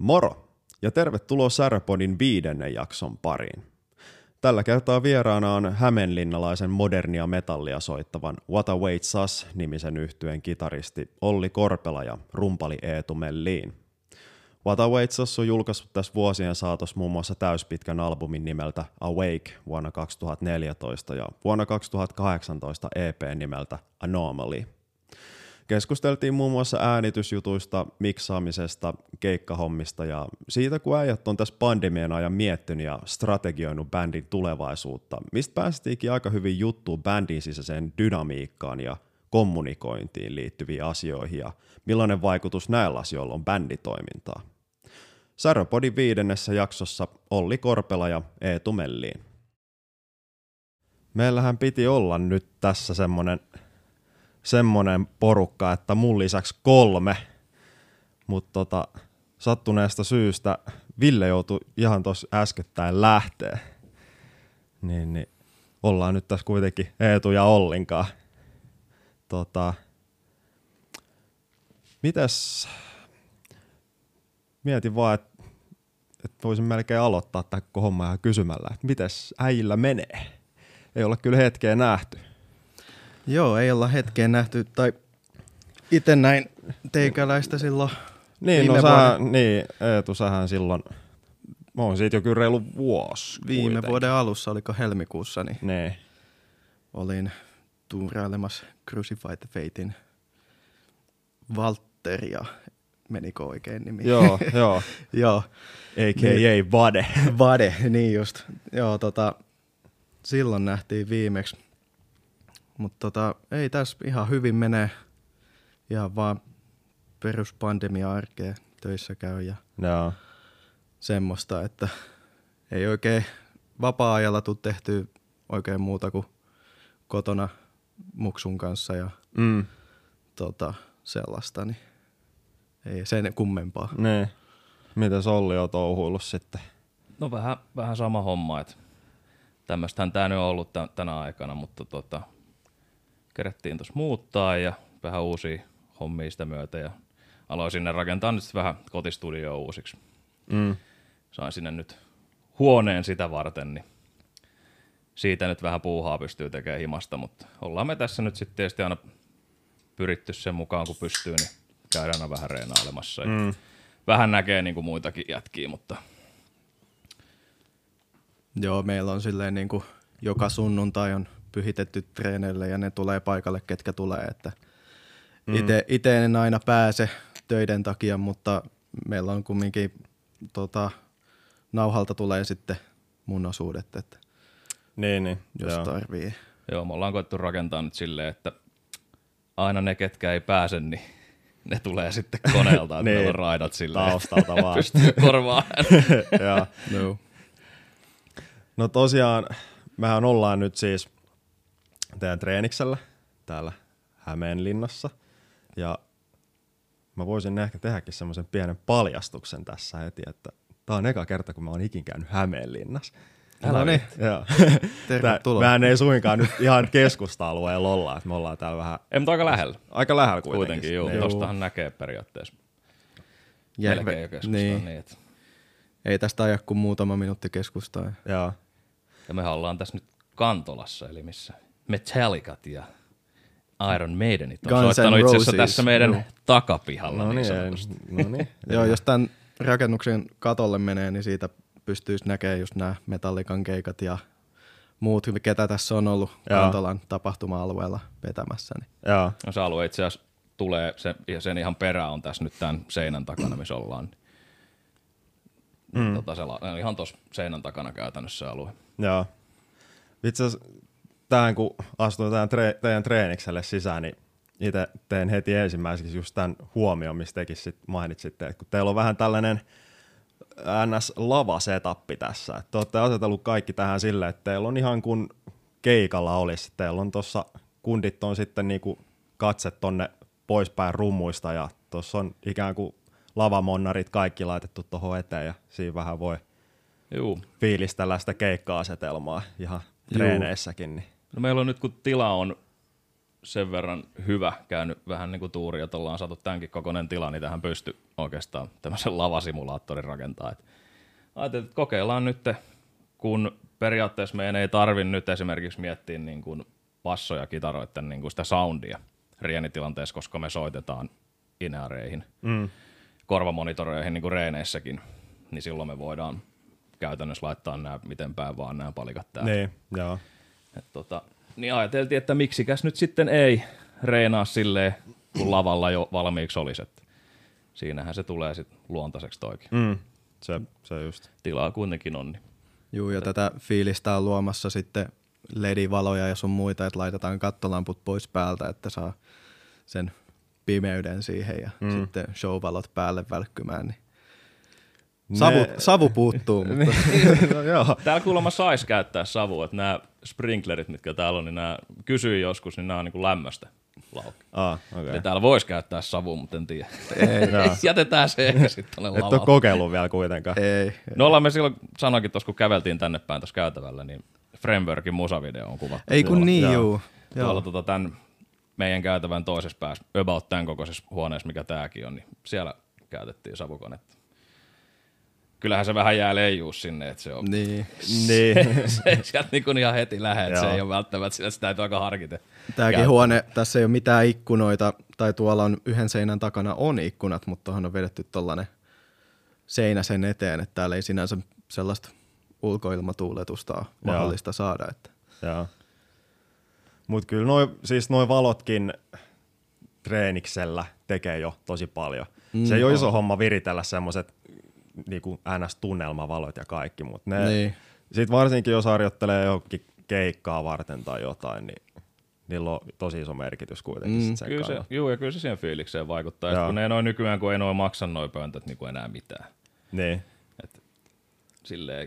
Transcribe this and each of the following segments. Moro ja tervetuloa Säröponin 5. jakson pariin. Tällä kertaa vieraana on hämeenlinnalaisen modernia metallia soittavan What Awaits Us -nimisen yhtyeen kitaristi Olli Korpela ja rumpali Eetu Melliin. What Awaits Us on julkaissut tässä vuosien saatossa muun muassa täyspitkän albumin nimeltä Awake vuonna 2014 ja vuonna 2018 EP nimeltä Anomaly. Keskusteltiin muun muassa äänitysjutuista, miksaamisesta, keikkahommista ja siitä, kun äijät on tässä pandemian ajan miettinyt ja strategioinut bändin tulevaisuutta, mistä päästiinkin aika hyvin juttuun bändin sisäiseen dynamiikkaan ja kommunikointiin liittyviin asioihin ja millainen vaikutus näillä asioilla on bänditoimintaa. Säröpodin 5. jaksossa Olli Korpela ja Eetu Melliin. Meillähän piti olla nyt tässä semmonen porukka, että mun lisäksi 3, mutta sattuneesta syystä Ville joutui ihan tossa äskettäin lähteä, niin ollaan nyt tässä kuitenkin Eetu ja Ollinkaan. Mitäs, mietin vaan, että voisin melkein aloittaa tämän homman ihan kysymällä, että mitäs äijillä menee? Ei olla kyllä hetkeä nähty. Joo, ei olla hetkeen nähty, tai itse näin teikäläistä silloin. Niin, Eetu, sähän silloin, mä oon siitä jo kyllä reilu vuosi. Viime vuoden alussa, oliko helmikuussa, niin olin tuurailemassa Crucified Fatein Valtteria, menikö oikein nimi? Joo. A.k.a. Vade. Vade, niin just. Joo, silloin nähtiin viimeksi. Mutta ei tässä ihan hyvin mene, ihan vaan peruspandemia-arkeen töissä käy ja semmoista, että ei oikein vapaa-ajalla tule tehtyä oikein muuta kuin kotona muksun kanssa ja sellaista, niin ei sen kummempaa. Niin. Mites Olli on touhuillut sitten? No vähän sama homma, että tämmöstähän tää nyt on ollut tänä aikana, mutta kerettiin tuossa muuttaa ja vähän uusia hommia sitä myötä ja aloin sinne rakentaa nyt vähän kotistudioa uusiksi. Sain sinne nyt huoneen sitä varten, niin siitä nyt vähän puuhaa pystyy tekemään himasta, mutta ollaan me tässä nyt sitten tietysti aina pyritty sen mukaan kun pystyy, niin käydään aina vähän reenailemassa. Vähän näkee niin kuin muitakin jätkiä, mutta... Joo, meillä on silleen niin kuin joka sunnuntai on pyhitetty treeneille ja ne tulee paikalle, ketkä tulee. Että ite en aina pääse töiden takia, mutta meillä on kumminkin nauhalta tulee sitten mun osuudet, että niin, jos tarvii. Joo, me ollaan koettu rakentaa nyt silleen, että aina ne, ketkä ei pääse, niin ne tulee sitten koneelta, että meillä on raidat silleen. Taustalta vaan. Pystyy korvaan. No tosiaan, mehän ollaan nyt siis teidän treeniksellä täällä Hämeenlinnassa ja mä voisin ehkä tehdäkin semmoisen pienen paljastuksen tässä heti, että tää on eka kerta, kun mä oon ikin käynyt Hämeenlinnassa. No niin. Tervetuloa. Mähän ei suinkaan nyt ihan keskusta-alueella olla, että me ollaan täällä vähän... Ei, mutta aika lähellä. Aika lähellä kuitenkin. Kuitenkin, tostahan näkee periaatteessa. Melkein jo keskustaa niin, että... Ei tästä aja kuin muutama minuutti keskustaa. Joo. Ja mehän ollaan tässä nyt Kantolassa, eli missä Metallicat ja Iron Maidenit on Guns soittanut itse asiassa tässä meidän takapihalla. No niin. Joo, jos tämän rakennuksen katolle menee, niin siitä pystyisi näkemään just nämä Metallican keikat ja muut, ketä tässä on ollut Kontolan tapahtuma-alueella vetämässä. Niin. Joo. No se alue itse asiassa tulee, sen ihan perä on tässä nyt tämän seinän takana, missä ollaan. Ihan tuossa seinän takana käytännössä alue. Joo. Itse asiassa tähän kun astuin teidän treenikselle sisään, niin itse tein heti ensimmäiseksi just tämän huomion, mistä tekin sit mainitsitte, että kun teillä on vähän tällainen NS-lava-setappi tässä, että te olette asetellut kaikki tähän silleen, että teillä on ihan kun keikalla olisi, teillä on tuossa, kundit on sitten niinku katse tonne poispäin rummuista ja tuossa on ikään kuin lavamonnarit kaikki laitettu tuohon eteen ja siinä vähän voi fiilistellä sitä keikka-asetelmaa ihan treeneissäkin. Niin. No meillä on nyt, kun tila on sen verran hyvä, käynyt vähän niin kuin tuuri, että ollaan saatu tämänkin kokoinen tila, niin tähän pystyi oikeastaan tämmöisen lavasimulaattorin rakentaa. Ajattelin, että kokeillaan nyt, kun periaatteessa meidän ei tarvi nyt esimerkiksi miettiä niin kuin passoja, kitaroiden niin kuin sitä soundia rienitilanteessa, koska me soitetaan inääreihin, korvamonitoreihin niin kuin reeneissäkin, niin silloin me voidaan käytännössä laittaa nämä miten päin vaan nämä palikat täällä. Niin, joo. Niin ajateltiin, että miksikäs nyt sitten ei reenaa silleen, kun lavalla jo valmiiksi olisi. Siinähän se tulee sitten luontaiseksi toikin. Se just. Tilaa kuitenkin on. Niin. Juu, ja tätä fiilistä on luomassa sitten LED-valoja ja sun muita, että laitetaan kattolamput pois päältä, että saa sen pimeyden siihen ja sitten showvalot päälle välkkymään. Niin. Savu puuttuu, mutta no, joo. Täällä kuulemma saisi käyttää savua, että nämä sprinklerit, mitkä täällä on, niin nämä kysyin joskus, niin nämä on niin kuin lämmöstä laukki. Okay. Täällä voisi käyttää savua, mutta en tiedä. Ei, jätetään se ehkä sitten tuonne lavalle. Et ole kokeillut vielä kuitenkaan. Ei. No ollaan me silloin, sanoinkin tuossa kun käveltiin tänne päin tuossa käytävällä, niin Frameworkin musavideo on kuvattu. Ei kun tuolla, niin, juu. Tuolla tämän meidän käytävän toisessa päässä, about tämän kokoisessa huoneessa, mikä tämäkin on, niin siellä käytettiin savukonetta. Kyllähän se vähän jää leijuu sinne, että se on. Niin. Se sieltä niin ihan heti lähe, että se ei ole välttämättä sillä, että sitä täytyy aika harkita. Tämäkin huone, tässä ei ole mitään ikkunoita, tai tuolla on yhden seinän takana on ikkunat, mutta tuohon on vedetty tollainen seinä sen eteen, että täällä ei sinänsä sellaista ulkoilmatuuletusta ole mahdollista saada. Mutta kyllä noi valotkin treeniksellä tekee jo tosi paljon. Se ei ole iso homma viritellä semmoiset niinku NS-tunnelmavalot ja kaikki, mutta ne sit varsinkin jos harjoittelee johonkin keikkaa varten tai jotain, niin niillä on tosi iso merkitys kuitenkin sen kannalta. Joo, ja kyllä se siihen fiilikseen vaikuttaa, kun ei noin nykyään, kun ei noin maksa noin pöntöt niinku enää mitään. Niin. Et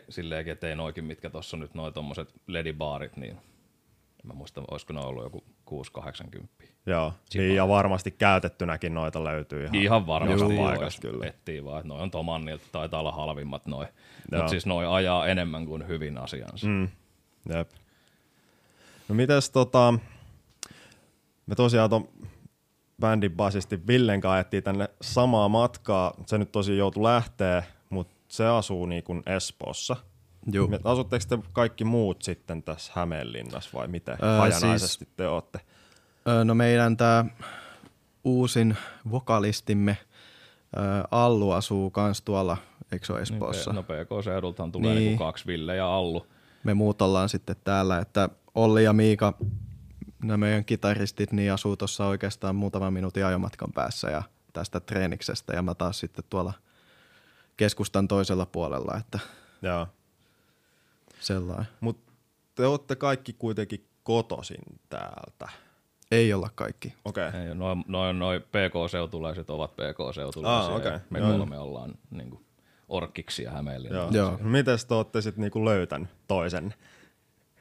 silleenkin, et ei noikin, mitkä tossa on nyt noin tommoset LED-baarit, niin mä muistan, olisiko ne ollut joku 6-80. Joo, niin, ja varmasti käytettynäkin noita löytyy ihan varmasti paikasta, kyllä. Etsii vaan, että noi on Tomannilta, taitaa olla halvimmat noi, mutta siis noi ajaa enemmän kuin hyvin asiansa. Jep. No mites me tosiaan ton bändin basisti Villen kanssa ajettiin tänne samaa matkaa, se nyt tosi joutui lähteä, mutta se asuu niin kuin Espoossa. Juu. Asutteko te kaikki muut sitten tässä Hämeenlinnassa vai miten hajanaisesti te ootte? No meidän tämä uusin vokalistimme Allu asuu kans tuolla, eikö se ole Espoossa? No PK-seudultahan tulee niin. Niinku kaksi, Ville ja Allu. Me muut ollaan sitten täällä, että Olli ja Miika, nämä meidän kitaristit, niin asuu tuossa oikeastaan muutaman minuutin ajomatkan päässä ja tästä treeniksestä ja mä taas sitten tuolla keskustan toisella puolella, että sellainen. Mutta te ootte kaikki kuitenkin kotoisin täältä. Ei olla kaikki. Okei. Okay. Noi PK-seutulaiset ovat PK-seutulaisia. Okay. Me kolme ollaan niinku orkkiksia Hämeenlinnaa. Joo. Mites te ootte sit niinku löytänyt toisen?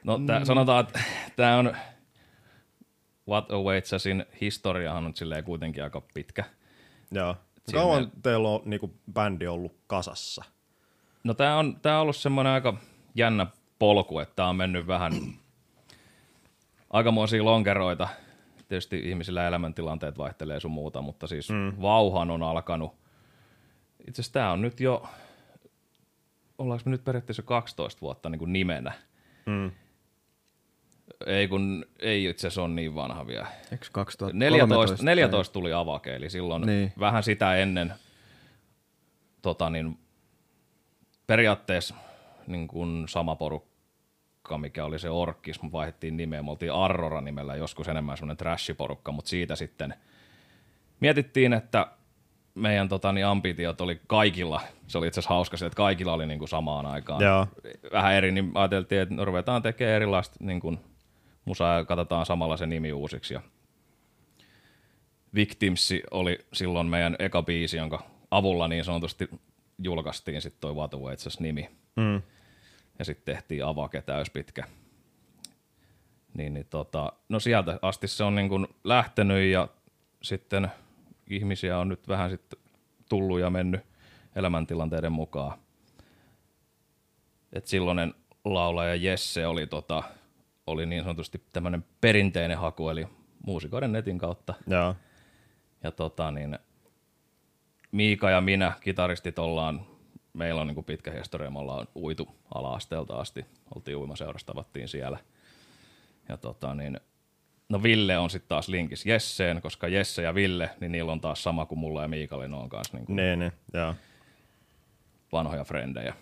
No sanotaan, että tää on What Awaits Usin historiahan on silleen kuitenkin aika pitkä. Joo. Kauan teillä on niinku bändi ollut kasassa? No tää on ollut semmoinen aika jännä polku, että tää on mennyt vähän aikamoisia lonkeroita. Tietysti ihmisillä elämäntilanteet vaihtelee sun muuta, mutta siis vauhan on alkanut. Itse asiassa tää on nyt jo, ollaanko me nyt periaatteessa 12 vuotta niin kuin nimenä? Ei itse asiassa ole niin vanha vielä. Eikö 2013? 14 tuli Awake, eli silloin vähän sitä ennen periaatteessa niin kuin sama porukka, mikä oli se orkkis, me vaihdettiin nimeä, me oltiin Aurora nimellä, joskus enemmän semmoinen trash-porukka, mutta siitä sitten mietittiin, että meidän ambitiot oli kaikilla, se oli itse asiassa hauska se, että kaikilla oli niin kuin samaan aikaan. Joo. Vähän eri, niin ajateltiin, että ruvetaan tekemään erilaista niin kuin musaa ja katsotaan samalla se nimi uusiksi. Ja Victims oli silloin meidän eka biisi, jonka avulla niin sanotusti julkaistiin sitten toi What Awaits Us -nimi. Ja sitten tehtiin Awake täyspitkä. No sieltä asti se on niin kuin lähtenyt ja sitten ihmisiä on nyt vähän sitten tullut ja mennyt elämäntilanteiden mukaan. Et silloinen laulaja Jesse oli niin sanotusti tämmöinen perinteinen haku, eli muusikoiden netin kautta. Joo. Ja Miika ja minä, kitaristit, meillä on niin pitkä historia, me ollaan uitu ala-asteelta asti, oltiin uimaseurassa, tavattiin siellä. Ja Ville on sitten taas linkissä Jesseen, koska Jesse ja Ville, niin niillä on taas sama kuin mulla ja Miikalle, ne on kanssa niin vanhoja frendejä.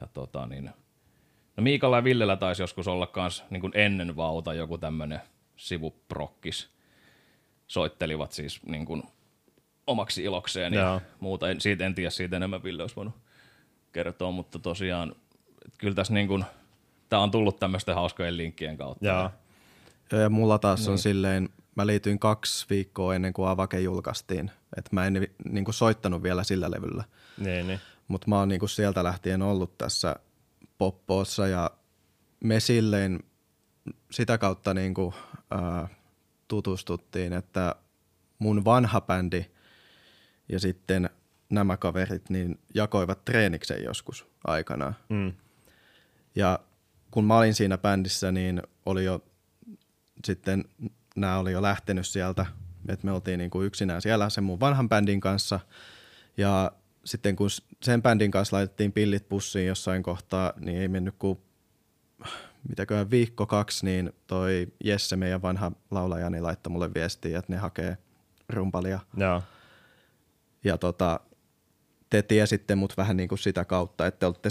Ja Miikalla ja Villellä taisi joskus olla kans niin ennen vauta joku tämmönen sivuprokkis. Soittelivat siis niin kuin omaksi ilokseen ja muuta. Siitä en tiedä, siitä enemmän Ville olisi voinut kertoa, mutta tosiaan kyllä tässä niin kuin, tää on tullut tämmöisten hauskojen linkkien kautta. Ja mulla taas on silleen, mä liityin 2 viikkoa ennen kuin Awake julkaistiin, että mä en niin kuin soittanut vielä sillä levyllä. Niin. Mutta mä oon niin kuin sieltä lähtien ollut tässä poppoossa ja me silleen sitä kautta niin kuin, tutustuttiin, että mun vanha bändi ja sitten nämä kaverit niin jakoivat treeniksen joskus aikanaan. Mm. Ja kun mä olin siinä bändissä, niin oli jo sitten nämä oli jo lähtenyt sieltä, että me oltiin niin kuin yksinään siellä sen mun vanhan bändin kanssa ja sitten kun sen bändin kanssa laitettiin pillit pussiin jossain kohtaa, niin ei mennyt kuin mitäköhän 1-2 viikkoa, niin toi Jesse, meidän vanha laulaja, niin laittoi mulle viestiä, että ne hakee rumpalia. Joo. Ja te tiesitte mut vähän niinku sitä kautta, että olette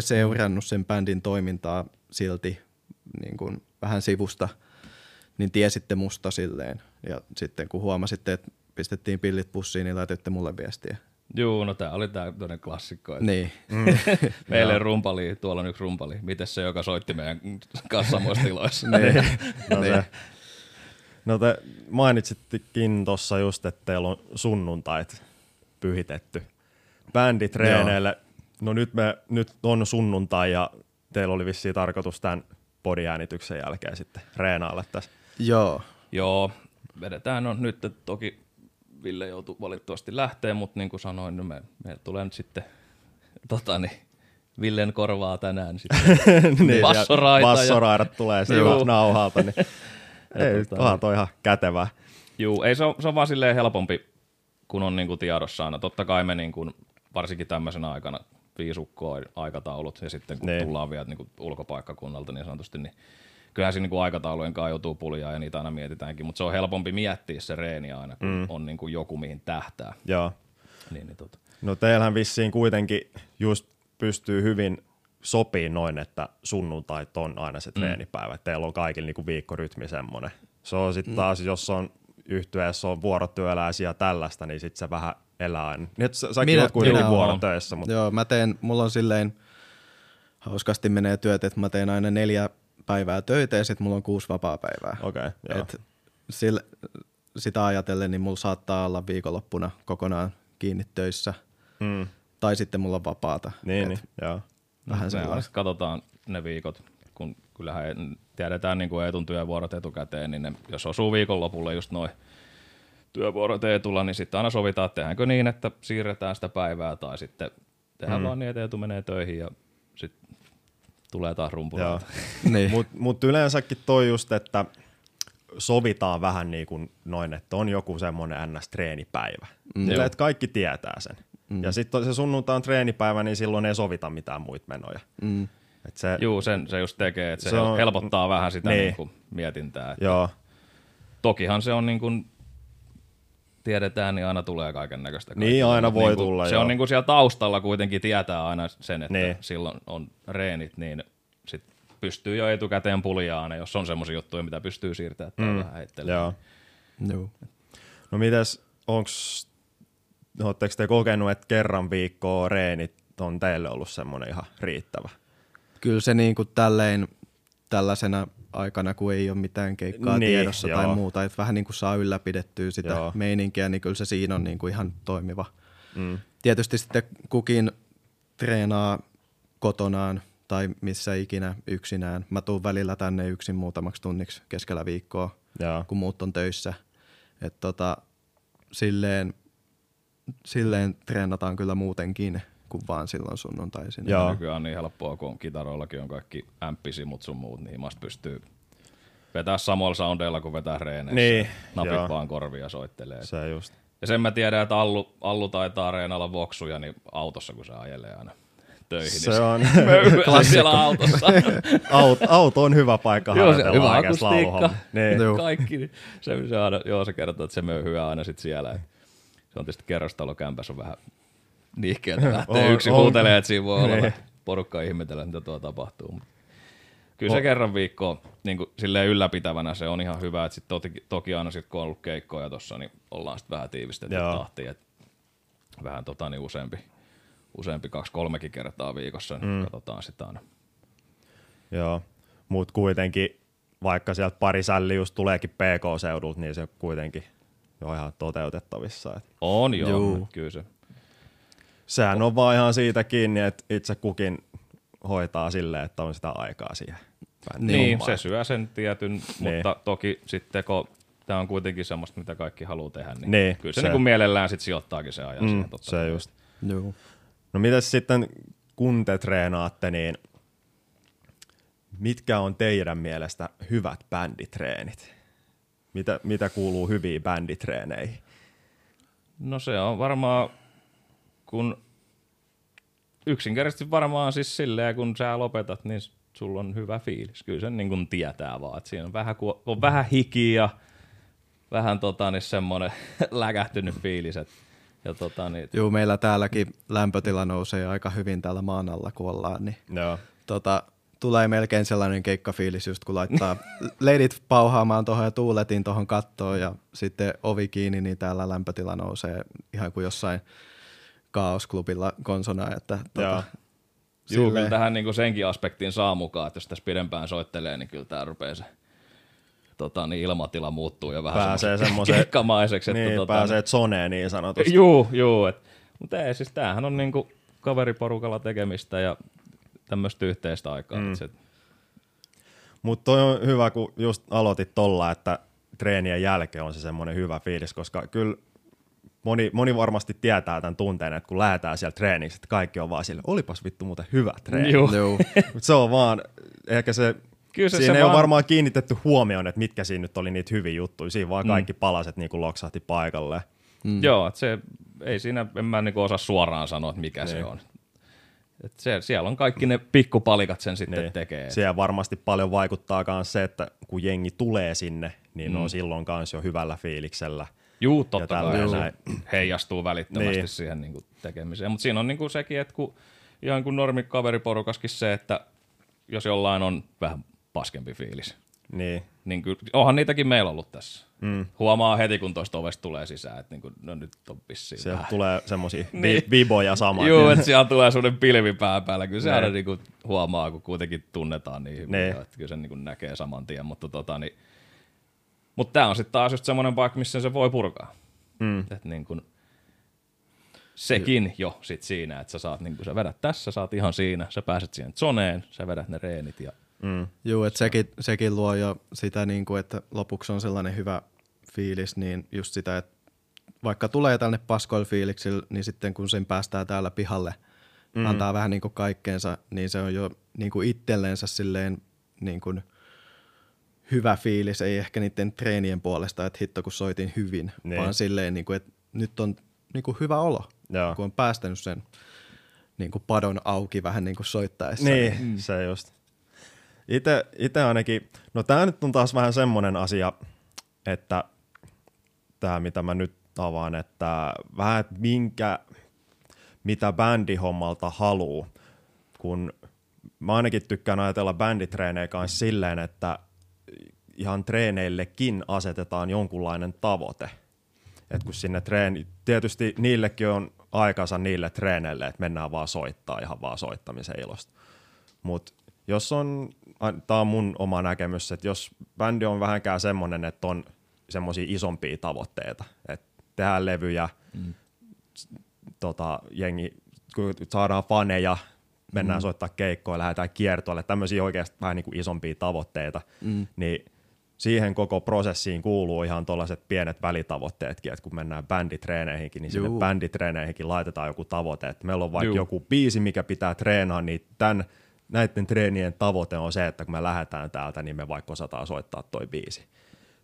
seurannut sen bändin toimintaa silti niin kuin vähän sivusta, niin tiesitte musta silleen. Ja sitten kun huomasitte, että pistettiin pillit pussiin, niin laitoitte mulle viestiä. Juu, no tää oli tää toinen klassikko. Niin. Meille rumpali, tuolla on yksi rumpali. Mites se, joka soitti meidän kassamoissa tiloissa? Niin. No te mainitsittekin tossa just, että teillä on sunnuntait pyhitetty bänditreeneille. No nyt on sunnuntai ja teillä oli vissiin tarkoitus tämän podiäänityksen jälkeen sitten treenailla tässä. Joo. Vedetään on nyt, että toki Ville joutuu valitettavasti lähteä, mutta niin kuin sanoin, niin me tulee nyt sitten Villen korvaa tänään sitten bassoraidat ja tulee sieltä nauhalta, niin ei, onhan toi ihan kätevää. Juu, ei se on vaan silleen helpompi, kun on niin kuin tiedossa aina. Totta kai me niin kuin, varsinkin tämmöisenä aikana 5 ukkoa aikataulut ja sitten kun tullaan vielä niin kuin ulkopaikkakunnalta niin sanotusti, niin kyllähän siinä niin kuin aikataulujen kanssa joutuu puljaa ja niitä aina mietitäänkin, mutta se on helpompi miettiä se reeni aina, kun on niin kuin joku mihin tähtää. Joo. Niin. No teillähän vissiin kuitenkin just pystyy hyvin sopiin noin, että sunnuntait on aina se treenipäivä. Teillä on kaikilla niin kuin viikkorytmi semmoinen. Se on sitten taas, jos on yhtyeessä on vuorotyöläisiä ja tällaista, niin sitten se vähän elää aina. Nyt säkin olet kuitenkin vuorotöissä. Mutta... Joo, mulla on silleen, hauskasti menee työt, että mä teen aina 4 päivää töitä ja sitten mulla on 6 vapaapäivää. Okei, joo. Sitä ajatellen, niin mulla saattaa olla viikonloppuna kokonaan kiinni töissä tai sitten mulla on vapaata. Niin, joo. Vähän sellaista. Katsotaan ne viikot, kun kyllähän tiedetään niin kuin Eetun työvuorot etukäteen, niin ne, jos osuu viikonlopulle just noin työvuorot Eetulla, niin sitten aina sovitaan, että tehdäänkö niin, että siirretään sitä päivää tai sitten tehdään vaan niin, että Eetu menee töihin ja sitten tulee taas rumpuleita. Niin. Mut yleensäkin toi just, että sovitaan vähän niin kuin noin, että on joku semmoinen NS-treenipäivä. Sillä, että kaikki tietää sen. Ja sitten se sunnuntai on treenipäivä, niin silloin ei sovita mitään muita menoja. Se just tekee, että se helpottaa vähän sitä niin kuin mietintää. Joo. Tokihan se on niin kuin tiedetään, niin aina tulee kaiken näköistä. Niin, aina voi tulla. Se on niin kuin siellä taustalla kuitenkin tietää aina sen, että silloin on reenit, niin sit pystyy jo etukäteen puljaana, jos on semmoisia juttuja, mitä pystyy siirtämään tai vähän heittelemään. Joo. No mitäs, ootteko te kokenut, että kerran viikkoa reenit on teille ollut semmoinen ihan riittävä? Kyllä se niin kuin tällaisena aikana, kun ei ole mitään keikkaa tiedossa tai muuta, että vähän niin kuin saa ylläpidettyä sitä meininkiä, niin kyllä se siinä on niin kuin ihan toimiva. Tietysti sitten kukin treenaa kotonaan tai missä ikinä yksinään. Mä tuun välillä tänne yksin muutamaksi tunniksi keskellä viikkoa, kun muut on töissä. Että silleen treenataan kyllä muutenkin kuin vaan silloin sunnuntaisin. Nykyään on niin helppoa, kun kitaroillakin on kaikki ämppisimut sun muut, niin musta pystyy vetää samalla soundeilla kuin vetää reeneissä. Niin, napit joo. Vaan korvia soittelee. Se just. Ja sen mä tiedän, että Allu taitaa reenalla voksuja niin autossa, kun se ajelee aina töihin. Se niin on klassikko. Siellä autossa. Auto on hyvä paikka harjoitella aikaisessa lauluhommassa. Niin. Kaikki. Se aina, joo, se kertoo, että se möyhyää aina sit siellä. Se on tietysti kerrostalokämpäs on vähän nihkeeltä lähtee yksi huutelee, että siinä voi olla porukka ihmetellä, mitä tuo tapahtuu. Kyllä se kerran viikkoon niin silleen ylläpitävänä se on ihan hyvä, että sit toki aina sit kun on ollut keikkoja tossa, niin ollaan sit vähän tiivistetty tahtiin, että vähän niin useampi 2-3 kertaa viikossa, niin katsotaan sitä aina. Joo, mut kuitenkin vaikka sieltä pari sälli just tuleekin PK-seudulta, niin se kuitenkin on ihan toteutettavissa. Et. On joo, kyllä se. Sehän on vaan ihan siitä kiinni, että itse kukin hoitaa silleen, että on sitä aikaa siihen. Niin, se syö sen tietyn, mutta toki sitten kun tämä on kuitenkin semmoista, mitä kaikki haluaa tehdä, niin, kyllä se niin mielellään sitten sijoittaakin se ajan siihen. Totta se just. Juu. No mitäs sitten, kun te treenaatte, niin mitkä on teidän mielestä hyvät bänditreenit? Mitä kuuluu hyviin bänditreeneihin? No se on varmaan, kun yksinkertaisesti varmaan siis silleen, kun sä lopetat, niin sulla on hyvä fiilis. Kyllä sen niin kun tietää vaan, että siinä on vähän hikiä, vähän niin semmoinen läkähtynyt fiilis. Ja Juu, meillä täälläkin lämpötila nousee aika hyvin täällä maan alla, kun ollaan. Niin tulee melkein sellainen keikkafiilis, just kun laittaa leidit pauhaamaan tuohon ja tuuletin tuohon kattoon ja sitten ovi kiinni, niin täällä lämpötila nousee ihan kuin jossain kaosklubilla konsona, että Juu, kyllä tähän niinku senkin aspektiin saa mukaan, että jos tässä pidempään soittelee, niin kyllä tää rupeaa se niin ilmatila muuttuu ja vähän semmoisen kekkamaiseksi. Niin, pääsee zoneen niin sanotusti. Juu. Mutta ei, siis tämähän on niinku kaveriporukalla tekemistä ja tämmöistä yhteistä aikaa. Mutta toi on hyvä, kun just aloitit tolla, että treenien jälkeen on se semmoinen hyvä fiilis, koska kyllä moni varmasti tietää tämän tunteen, että kun lähdetään siellä treeniksi, että kaikki on vaan silleen, olipas vittu muuten hyvä treeni. Mutta se on vaan, ehkä se, siinä ei ole varmaan kiinnitetty huomioon, että mitkä siinä nyt oli niitä hyviä juttuja, siinä vaan kaikki palaset niin kuin loksahti paikalle. Joo, että se ei siinä, en mä niin kuin osaa suoraan sanoa, että mikä se on. Et siellä on kaikki ne pikkupalikat sen sitten tekee. Siellä varmasti paljon vaikuttaa myös se, että kun jengi tulee sinne, niin on silloin myös jo hyvällä fiiliksellä. Juu, totta kai heijastuu välittömästi siihen niin kuin tekemiseen. Mutta siinä on niin kuin sekin, että kun, ihan kuin normi kaveriporukaskin se, että jos jollain on vähän paskempi fiilis, niin kyllä, onhan niitäkin meillä ollut tässä. Huomaa heti, kun toista ovesta tulee sisään, että niin no nyt on vissiin. Sieltä tulee semmosia viboja samaan. Juu, että siellä tulee semmoinen pilvi pään päällä. Kyllä se aina niin kuin huomaa, kun kuitenkin tunnetaan niin hyvin, että kyllä sen niin kuin näkee saman tien, mutta niin, mutta tämä on sitten taas just semmoinen paikka, missä se voi purkaa. Et niin kun, sekin jo sit siinä, että niin sä vedät tässä, saat ihan siinä, sä pääset siihen zoneen, sä vedät ne reenit. Joo, että sekin luo jo sitä, niin kun, että lopuksi on sellainen hyvä fiilis, niin just sitä, että vaikka tulee tänne paskoilla fiiliksillä, niin sitten kun sen päästään täällä pihalle, antaa vähän niin kuin kaikkeensa, niin se on jo niin kuin itsellensä silleen niin kuin hyvä fiilis, ei ehkä niiden treenien puolesta, että hitto kun soitin hyvin, vaan silleen, että nyt on hyvä olo, kun on päästänyt sen padon auki vähän niin kuin soittaessa. Niin, se just. Itse ainakin, no tää nyt on taas vähän semmonen asia, että tää mitä mä nyt avaan, että vähän että mitä bändihommalta haluu, kun mä ainakin tykkään ajatella bänditreenejä kanssa silleen, että ihan treeneillekin asetetaan jonkunlainen tavoite. Et kun sinne tietysti niillekin on aikansa niille treeneille, että mennään vaan soittaa ihan vaan soittamisen ilosta. Mut jos on, tää on mun oma näkemys, että jos bändi on vähänkään semmonen, että on semmosia isompia tavoitteita, että tehdään levyjä, jengi, saadaan faneja, mennään soittaa keikkoja, lähdetään kiertoille, tämmöisiä oikeasti vähän niin kuin isompia tavoitteita, niin siihen koko prosessiin kuuluu ihan tuollaiset pienet välitavoitteetkin, että kun mennään bänditreeneihinkin, niin sinne bänditreeneihinkin laitetaan joku tavoite, että meillä on vaikka joku biisi, mikä pitää treenaa, niin tämän näiden treenien tavoite on se, että kun me lähdetään täältä, niin me vaikka osataan soittaa toi biisi.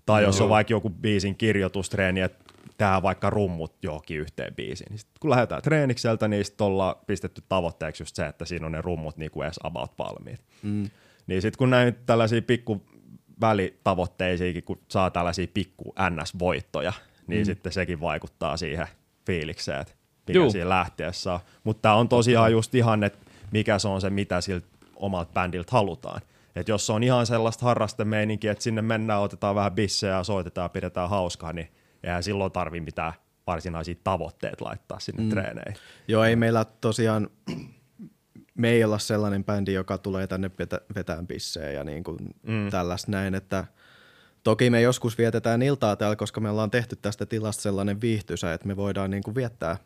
Tai jos on vaikka joku biisin kirjoitustreeni, että tehdään vaikka rummut johonkin yhteen biisiin. Niin kun lähdetään treenikseltä, niin sitten ollaan pistetty tavoitteeksi just se, että siinä on ne rummut niin kuin edes about valmiit. Mm. Niin sitten kun näin tällaisia pikku välitavoitteisiinkin, kun saa tällaisia pikku NS-voittoja, niin sitten sekin vaikuttaa siihen fiilikseen, että mikä siinä lähtiessä on. Mutta tämä on tosiaan just ihan, että mikä se on se, mitä siltä omalta bändiltä halutaan. Et jos se on ihan sellaista harrastemeininkiä, että sinne mennään, otetaan vähän bissejä ja soitetaan ja pidetään hauskaa, niin eihän silloin tarvitse mitään varsinaisia tavoitteita laittaa sinne treeneihin. Joo, ei meillä tosiaan, me ei olla sellainen bändi, joka tulee tänne vetään bissejä ja niin kuin tällaista näin, että toki me joskus vietetään iltaa täällä, koska me ollaan tehty tästä tilasta sellainen viihtyisä, että me voidaan niin kuin viettää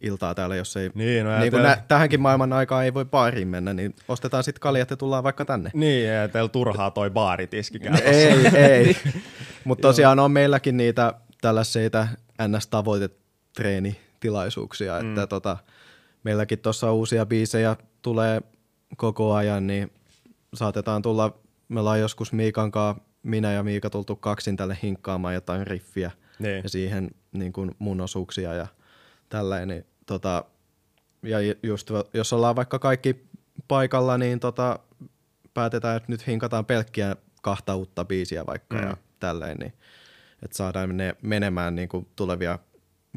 iltaa täällä, jos ei... Niin, no niin tähänkin maailman aikaan ei voi baariin mennä, niin ostetaan sitten kaljat ja tullaan vaikka tänne. Niin, ei teillä turhaa toi baaritiski käy. Ei. Mutta tosiaan on meilläkin niitä tällaisia NS-tavoitetreenitilaisuuksia, että meilläkin tuossa uusia biisejä tulee koko ajan, niin saatetaan tulla, me ollaan joskus Miikan kanssa, minä ja Miika tultu kaksin tälle hinkkaamaan jotain riffiä ja siihen niin kuin mun osuuksia ja tällainen. Ja just jos ollaan vaikka kaikki paikalla, niin päätetään, että nyt hinkataan pelkkiä kahta uutta biisiä vaikka ja tälleen, niin että saadaan ne menemään niin kuin tulevia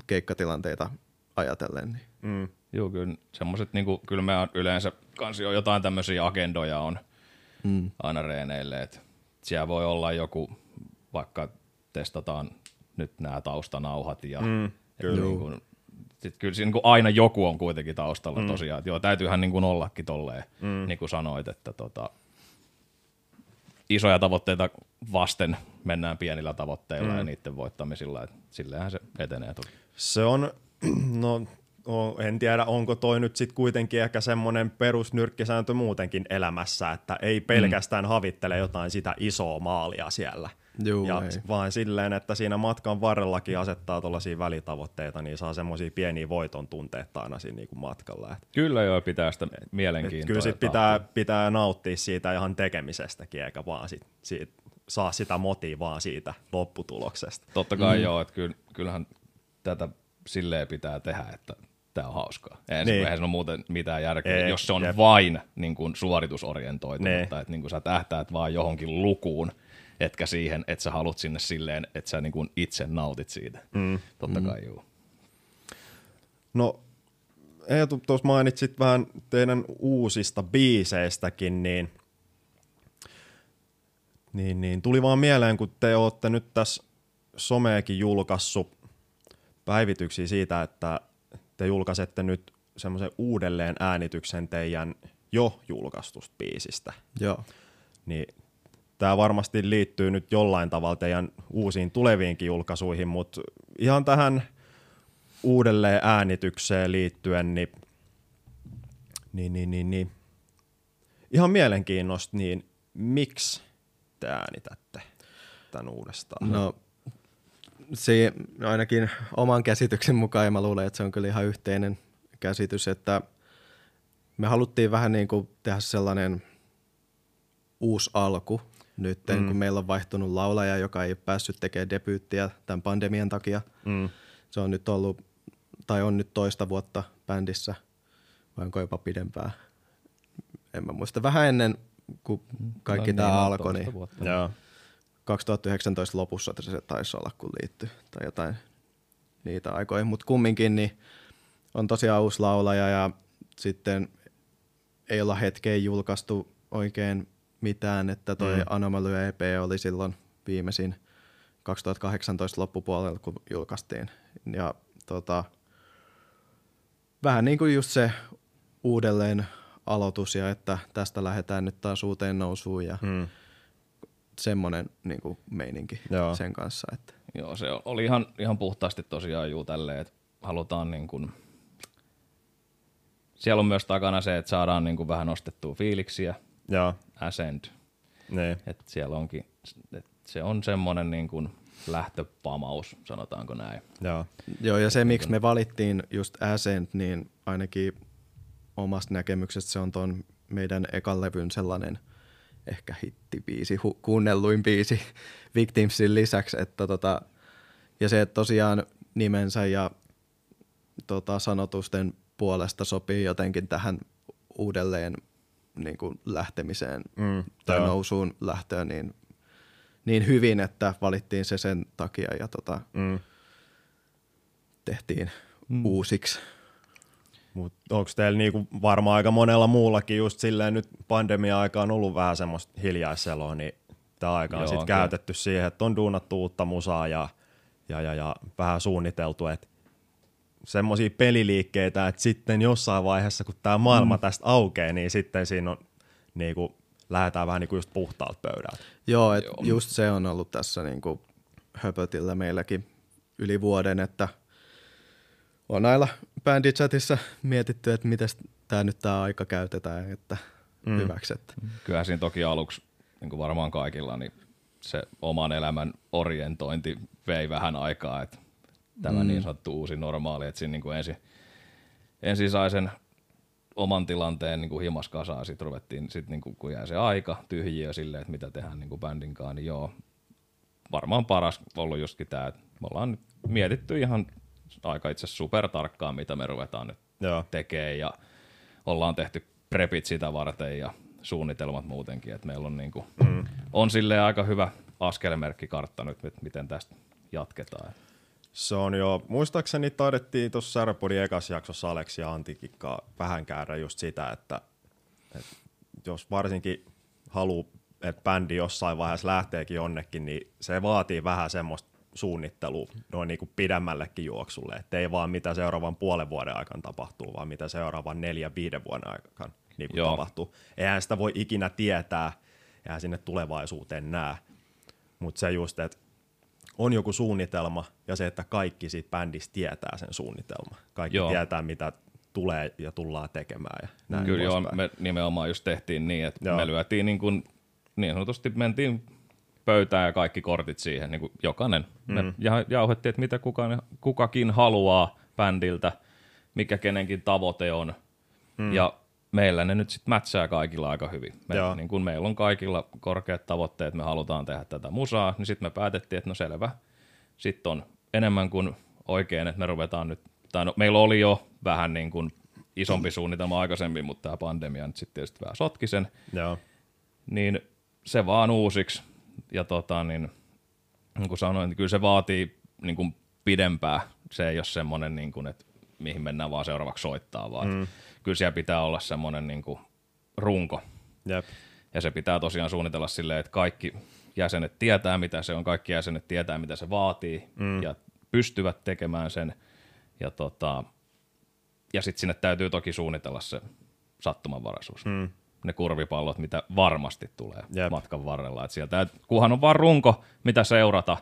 keikkatilanteita ajatellen. Niin. Joo, kyllä semmoiset, niin kuin, kyllä me yleensä kansi on jotain tämmöisiä agendoja on aina reeneille, että siellä voi olla joku, vaikka testataan nyt nämä taustanauhat ja niin kuin, sit kyllä siinä niin kuin aina joku on kuitenkin taustalla tosiaan, että joo, täytyyhän niin kuin ollakin tolleen, niin kuin sanoit, että isoja tavoitteita vasten mennään pienillä tavoitteilla ja niiden voittamisilla, että sillähän se etenee toki. Se on, en tiedä, onko toi nyt sitten kuitenkin ehkä semmoinen perusnyrkkisääntö muutenkin elämässä, että ei pelkästään havittele jotain sitä isoa maalia siellä, vaan silleen, että siinä matkan varrellakin asettaa tuollaisia välitavoitteita, niin saa semmoisia pieniä voiton tunteita aina siinä niinku matkalla. Et kyllä joo, pitää sitä mielenkiintoa. Kyllä sit pitää nauttia siitä ihan tekemisestäkin, eikä vaan siitä, saa sitä motiivaa siitä lopputuloksesta. Totta kai että kyllähän tätä silleen pitää tehdä, että tämä on hauskaa. Eihän se ole muuten mitään järkeä, jos se on vain niin kuin suoritusorientoitunutta, että niin kuin sä tähtäät vaan johonkin lukuun, etkä siihen, että sä haluat sinne silleen, että sä niin kuin itse nautit siitä. Totta kai joo. No, Eetu, tuossa mainitsit vähän teidän uusista biiseistäkin, niin tuli vaan mieleen, kun te ootte nyt tässä someekin julkaissut päivityksiä siitä, että te julkaisette nyt semmoisen uudelleen äänityksen teidän jo julkaistusta biisistä. Joo. Niin tämä varmasti liittyy nyt jollain tavalla teidän uusiin tuleviinkin julkaisuihin, mutta ihan tähän uudelleen äänitykseen liittyen, niin ihan mielenkiinnosta, niin miksi te äänitätte tämän uudestaan? No. Ainakin oman käsityksen mukaan, ja mä luulen, että se on kyllä ihan yhteinen käsitys, että me haluttiin vähän niin kuin tehdä sellainen uusi alku nyt, kun meillä on vaihtunut laulaja, joka ei ole päässyt tekemään debyyttiä tämän pandemian takia. Se on nyt ollut, tai on nyt toista vuotta bändissä, vai onko jopa pidempää? En mä muista. Vähän ennen kuin kaikki tämä alkoi. Niin. 2019 lopussa se taisi olla, kun liittyi tai jotain niitä aikoihin, mutta kumminkin niin on tosiaan uusi laulaja ja sitten ei olla hetkeen julkaistu oikein mitään, että toi Anomaly EP oli silloin viimeisin 2018 loppupuolella, kun julkaistiin ja vähän niin kuin just se uudelleen aloitus ja että tästä lähdetään nyt taas uuteen nousuun ja semmoinen niin kuin meininki sen kanssa. Että. Joo, se oli ihan puhtaasti tosiaan tälleen, että halutaan niin kuin... Siellä on myös takana se, että saadaan niin kuin vähän nostettua fiiliksiä. Ascend. Nee. Että siellä onkin, että se on semmoinen niin kuin lähtöpamaus, sanotaanko näin. Joo, ja se miksi me valittiin just Ascend, niin ainakin omasta näkemyksestä se on ton meidän ekan levyn sellainen ehkä hittibiisi, kuunnelluin biisi Victimsin lisäksi. Että ja se, että tosiaan nimensä ja sanotusten puolesta sopii jotenkin tähän uudelleen niin kuin lähtemiseen tai nousuun lähtöön niin hyvin, että valittiin se sen takia ja tehtiin uusiksi. Mut onko teillä niinku varmaan aika monella muullakin just silleen nyt pandemia-aika on ollut vähän semmoista hiljaiseloa, niin tämä aika on sitten käytetty siihen, että on duunattu uutta musaa ja vähän suunniteltu, että semmoisia peliliikkeitä, että sitten jossain vaiheessa, kun tämä maailma tästä aukeaa, niin sitten siinä on niinku, lähdetään vähän niinku just puhtaalta pöydältä. Joo, et just se on ollut tässä niinku höpötillä meilläkin yli vuoden, että on aina bändichatissa mietitty, että miten tämä nyt tämä aika käytetään, että hyväksi. Että. Kyllähän siinä toki aluksi, niin kuin varmaan kaikilla, niin se oman elämän orientointi vei vähän aikaa, että tämä niin sanottu uusi normaali, että siinä niin kuin ensin sai sen oman tilanteen niin kuin himas kasaan, sitten ruvettiin, niin kuin, kun jäi se aika tyhjiö silleen, että mitä tehdään niin kuin bändinkaan, niin joo, varmaan paras ollut justkin tämä, että me ollaan nyt mietitty ihan aika itse supertarkkaan, mitä me ruvetaan nyt tekemään ja ollaan tehty prepit sitä varten ja suunnitelmat muutenkin, että meillä on, niin kuin, on silleen aika hyvä askelmerkkikartta nyt, että miten tästä jatketaan. Se on jo. Muistaakseni taidettiin tuossa Säröpodin ekassa jaksossa Aleksi ja Antikikkaa vähän käydä just sitä, että jos varsinkin haluaa, että bändi jossain vaiheessa lähteekin jonnekin, niin se vaatii vähän semmoista suunnittelu noin niin kuin pidemmällekin juoksulle, että ei vaan mitä seuraavan puolen vuoden aikana tapahtuu, vaan mitä seuraavan 4-5 vuoden aikana niin kuin tapahtuu. Eihän sitä voi ikinä tietää, eihän sinne tulevaisuuteen näe, mutta se just, että on joku suunnitelma ja se, että kaikki siitä bändistä tietää sen suunnitelman. Kaikki tietää, mitä tulee ja tullaan tekemään. Ja näin kyllä joo, me nimenomaan just tehtiin niin, että me lyötiin niin sanotusti mentiin pöytään ja kaikki kortit siihen, niin kuin jokainen. Me jauhettiin, että mitä kukakin haluaa bändiltä, mikä kenenkin tavoite on. Ja meillä ne nyt sitten mätsää kaikilla aika hyvin. Niin kun meillä on kaikilla korkeat tavoitteet, me halutaan tehdä tätä musaa, niin sitten me päätettiin, että no selvä, sitten on enemmän kuin oikein, että me ruvetaan nyt, tai no, meillä oli jo vähän niin kuin isompi suunnitelma aikaisemmin, mutta tämä pandemia nyt sitten tietysti vähän sotki sen, niin se vaan uusiksi. Ja niin kuin sanoin, niin kyllä se vaatii niin kuin pidempää, se ei ole semmoinen, niin kuin, että mihin mennään vaan seuraavaksi soittaa, vaan kyllä siellä pitää olla semmoinen niin kuin runko. Jep. Ja se pitää tosiaan suunnitella silleen, että kaikki jäsenet tietää, mitä se on, kaikki jäsenet tietää, mitä se vaatii ja pystyvät tekemään sen. Ja, ja sitten sinne täytyy toki suunnitella se sattumanvaraisuus. Ne kurvipallot, mitä varmasti tulee matkan varrella. Et sieltä, et kunhan on vaan runko, mitä seurata,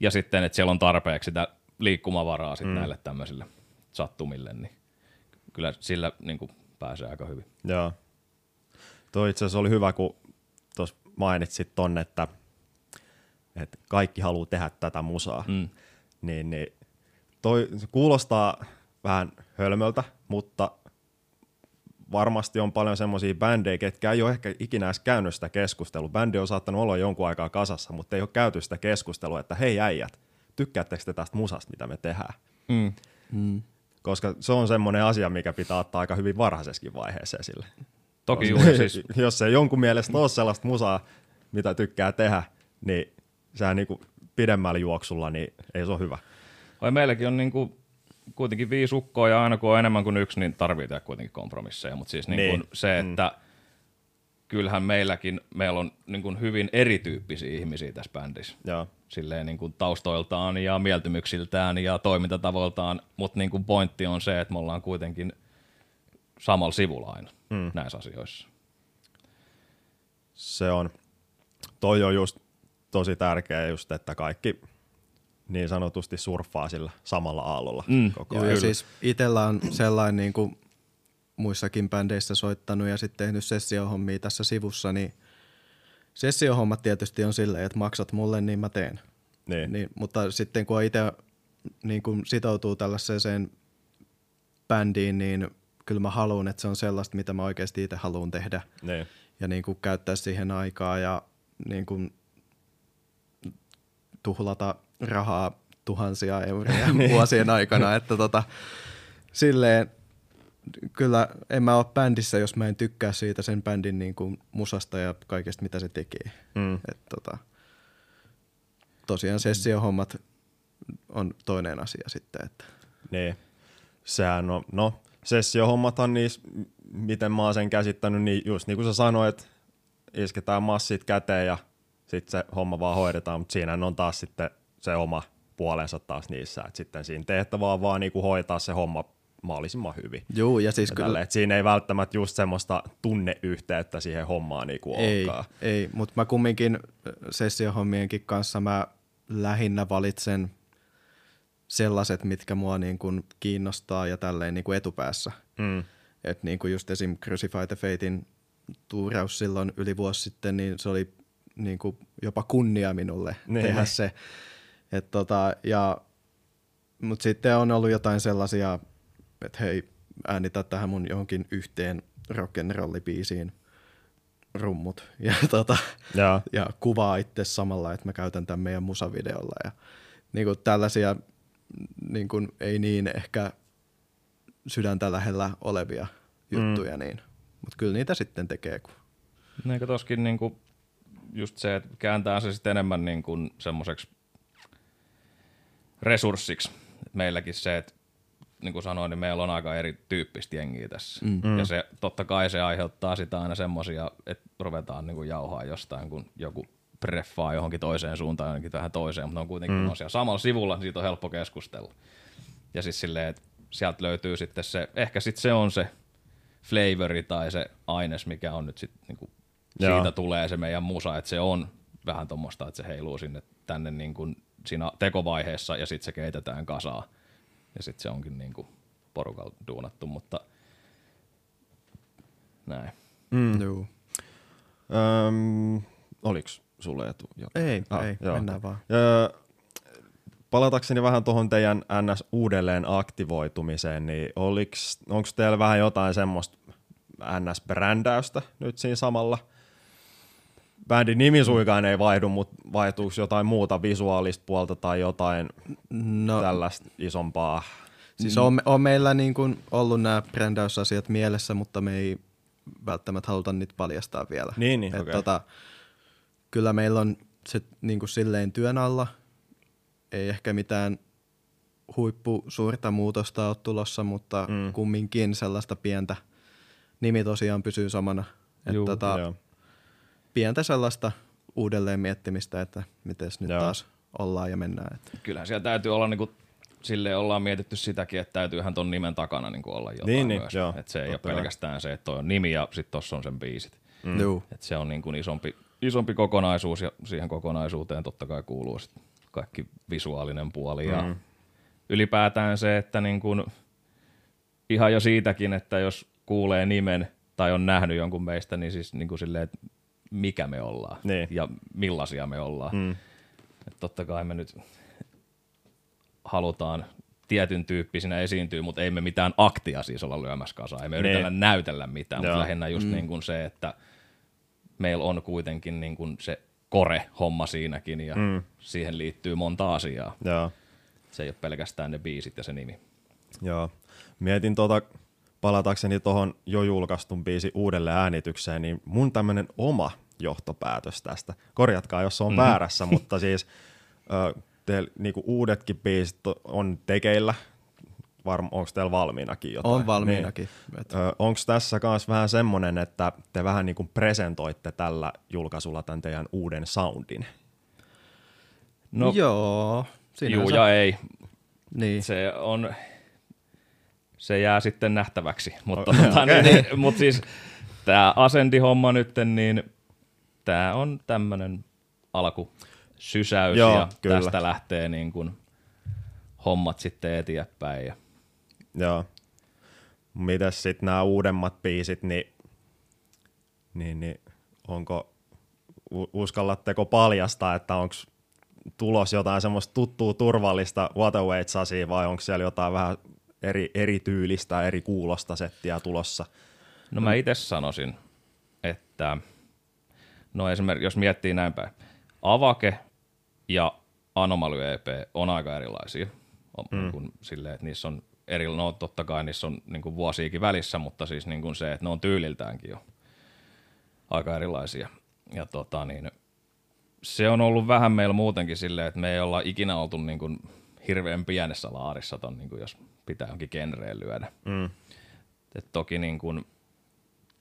ja sitten, että siellä on tarpeeksi sitä liikkumavaraa sit näille tämmöisille sattumille, niin kyllä sillä niin kuin pääsee aika hyvin. Joo. Tuo itse asiassa oli hyvä, kun tuossa mainitsit ton, että kaikki haluaa tehdä tätä musaa. Niin toi kuulostaa vähän hölmöltä, mutta varmasti on paljon semmoisia bändejä, ketkä ei ole ehkä ikinä edes käynyt sitä keskustelua. Bändi on saattanut olla jonkun aikaa kasassa, mutta ei ole käyty sitä keskustelua, että hei äijät, tykkäättekö te tästä musasta, mitä me tehdään? Koska se on semmoinen asia, mikä pitää ottaa aika hyvin varhaisessakin vaiheessa esille. Toki juuri siis. Jos ei jonkun mielestä ole sellaista musaa, mitä tykkää tehdä, niin sehän niinku pidemmällä juoksulla niin ei se ole hyvä. Vai meilläkin on niinku kuitenkin 5 ukkoa ja aina kun on enemmän kuin yksi, niin tarvitaan kuitenkin kompromisseja, mutta siis niin se, että kyllähän meillä on niin kuin hyvin erityyppisiä ihmisiä tässä bändissä. Joo. Silleen niin kuin taustoiltaan ja mieltymyksiltään ja toimintatavoiltaan, mutta niin kuin pointti on se, että me ollaan kuitenkin samalla sivulla aina näissä asioissa. Se on. Toi on just tosi tärkeä just, että kaikki niin sanotusti surffaa sillä samalla aallolla koko ajan. Ja siis itsellä on sellainen niin kuin muissakin bändeissä soittanut ja sitten tehnyt sessiohommia tässä sivussa, niin sessiohommat tietysti on silleen, että maksat mulle, niin mä teen. Niin, mutta sitten kun itse niin kuin sitoutuu tällaiseen bändiin, niin kyllä mä haluan, että se on sellaista, mitä mä oikeasti itse haluan tehdä. Ne. Ja niin kuin käyttää siihen aikaa ja niin kuin tuhlata rahaa tuhansia euroja vuosien aikana. Että silleen, kyllä en mä ole bändissä, jos mä en tykkää siitä sen bändin niin kuin musasta ja kaikesta, mitä se tekee. Mm. Että tosiaan sessiohommat on toinen asia sitten. Että. Ne. Sehän on, no sessiohommathan niissä, miten mä oon sen käsittänyt, niin just niin kuin sä sanoit, isketään massit käteen ja sitten se homma vaan hoidetaan, mutta siinä on taas sitten se oma puolensa taas niissä, että sitten siinä tehtävää on vaan niinku hoitaa se homma mahdollisimman hyvin. Joo, ja siis kyllä. Et siinä ei välttämättä just semmoista tunneyhteyttä siihen hommaan niinku olekaan. Ei, mutta mä kumminkin sessiohommienkin kanssa mä lähinnä valitsen sellaiset, mitkä mua niin kuin kiinnostaa ja tälleen niin kuin etupäässä. Mm. Että niin kuin just esim. Crucified Fatein tuuraus silloin yli vuosi sitten, niin se oli niin kuin jopa kunnia minulle tehdä se. Et mutta sitten on ollut jotain sellaisia, että hei, äänitä tähän mun johonkin yhteen rock'n'rollibiisiin rummut ja kuvaa itse samalla, että mä käytän tämän meidän musavideolla ja niin kuin tällaisia niin kuin ei niin ehkä sydäntä lähellä olevia juttuja, niin. Mutta kyllä niitä sitten tekee. Eikö toskin niinku just se, että kääntää se sitten enemmän niinku semmoiseksi resurssiksi. Et meilläkin se, että niin kuin sanoin, niin meillä on aika erityyppistä jengiä tässä. Mm. Ja se, totta kai se aiheuttaa sitä aina semmoisia, että ruvetaan niinku jauhaa jostain, kun joku preffaa johonkin toiseen suuntaan, johonkin vähän toiseen, mutta ne on kuitenkin osia. Samalla sivulla siitä on helppo keskustella. Ja siis silleen, että sieltä löytyy sitten se, ehkä sitten se on se flavori tai se aines, mikä on nyt sitten, niinku, siitä tulee se meidän musa, että se on vähän tommoista, että se heiluu sinne tänne niinku siinä tekovaiheessa ja sitten se keitetään kasaa. Ja sitten se onkin niinku porukalla duunattu, mutta näin. Mm. Joo. Oliks sulle Eetu? Ei, ei, mennään vaan. Palatakseni vähän tuohon teidän NS uudelleen aktivoitumiseen, niin onko teillä vähän jotain semmoista NS-brändäystä nyt siinä samalla? Bändin nimi suikaan ei vaihdu, mutta vaihtuuko jotain muuta visuaalista puolta tai jotain tällaista isompaa? Siis on meillä niin kun ollut nämä brändäysasiat mielessä, mutta me ei välttämättä haluta niitä paljastaa vielä. Niin, okei. Okay. Kyllä meillä on se niin kuin silleen työn alla, ei ehkä mitään huippusuurta muutosta ole tulossa, mutta kumminkin sellaista pientä, nimi tosiaan pysyy samana, että pientä sellaista uudelleen miettimistä, että mites nyt taas ollaan ja mennään. Että. Kyllähän siellä täytyy olla, niin kuin, silleen ollaan mietitty sitäkin, että täytyyhän ton nimen takana niin kuin olla jotain myös, että se ei ole pelkästään se, että toi on nimi ja sit tossa on sen biisit, että se on niin kuin isompi kokonaisuus ja siihen kokonaisuuteen totta kai kuuluu sitten kaikki visuaalinen puoli ja ylipäätään se, että niin kun ihan jo siitäkin, että jos kuulee nimen tai on nähnyt jonkun meistä, niin siis niin kuin silleen, että mikä me ollaan ja millaisia me ollaan. Et totta kai me nyt halutaan tietyn tyyppisinä esiintyä, mutta ei me mitään aktia siis olla lyömässä kasaan, ei me yritetä näytellä mitään, mutta lähinnä just niin kuin se, että meillä on kuitenkin niin kuin se kore-homma siinäkin ja siihen liittyy monta asiaa. Joo. Se ei ole pelkästään ne biisit ja se nimi. Joo. Mietin palatakseni tuohon jo julkaistun biisin uudelleen äänitykseen, niin mun tämmönen oma johtopäätös tästä. Korjatkaa, jos se on väärässä, mutta siis teillä niinku uudetkin biisit on tekeillä. Onko teillä valmiinakin jotain? On valmiinakin. Niin. Onko tässä myös vähän semmoinen, että te vähän niin kuin presentoitte tällä julkaisulla tämän teidän uuden soundin? No, joo. Juu ja ei. Niin. Se jää sitten nähtäväksi. Mutta mut siis tämä Ascendi-homma nyt, niin tämä on tämmöinen alkusysäys ja kyllä. Tästä lähtee niin kuin hommat sitten eteenpäin. Joo. Mitäs sitten nämä uudemmat biisit, niin onko, uskallatteko paljastaa, että onko tulos jotain semmoista tuttua turvallista What Awaits Usia vai onko siellä jotain vähän eri tyylistä, eri kuulosta settiä tulossa? No mä itse sanoisin, että no esimerkiksi jos miettii näin päin, Awake ja Anomaly EP on aika erilaisia, kun silleen, että niissä on eri, no totta kai niissä on niin kuin vuosiakin välissä, mutta siis niin kuin se, että ne on tyyliltäänkin jo aika erilaisia. Ja se on ollut vähän meillä muutenkin silleen, että me ei olla ikinä oltu niin kuin hirveän pienessä laarissa, niin kuin jos pitää jonkin genreen lyödä. Mm. Et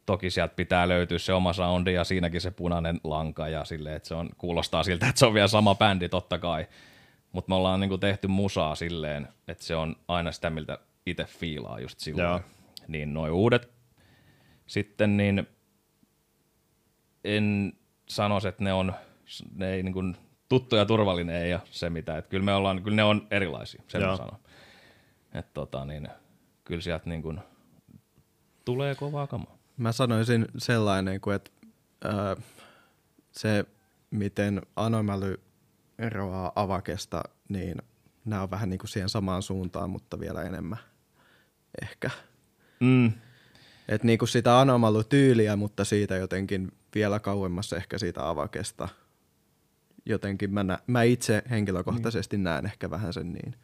toki sieltä pitää löytyä se oma soundi ja siinäkin se punainen lanka ja silleen, että se on, kuulostaa siltä, että se on vielä sama bändi totta kai. Mutta me ollaan niinku tehty musaa silleen, että se on aina sitä, miltä itse fiilaa just silloin. Joo. Niin noi uudet sitten, niin en sanoisi, että ne ei niinku tuttu ja turvallinen ei ole se mitä. Että kyllä me ollaan, kyllä ne on erilaisia, sen mä sanon. Että kyllä sieltä niinku tulee kovaa kamaa. Mä sanoisin sellainen, että se miten Anomaly eroaa Awakesta, niin nämä on vähän niin kuin siihen samaan suuntaan, mutta vielä enemmän ehkä. Mm. Että niin kuin sitä Anomaly-tyyliä, mutta siitä jotenkin vielä kauemmas ehkä siitä Awakesta. Jotenkin mä itse henkilökohtaisesti näen ehkä vähän sen niin.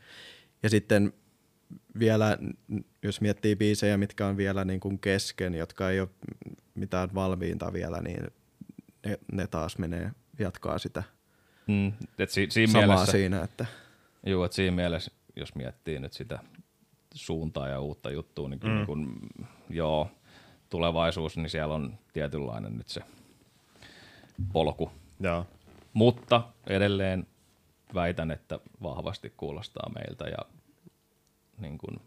Ja sitten vielä, jos miettii biisejä, mitkä on vielä niin kuin kesken, jotka ei ole mitään valmiinta vielä, niin ne taas menee, jatkaa sitä samaa mielessä, siinä. Että. Juu, että siinä mielessä, jos miettii nyt sitä suuntaa ja uutta juttua, niin kyllä niin joo, tulevaisuus, niin siellä on tietynlainen nyt se polku. Joo. Mutta edelleen väitän, että vahvasti kuulostaa meiltä ja niin kuin,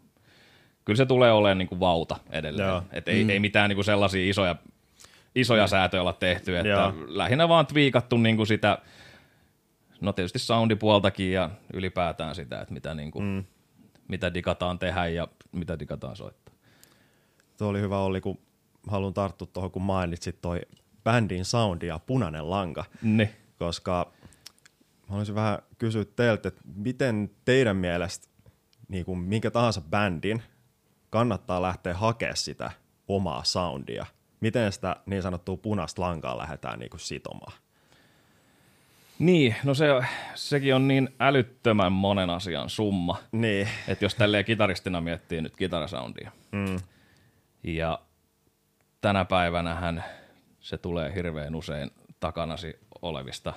kyllä se tulee olemaan niin kuin vauta edelleen, että ei mitään niin kuin sellaisia isoja säätöjä olla tehty, että lähinnä vaan twiikattu niin kuin sitä, no tietysti soundipuoltakin ja ylipäätään sitä, että mitä, niin kuin, mitä digataan tehdä ja mitä digataan soittaa. Tuo oli hyvä Olli, kun haluan tarttua tuohon, kun mainitsit toi bändin soundi ja punainen lanka, ne. Koska haluaisin vähän kysyä teiltä, että miten teidän mielestä niin kuin minkä tahansa bändin kannattaa lähteä hakemaan sitä omaa soundia. Miten sitä niin sanottua punaista lankaa lähdetään niin kuin sitomaan? Niin, no sekin on niin älyttömän monen asian summa, niin. Että jos tälleen kitaristina miettii nyt kitarasoundia. Mm. Ja tänä päivänähän se tulee hirveän usein takanasi olevista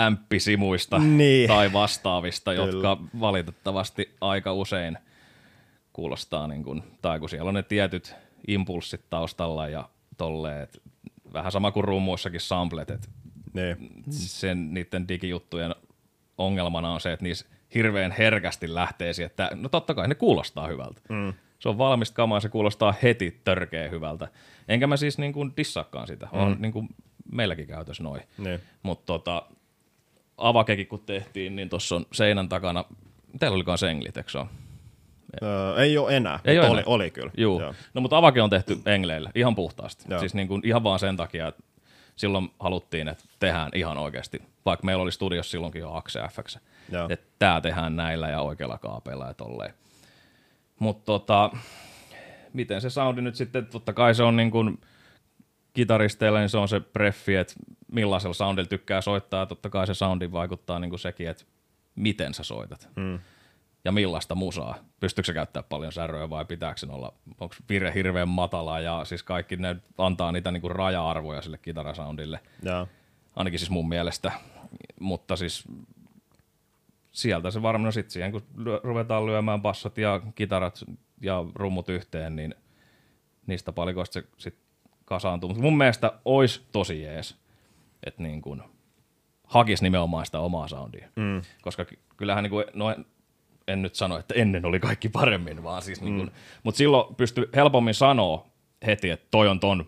ämppisimuista tai vastaavista, jotka valitettavasti aika usein kuulostaa, niin kuin, tai kun siellä on ne tietyt impulssit taustalla ja tolleen, vähän sama kuin rummuissakin samplet, että niiden digijuttujen ongelmana on se, että niissä hirveän herkästi lähtee siihen, että no totta kai ne kuulostaa hyvältä. Mm. Se on valmista kamaa, se kuulostaa heti törkeä hyvältä. Enkä mä siis niin kuin dissaakaan sitä, on niin kuin meilläkin käytös noin, mutta Awakekin kun tehtiin, niin tuossa on seinän takana, teillä olikaan se Englit, eikö se ole? Ei ole enää, ei mutta oli kyllä. Juu. No mutta Awake on tehty Engleillä ihan puhtaasti, siis niin kuin ihan vaan sen takia, että silloin haluttiin, että tehdään ihan oikeasti, vaikka meillä oli studiossa silloinkin jo Axe-Fx, että tää tehdään näillä ja oikealla kaapeilla ja tolleen. Mutta miten se soundi nyt sitten, totta kai se on niin kuin kitaristeilla, niin se on se preffi, että millaisella soundilla tykkää soittaa, ja totta kai se soundi vaikuttaa niin kuin sekin, että miten sä soitat ja millaista musaa. Pystyykö sä käyttämään paljon säröä vai pitääkö olla, onko vire hirveän matala ja siis kaikki ne antaa niitä niin kuin raja-arvoja sille kitarasoundille, ainakin siis mun mielestä, mutta siis sieltä se varmaan, no sitten siihen kun ruvetaan lyömään bassot ja kitarat ja rummut yhteen, niin niistä palikoista se sitten kasaantuu, mutta mun mielestä olisi tosi jees, että niin kun hakisi nimenomaan sitä omaa soundia, koska kyllähän niin kun, no en nyt sano, että ennen oli kaikki paremmin, vaan siis niin kun, mutta silloin pystyi helpommin sanoa heti, että toi on ton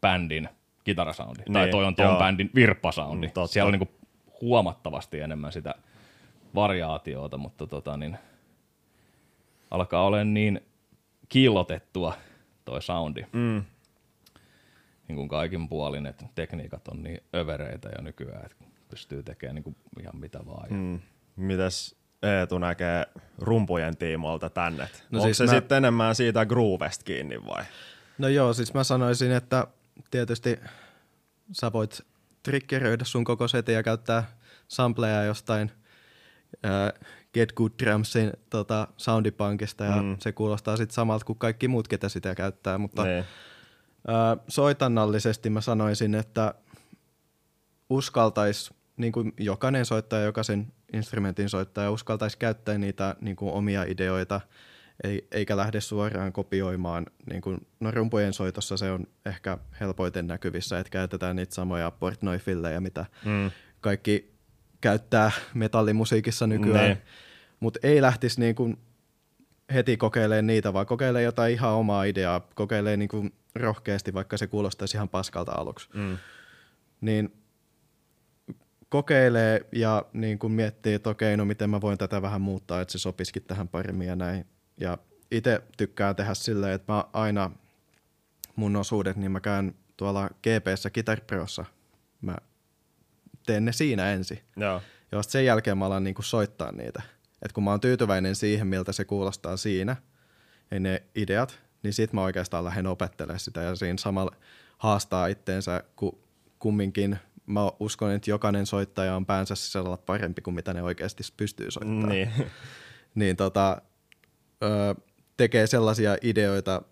bändin kitarasoundi, niin, tai toi on ton bändin virppasoundi, siellä on niin kun huomattavasti enemmän sitä variaatioita, mutta niin alkaa olemaan niin kiillotettua toi soundi, niin kuin kaikin puolin, että tekniikat on niin övereitä jo nykyään, että pystyy tekemään niin kuin ihan mitä vaan. Mitäs Eetu näkee rumpujen tiimoilta tänne. No onko siis se sitten enemmän siitä groovesta kiinni vai? No joo, siis mä sanoisin, että tietysti sä voit triggeröidä sun koko setin ja käyttää sampleja jostain GetGood Drumsin soundipankista ja se kuulostaa sitten samalta kuin kaikki muut, ketä sitä käyttää, mutta soitannallisesti mä sanoisin, että uskaltaisi, niin kuin jokainen soittaja, jokaisen instrumentin soittaja uskaltaisi käyttää niitä niin kuin omia ideoita, eikä lähde suoraan kopioimaan. Niin kuin, no rumpujen soitossa se on ehkä helpoiten näkyvissä, että käytetään niitä samoja Portnoy-fillejä, mitä kaikki käyttää metallimusiikissa nykyään. Mutta ei lähtisi niin kuin heti kokeilemaan niitä, vaan kokeilee jotain ihan omaa ideaa, kokeilee niin kuin rohkeasti, vaikka se kuulostaisi ihan paskalta aluksi. Niin kokeilee ja niin kun miettii, että okei, no miten mä voin tätä vähän muuttaa, että se sopisikin tähän paremmin ja näin. Ja itse tykkään tehdä silleen, että mä aina mun osuudet, niin mä käyn tuolla GP:ssä Guitar Prossa. Mä teen ne siinä ensin. Joo. Ja sen jälkeen mä alan niin kun soittaa niitä. Et kun mä oon tyytyväinen siihen, miltä se kuulostaa siinä, ja ne ideat, niin sit mä oikeastaan lähden opettelemaan sitä ja siinä samalla haastaa itteensä, kun kumminkin mä uskon, että jokainen soittaja on päänsä sisällä parempi kuin mitä ne oikeasti pystyy soittamaan. Niin. Niin tekee sellaisia ideoita,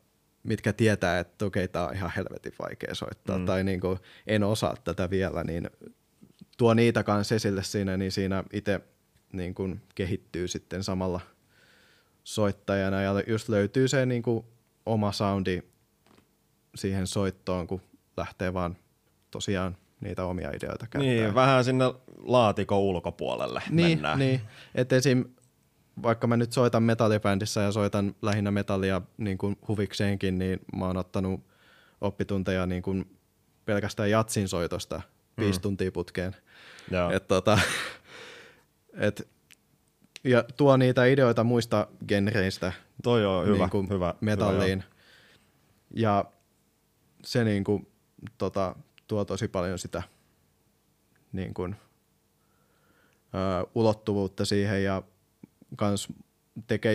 mitkä tietää, että okei, tää on ihan helvetin vaikea soittaa tai niin kuin, en osaa tätä vielä, niin tuo niitä kanssa esille siinä, niin siinä itse niin kuin kehittyy sitten samalla soittajana ja just löytyy se niin kuin oma soundi siihen soittoon, kun lähtee vaan tosiaan niitä omia ideoita käyttää. Niin, vähän sinne laatikon ulkopuolelle mennään. Niin, että esim. Vaikka mä nyt soitan metallibändissä ja soitan lähinnä metallia niin kuin huvikseenkin, niin mä oon ottanut oppitunteja niin kuin pelkästään jatsin soitosta 5 tuntia putkeen. Että ja tuo niitä ideoita muista genreistä. Toi on hyvä, niin kuin hyvä metalliin. Hyvä, ja se niin kuin tuo tosi paljon sitä niin kun, ulottuvuutta siihen ja kans tekee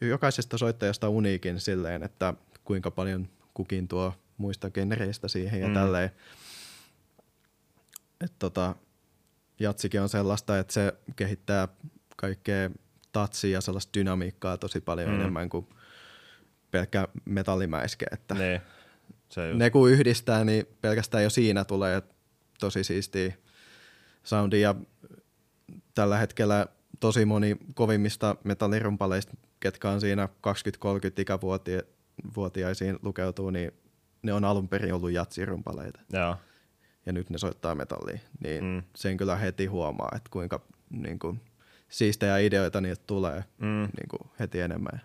jokaisesta soittajasta uniikin silleen, että kuinka paljon kukin tuo muista genereistä siihen ja tälleen. Et jatsikin on sellaista, että se kehittää kaikkea tatsia ja sellaista dynamiikkaa tosi paljon enemmän kuin pelkkä metallimäiske. Että ne kun yhdistää, niin pelkästään jo siinä tulee tosi siistiä soundia. Tällä hetkellä tosi moni kovimmista metallirumpaleista, ketkä on siinä 20-30 ikävuotiaisiin lukeutuu, niin ne on alun perin ollut jatsirumpaleita. Ja nyt ne soittaa metallia. Niin sen kyllä heti huomaa, että kuinka niin kuin, siistejä ideoita niitä tulee niin kuin, heti enemmän.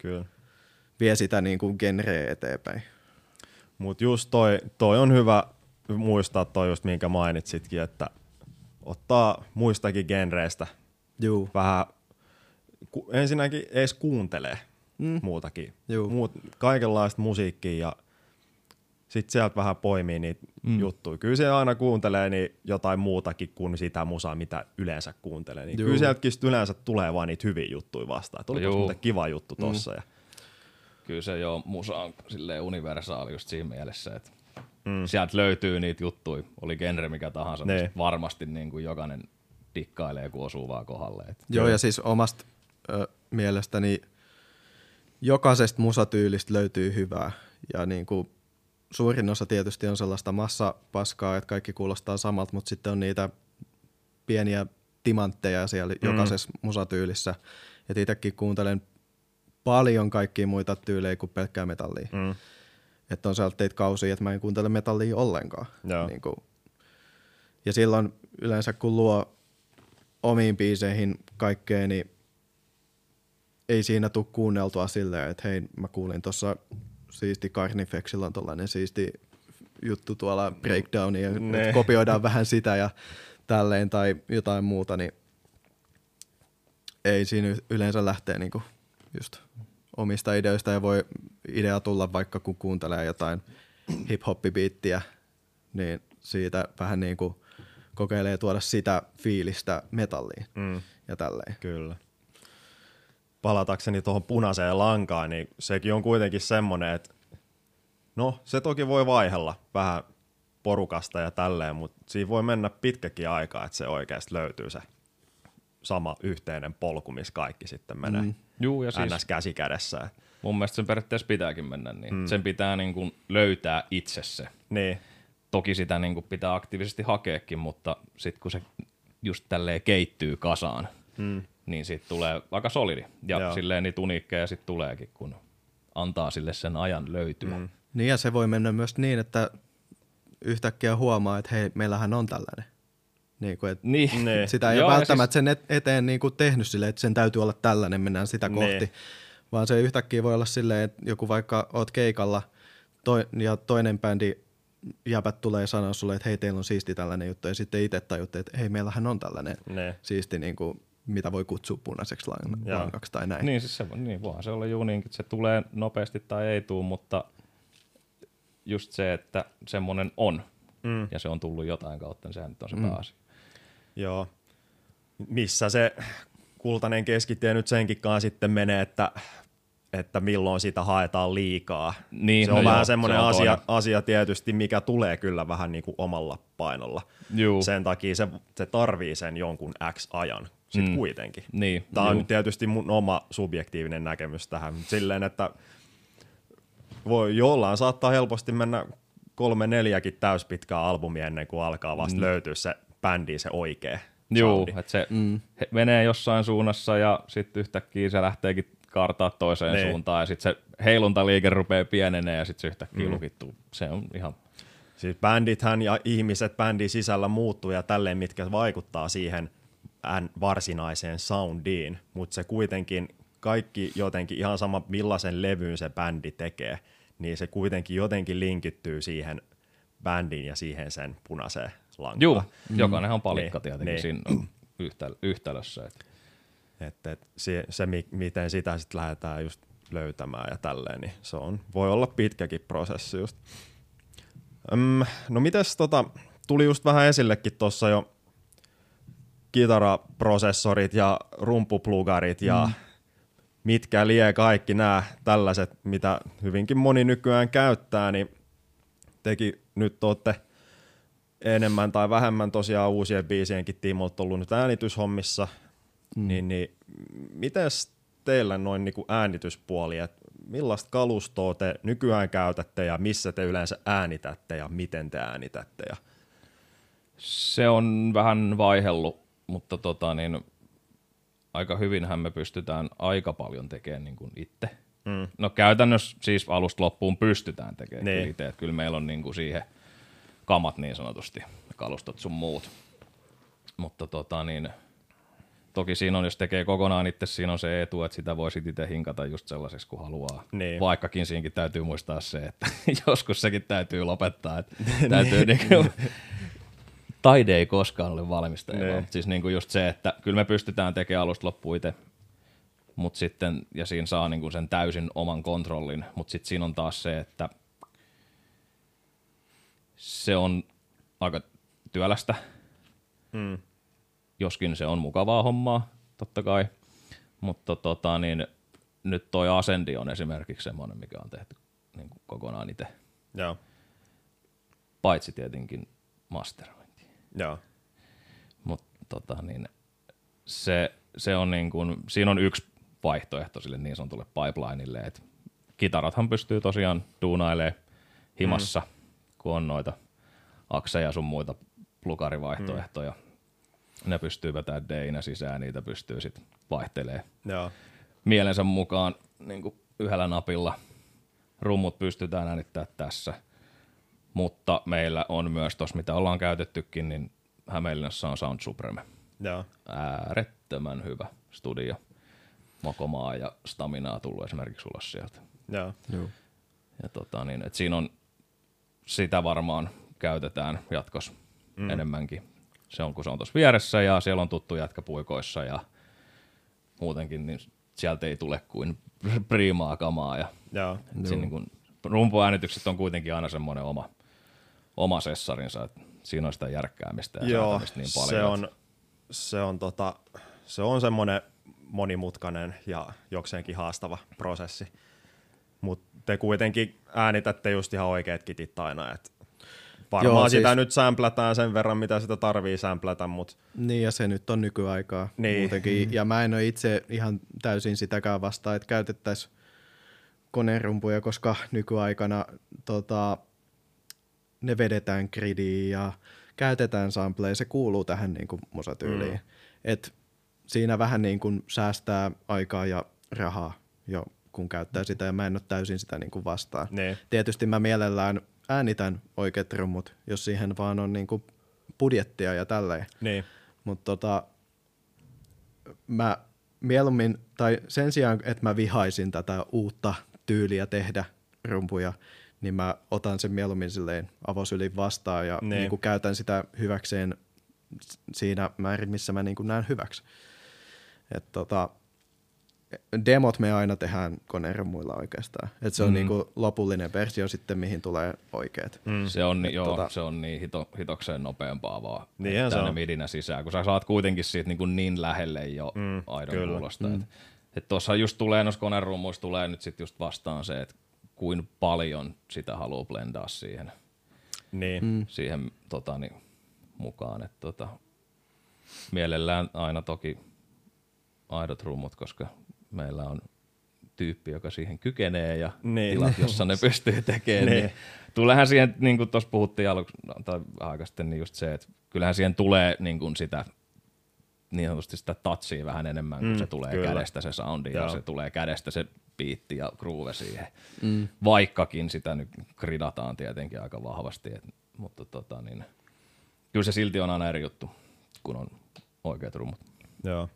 Kyllä. Vie sitä niin kuin, genreä eteenpäin. Mut just toi on hyvä muistaa toi just minkä mainitsitkin, että ottaa muistakin genreistä vähän, ensinnäkin edes kuuntelee muutakin, kaikenlaista musiikkia ja sit sieltä vähän poimii niitä juttuja. Kyllä se aina kuuntelee niin jotain muutakin kuin sitä musaa, mitä yleensä kuuntelee. Niin kyllä sieltäkin yleensä tulee vaan niitä hyviä juttuja vastaan. Tuliko muuten kiva juttu tossa ja kyllä se musa on silleen universaali just siinä mielessä, että sieltä löytyy niitä juttuja, oli genre mikä tahansa, mutta varmasti niin kuin jokainen dikkailee, kun osuu vaan kohdalle. Joo, ja siis omasta mielestäni jokaisesta musatyylistä löytyy hyvää, ja niin kuin suurin osa tietysti on sellaista massapaskaa, että kaikki kuulostaa samalta, mutta sitten on niitä pieniä timantteja siellä jokaisessa musatyylissä, että itsekin kuuntelen paljon kaikkia muita tyylejä kuin pelkkää metallia. Että on sieltä kausia, että mä en kuuntele metallia ollenkaan. Niin kuin. Ja silloin yleensä kun luo omiin biiseihin kaikkea, niin ei siinä tule kuunneltua silleen, että hei mä kuulin tuossa siisti Carnifexilla on tollainen siisti juttu tuolla breakdowni ja kopioidaan vähän sitä ja tälleen tai jotain muuta, niin ei siinä yleensä lähtee niinku just omista ideoista ja voi idea tulla vaikka kun kuuntelee jotain hip-hoppibiittiä, niin siitä vähän niin kuin kokeilee tuoda sitä fiilistä metalliin. ja tälleen. Kyllä. Palatakseni tuohon punaiseen lankaan, niin sekin on kuitenkin semmoinen, että no se toki voi vaihella vähän porukasta ja tälleen, mutta siinä voi mennä pitkäkin aikaa, että se oikeasti löytyy se sama yhteinen polku, missä kaikki sitten menee juu, ja siis käsi kädessä. Mun mielestä sen periaatteessa pitääkin mennä niin. Sen pitää niin kuin löytää itse se. Niin. Toki sitä niin kuin pitää aktiivisesti hakeekin, mutta sitten kun se just tälleen keittyy kasaan, niin siitä tulee aika solidi. Ja joo, silleen niitä uniikkeja sitten tuleekin, kun antaa sille sen ajan löytyä. Niin ja se voi mennä myös niin, että yhtäkkiä huomaa, että hei, meillähän on tällainen. Niin kuin, et niin. Sitä ei joo, ole välttämättä siis sen eteen niin kuin tehnyt silleen, että sen täytyy olla tällainen, mennään sitä kohti. Ne. Vaan se yhtäkkiä voi olla silleen, että joku vaikka oot keikalla ja toinen bändi jäpät tulee sanoa sulle, että hei, teillä on siisti tällainen juttu. Ja sitten itse tajutte, että hei, meillähän on tällainen ne siisti, niin kuin, mitä voi kutsua punaiseksi langaksi tai näin. Niin, siis se, niin voihan se olla juu niin, että se tulee nopeasti tai ei tule, mutta just se, että semmoinen on ja se on tullut jotain kautta, niin sehän nyt on se pääasia. Joo, missä se kultainen keskitie nyt senkinkaan sitten menee, että milloin sitä haetaan liikaa. Niin, se on vähän semmoinen asia tietysti, mikä tulee kyllä vähän niin kuin omalla painolla. Juu. Sen takia se tarvii sen jonkun X ajan sitten kuitenkin. Niin, tämä on tietysti mun oma subjektiivinen näkemys tähän, mutta silleen, että voi jollain saattaa helposti mennä 3-4 täyspitkää albumia ennen kuin alkaa vasta löytyä se bändi se oikea. Joo, että se menee jossain suunnassa ja sitten yhtäkkiä se lähteekin kaartaa toiseen niin suuntaan ja sitten se heiluntaliike rupeaa pienenee ja sitten se yhtäkkiä lukittuu. Se on ihan... Siis bändithän ja ihmiset bändin sisällä muuttuu ja tälleen, mitkä vaikuttaa siihen varsinaiseen soundiin, mutta se kuitenkin kaikki jotenkin ihan sama millaisen levyyn se bändi tekee, niin se kuitenkin jotenkin linkittyy siihen bändiin ja siihen sen punaiseen lankaan. Joo, jokainen on palikka tietenkin siinä yhtälössä. Se, miten sitä sitten lähdetään just löytämään ja tälleen, niin se on, voi olla pitkäkin prosessi just. No mites tuli just vähän esillekin tuossa jo kitaraprosessorit ja rumpuplugarit ja mitkä lie kaikki nämä tällaiset, mitä hyvinkin moni nykyään käyttää, niin teki nyt olette enemmän tai vähemmän tosiaan uusien biisienkin tiimoilta ollut nyt äänityshommissa, niin mites teillä noin niinku äänityspuoli, että millaista kalustoa te nykyään käytätte ja missä te yleensä äänitätte ja miten te äänitätte? Ja... Se on vähän vaihdellut, mutta aika hyvinhän me pystytään aika paljon tekemään niin kuin itse. No käytännössä siis alusta loppuun pystytään tekemään niin itse. Kyllä meillä on niin kuin siihen kamat niin sanotusti, kalustot sun muut. Mutta toki siinä on, jos tekee kokonaan itse, siinä on se etu, että sitä voi itse hinkata just sellaiseksi kuin haluaa. Niin. Vaikkakin siinkin täytyy muistaa se, että joskus sekin täytyy lopettaa. Että täytyy niin kuin... Taide ei koskaan ole valmista, siis niinku just se, että kyllä me pystytään tekemään alusta loppuun itse, mut sitten, ja siinä saa niinku sen täysin oman kontrollin, mutta sitten siinä on taas se, että se on aika työlästä, joskin se on mukavaa hommaa, totta kai, mutta nyt toi Ascendi on esimerkiksi semmoinen, mikä on tehty niinku kokonaan itse, paitsi tietenkin master. Joo. Mut se on niin kuin, siinä on yksi vaihtoehto sille niin sanotulle pipelineille, että kitarathan pystyy tosiaan duunailemaan himassa, kun on noita akseja sun muita plugarivaihtoehtoja. Ne pystyy vetämään deinä sisään, niitä pystyy sit vaihtelemaan mielensä mukaan niin kuin yhdellä napilla. Rummut pystytään äänittämään tässä. Mutta meillä on myös tuossa, mitä ollaan käytettykin, niin Hämeenlinnassa on Sound Supreme. Joo. Äärettömän hyvä studio. Mokomaa ja Staminaa tullut esimerkiksi ulos sieltä. Joo. Ja et siinä on, sitä varmaan käytetään jatkossa enemmänkin. Se on, kun se on tuossa vieressä ja siellä on tuttu jätkä puikoissa ja muutenkin, niin sieltä ei tule kuin priimaa kamaa. Ja rumpuäänitykset on kuitenkin aina semmoinen oma sessarinsa, että siinä on sitä järkkäämistä ja säätämistä niin paljon. Se on se on semmoinen monimutkainen ja jokseenkin haastava prosessi. Mutta te kuitenkin äänitätte just ihan oikeat kitit aina, että varmaan joo, sitä siis nyt sämplätään sen verran, mitä sitä tarvii sämplätä, mut niin, ja se nyt on nykyaikaa niin muutenkin. Ja mä en ole itse ihan täysin sitäkään vastaan, että käytettäisiin konerumpuja, koska nykyaikana ne vedetään gridiin ja käytetään sampleja. Se kuuluu tähän niin kuin musatyyliin. Et siinä vähän niin kuin säästää aikaa ja rahaa jo, kun käyttää sitä, ja mä en ole täysin sitä niin kuin vastaan. Ne. Tietysti mä mielellään äänitän oikeat rummut, jos siihen vaan on niinku budjettia ja tälleen. Niin. Mutta mä mieluummin, tai sen sijaan, että mä vihaisin tätä uutta tyyliä tehdä rumpuja, niin mä otan sen mieluummin silleen avosylin vastaan ja niinku käytän sitä hyväkseen siinä määrin, missä mä niinku näen hyväksi. Et demot me aina tehdään konerummuilla oikeastaan. Et se on niinku lopullinen versio sitten, mihin tulee oikeet. Se on, joo, se on niin hitokseen nopeampaa vaan. Niinhän se on. Midinä sisään, kun sä saat kuitenkin siitä niin lähelle jo aidon kuulosta. Et tuossa just tulee, noissa konerummuissa tulee nyt sit just vastaan se, että kuin paljon sitä haluaa blendaa siihen, siihen mukaan. Et mielellään aina toki aidot rummut, koska meillä on tyyppi, joka siihen kykenee ja tilat, jossa ne pystyy tekemään. Niin tuleehan siihen, niin kuin tuossa puhuttiin aikaisesti, niin just se, että kyllähän siihen tulee niin kuin sitä, niin sanotusti sitä touchia vähän enemmän, kun se tulee kädestä se soundi ja se tulee kädestä se biitti ja groove siihen. Vaikkakin sitä nyt gridataan tietenkin aika vahvasti, mutta kyllä se silti on aina eri juttu, kun on oikeat rummut. Joo.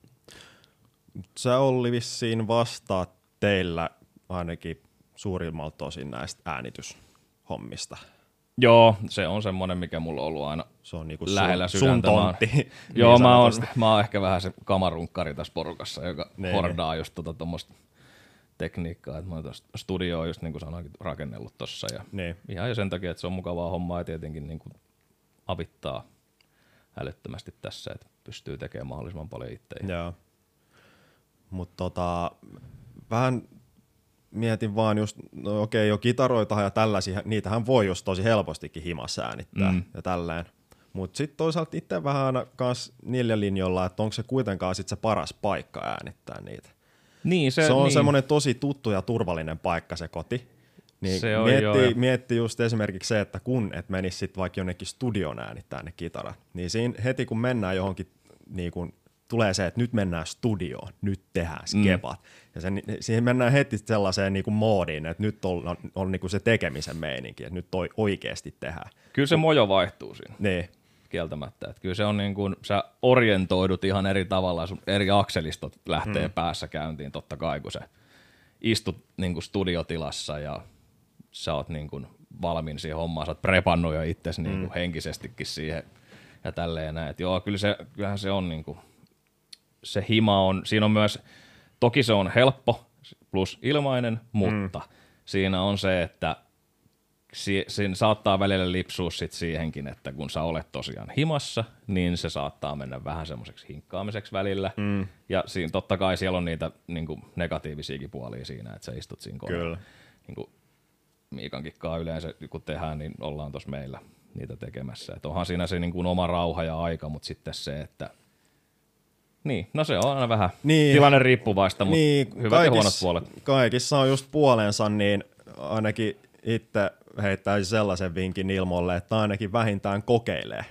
Sä, Olli, vissiin vastaat teillä ainakin suurimmalta osin näistä äänityshommista. Joo, se on semmoinen, mikä mulla on ollut aina se on niinku lähellä sydäntä. Sun tontti. Niin joo, mä oon ehkä vähän se kamarunkkari tässä porukassa, joka hordaa just tuommoista tekniikkaa. Et mä oon studioa just niin kuin sanoinkin rakennellut tossa. Ja ihan jo sen takia, että se on mukavaa hommaa ja tietenkin niin kuin avittaa älyttömästi tässä, että pystyy tekemään mahdollisimman paljon itse. Joo. Mutta vähän mietin vaan just, no okei, jo kitaroitahan ja tällaisia, niitähän voi just tosi helpostikin himassa äänittää ja tälleen. Mutta sitten toisaalta itse vähän aina kans niillä linjoilla, että onko se kuitenkaan sit se paras paikka äänittää niitä. Niin, se on semmoinen tosi tuttu ja turvallinen paikka se koti. Niin se miettii just esimerkiksi se, että et menisi sit vaikka jonnekin studion äänittää ne kitarat, niin siinä heti kun mennään johonkin niin kun tulee se, että nyt mennään studioon, nyt tehdään skebat. Ja siihen mennään heti sellaiseen niinku moodiin, että nyt on niinku se tekemisen meininki, että nyt toi oikeasti tehdään. Kyllä se mojo vaihtuu siinä, kieltämättä. Että kyllä se on niin kuin, sä orientoidut ihan eri tavalla, sun eri akselistot lähtee päässä käyntiin totta kai, kun sä istut niinku studiotilassa ja sä oot niinku valmiin siihen hommaan, sä oot prepannut jo itsesi niinku henkisestikin siihen ja tälleen näin. Et joo, kyllähän se on niinku se hima on, siinä on myös, toki se on helppo plus ilmainen, mutta siinä on se, että siinä saattaa välillä lipsua sit siihenkin, että kun sä olet tosiaan himassa, niin se saattaa mennä vähän semmoiseksi hinkkaamiseksi välillä. Ja siinä, totta kai siellä on niitä niin kuin negatiivisiakin puolia siinä, että sä istut siinä kohdalla. Niin kuin Miikankin kanssa yleensä, kun tehdään, niin ollaan tuossa meillä niitä tekemässä. Et onhan siinä se niin kuin oma rauha ja aika, mutta sitten se, että niin, no se on aina vähän tilanne riippuvaista, mutta hyvät ja huonot puolet. Kaikissa on just puolensa, niin ainakin itse heittäisi sellaisen vinkin ilmoille, että ainakin vähintään kokeilee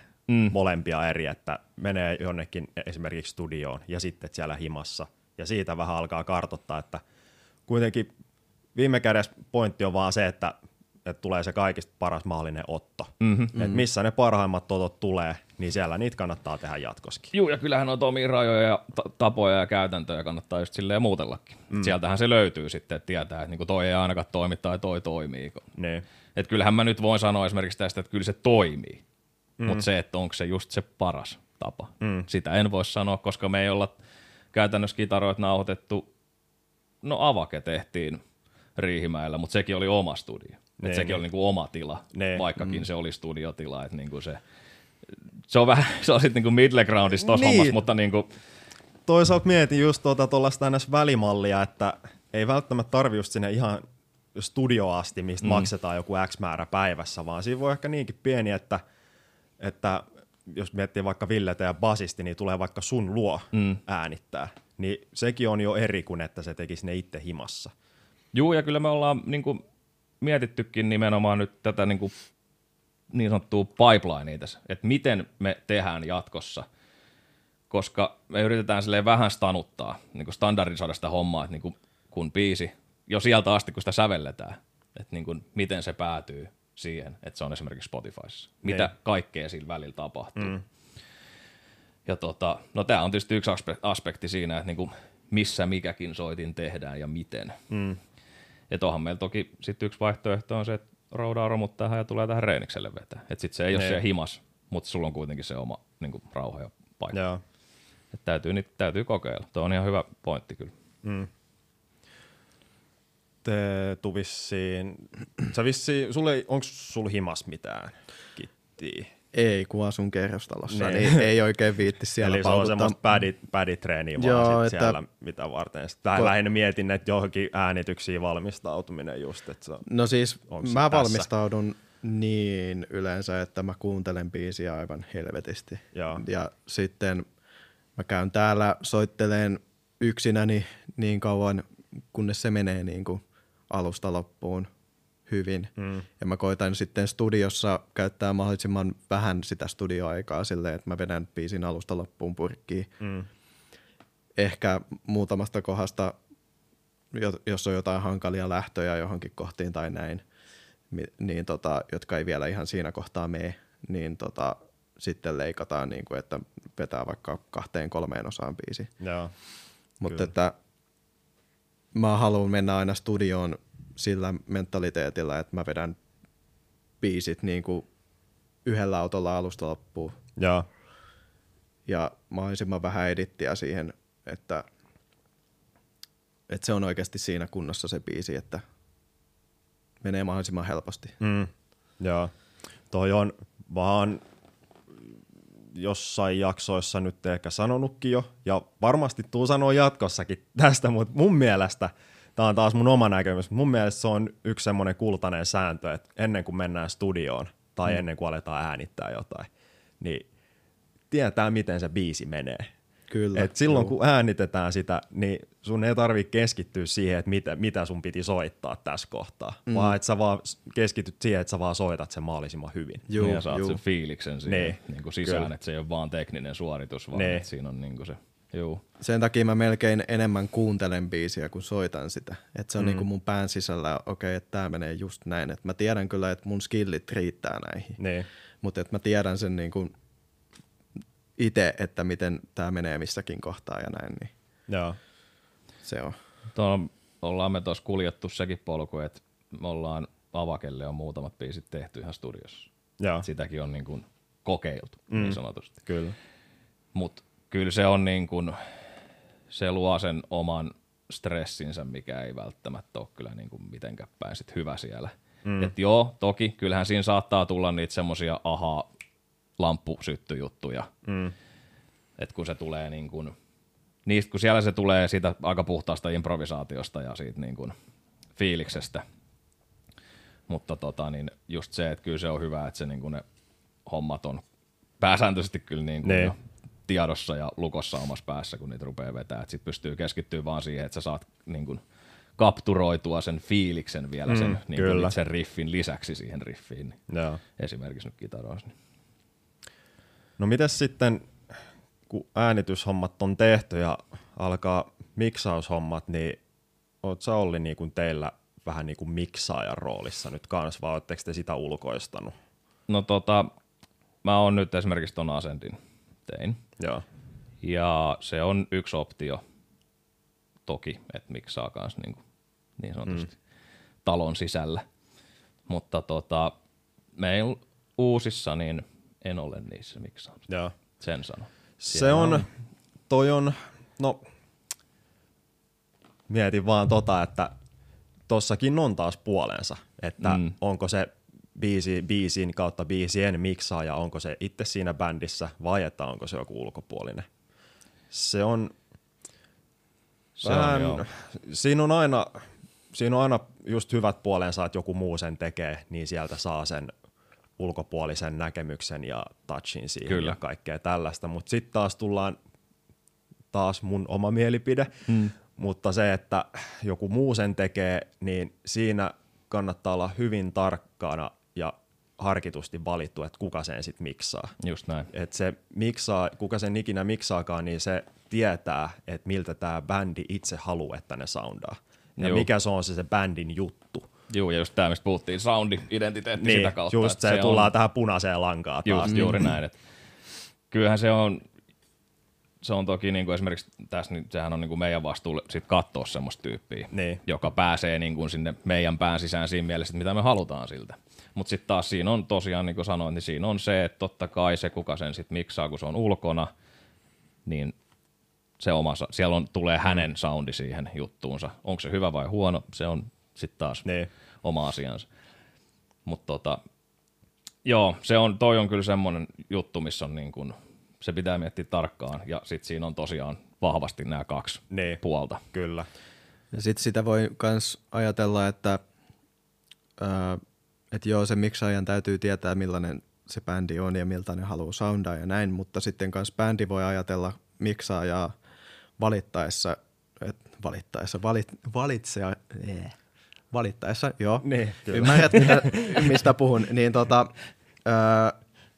molempia eri, että menee jonnekin esimerkiksi studioon ja sitten siellä himassa. Ja siitä vähän alkaa kartoittaa, että kuitenkin viime kädessä pointti on vaan se, että tulee se kaikista paras mahdollinen otto. Että missä ne parhaimmat otot tulee, niin siellä niitä kannattaa tehdä jatkossakin. Juu, ja kyllähän on omia rajoja ja tapoja ja käytäntöjä kannattaa just silleen muutellakin. Sieltähän se löytyy sitten, että tietää, että niinku toi ei ainakaan toimi tai toi toimii. Että kyllähän mä nyt voin sanoa esimerkiksi tästä, että kyllä se toimii, mutta se, että onko se just se paras tapa. Sitä en voi sanoa, koska me ei olla käytännössä kitaroita nauhoitettu, no Awake tehtiin Riihimäellä, mutta sekin oli oma studio. Että sekin oli niinku oma tila, vaikkakin se oli studiotila. Että niinku se on sitten niinku middle groundissa tossa hommassa, mutta niinku toisaalta mietin just tuollaista näissä välimallia, että ei välttämättä tarvi just sinne ihan studioon asti, mistä maksetaan joku X määrä päivässä, vaan siinä voi ehkä niinkin pieni, että jos miettii vaikka Ville ja basisti, niin tulee vaikka sun luo äänittää. Niin sekin on jo eri kuin, että se tekisi ne itse himassa. Juu, ja kyllä me ollaan niinku mietittykin nimenomaan nyt tätä niinku niin sanottua pipelinea tässä, että miten me tehdään jatkossa, koska me yritetään silleen vähän stanuttaa, niinku standardisoida sitä hommaa, että niinku kun biisi, jo sieltä asti kun sitä sävelletään, että niinku miten se päätyy siihen, että se on esimerkiksi Spotifyssa, mitä kaikkea sillä välillä tapahtuu. Mm. Ja no tämä on tietysti yksi aspekti siinä, että niinku missä mikäkin soitin tehdään ja miten. Mm. Että onhan meillä toki sitten yksi vaihtoehto on se, että roudaa romut tähän ja tulee tähän reenikselle vetää. Että sitten se ei ole siellä himas, mutta sulla on kuitenkin se oma niinku, rauha ja paikka. Että täytyy kokeilla. Tuo on ihan hyvä pointti kyllä. Mm. Onko sulla himas mitään kittiä? Ei, kun asun kerrostalossa, niin ei oikein viitti siellä eli paukuttaa. Eli se on semmoista päditreeniä vaan sit siellä, mitä varten. Lähinnä mietin, että johonkin äänityksiin valmistautuminen just. Että se, no siis mä valmistaudun niin yleensä, että mä kuuntelen biisiä aivan helvetisti. Joo. Ja sitten mä käyn täällä soitteleen yksinäni niin kauan, kunnes se menee niin kuin alusta loppuun hyvin. Mm. Ja mä koitan sitten studiossa käyttää mahdollisimman vähän sitä studioaikaa silleen, että mä vedän biisin alusta loppuun purkkiin. Mm. Ehkä muutamasta kohdasta, jos on jotain hankalia lähtöjä johonkin kohtiin tai näin, niin jotka ei vielä ihan siinä kohtaa mene, niin sitten leikataan, niin kuin, että vetää vaikka 2-3 osaan biisi. Joo. Mutta että mä haluan mennä aina studioon sillä mentaliteetillä, että mä vedän biisit niinku yhdellä autolla alusta loppuun. Jaa. Ja mahdollisimman vähän edittiä siihen, että se on oikeasti siinä kunnossa se biisi, että menee mahdollisimman helposti. Mm. Joo. Toi on vaan jossain jaksoissa nyt ehkä sanonutkin jo, ja varmasti tuu sanoa jatkossakin tästä, mutta mun mielestä tämä on taas mun oma näkemys. Mun mielestä se on yksi semmoinen kultainen sääntö, että ennen kuin mennään studioon tai ennen kuin aletaan äänittää jotain, niin tietää, miten se biisi menee. Kyllä. Et silloin kun äänitetään sitä, niin sun ei tarvitse keskittyä siihen, että mitä sun piti soittaa tässä kohtaa, vaan että sä vaan keskityt siihen, että sä vaan soitat sen mahdollisimman hyvin. Juu, ja saat sen fiiliksen siihen niin kuin sisään, että se ei ole vaan tekninen suoritus, vaan että siinä on niin kuin se. Juu. Sen takia mä melkein enemmän kuuntelen biisiä, kun soitan sitä. Et se on niinku mun pään sisällä, okei, että tää menee just näin. Et mä tiedän kyllä, että mun skillit riittää näihin. Niin. Mutta mä tiedän sen niinku ite, että miten tää menee missäkin kohtaa ja näin. Niin. Joo. Se on. Tuolla ollaan me tuossa kuljettu sekin polku, että me ollaan Avakelle on muutamat biisit tehty ihan studiossa. Joo. Sitäkin on niinku kokeiltu niin sanotusti. Kyllä. Mut kyllä se on niin kuin, se luo sen oman stressinsä, mikä ei välttämättä ole kyllä niin kuin mitenkään päin sit hyvä siellä. Mm. Että joo, toki, kyllähän siinä saattaa tulla niitä semmosia lamppu sytty juttuja. Mm. Että kun se tulee niin kuin, niistä kun siellä se tulee siitä aika puhtaasta improvisaatiosta ja siitä niin kuin fiiliksestä. Mutta niin just se, että kyllä se on hyvä, että se niin kuin ne hommat on pääsääntöisesti kyllä niin kuin jo tiedossa ja lukossa omassa päässä, kun niitä rupeaa vetämään. Sitten pystyy keskittyä vaan siihen, että sä saat niin kun kapturoitua sen fiiliksen vielä sen niin kun itse riffin lisäksi siihen riffiin. Joo. Esimerkiksi nyt kitaroissa. No mitäs sitten, kun äänityshommat on tehty ja alkaa miksaushommat, niin oot sä Olli niin kun teillä vähän niin kuin miksaajan roolissa nyt kans, vai ootteko te sitä ulkoistanut? No mä oon nyt esimerkiksi ton Ascendin tein. Joo. Ja se on yksi optio toki, että miksaa kans niin sanotusti talon sisällä, mutta meillä uusissa niin en ole niissä miksaamassa. Joo. Sen sano. Se on, toi on, no mietin vaan että tossakin on taas puolensa, että onko se biisin kautta biisien miksaaja, onko se itse siinä bändissä vai että onko se joku ulkopuolinen. Se on Vähän, on, siinä on aina just hyvät puolensa, että joku muu sen tekee, niin sieltä saa sen ulkopuolisen näkemyksen ja touchin siihen Kyllä. ja kaikkea tällaista. Mutta sitten taas tullaan, taas mun oma mielipide, mutta se, että joku muu sen tekee, niin siinä kannattaa olla hyvin tarkkana ja harkitusti valittu, että kuka sen sitten miksaa. Just näin. Että se miksaa, kuka sen ikinä miksaakaan, niin se tietää, että miltä tämä bändi itse haluaa, että ne soundaa. Ja Juu. mikä se on se bändin juttu. Joo, ja just tämä, mistä puhuttiin, soundi, identiteetti niin, sitä kautta. Just se tullaan on... tähän punaiseen lankaan taas. Just, juuri näin. Että kyllähän se on toki niinku esimerkiksi tässä, niin sehän on niinku meidän vastuulle sit katsoa semmoista tyyppiä, niin. joka pääsee niinku sinne meidän pään sisään siinä mielessä, mitä me halutaan siltä. Mutta sitten taas siinä on tosiaan, niin kuin sanoin, niin siinä on se, että totta kai se, kuka sen sitten miksaa, kun se on ulkona, niin se oma, siellä on, tulee hänen soundi siihen juttuunsa. Onko se hyvä vai huono, se on sitten taas ne. Oma asiansa. Mutta joo, se on, toi on kyllä semmoinen juttu, missä on niin kun, se pitää miettiä tarkkaan, ja sitten siinä on tosiaan vahvasti nämä kaksi ne. Puolta. Kyllä. Ja sitten sitä voi myös ajatella, että... Että joo, se miksaajan täytyy tietää, millainen se bändi on ja miltä ne haluaa soundaa ja näin, mutta sitten kans bändi voi ajatella miksaajaa valittaessa, joo, niin, ymmärrät mistä puhun, niin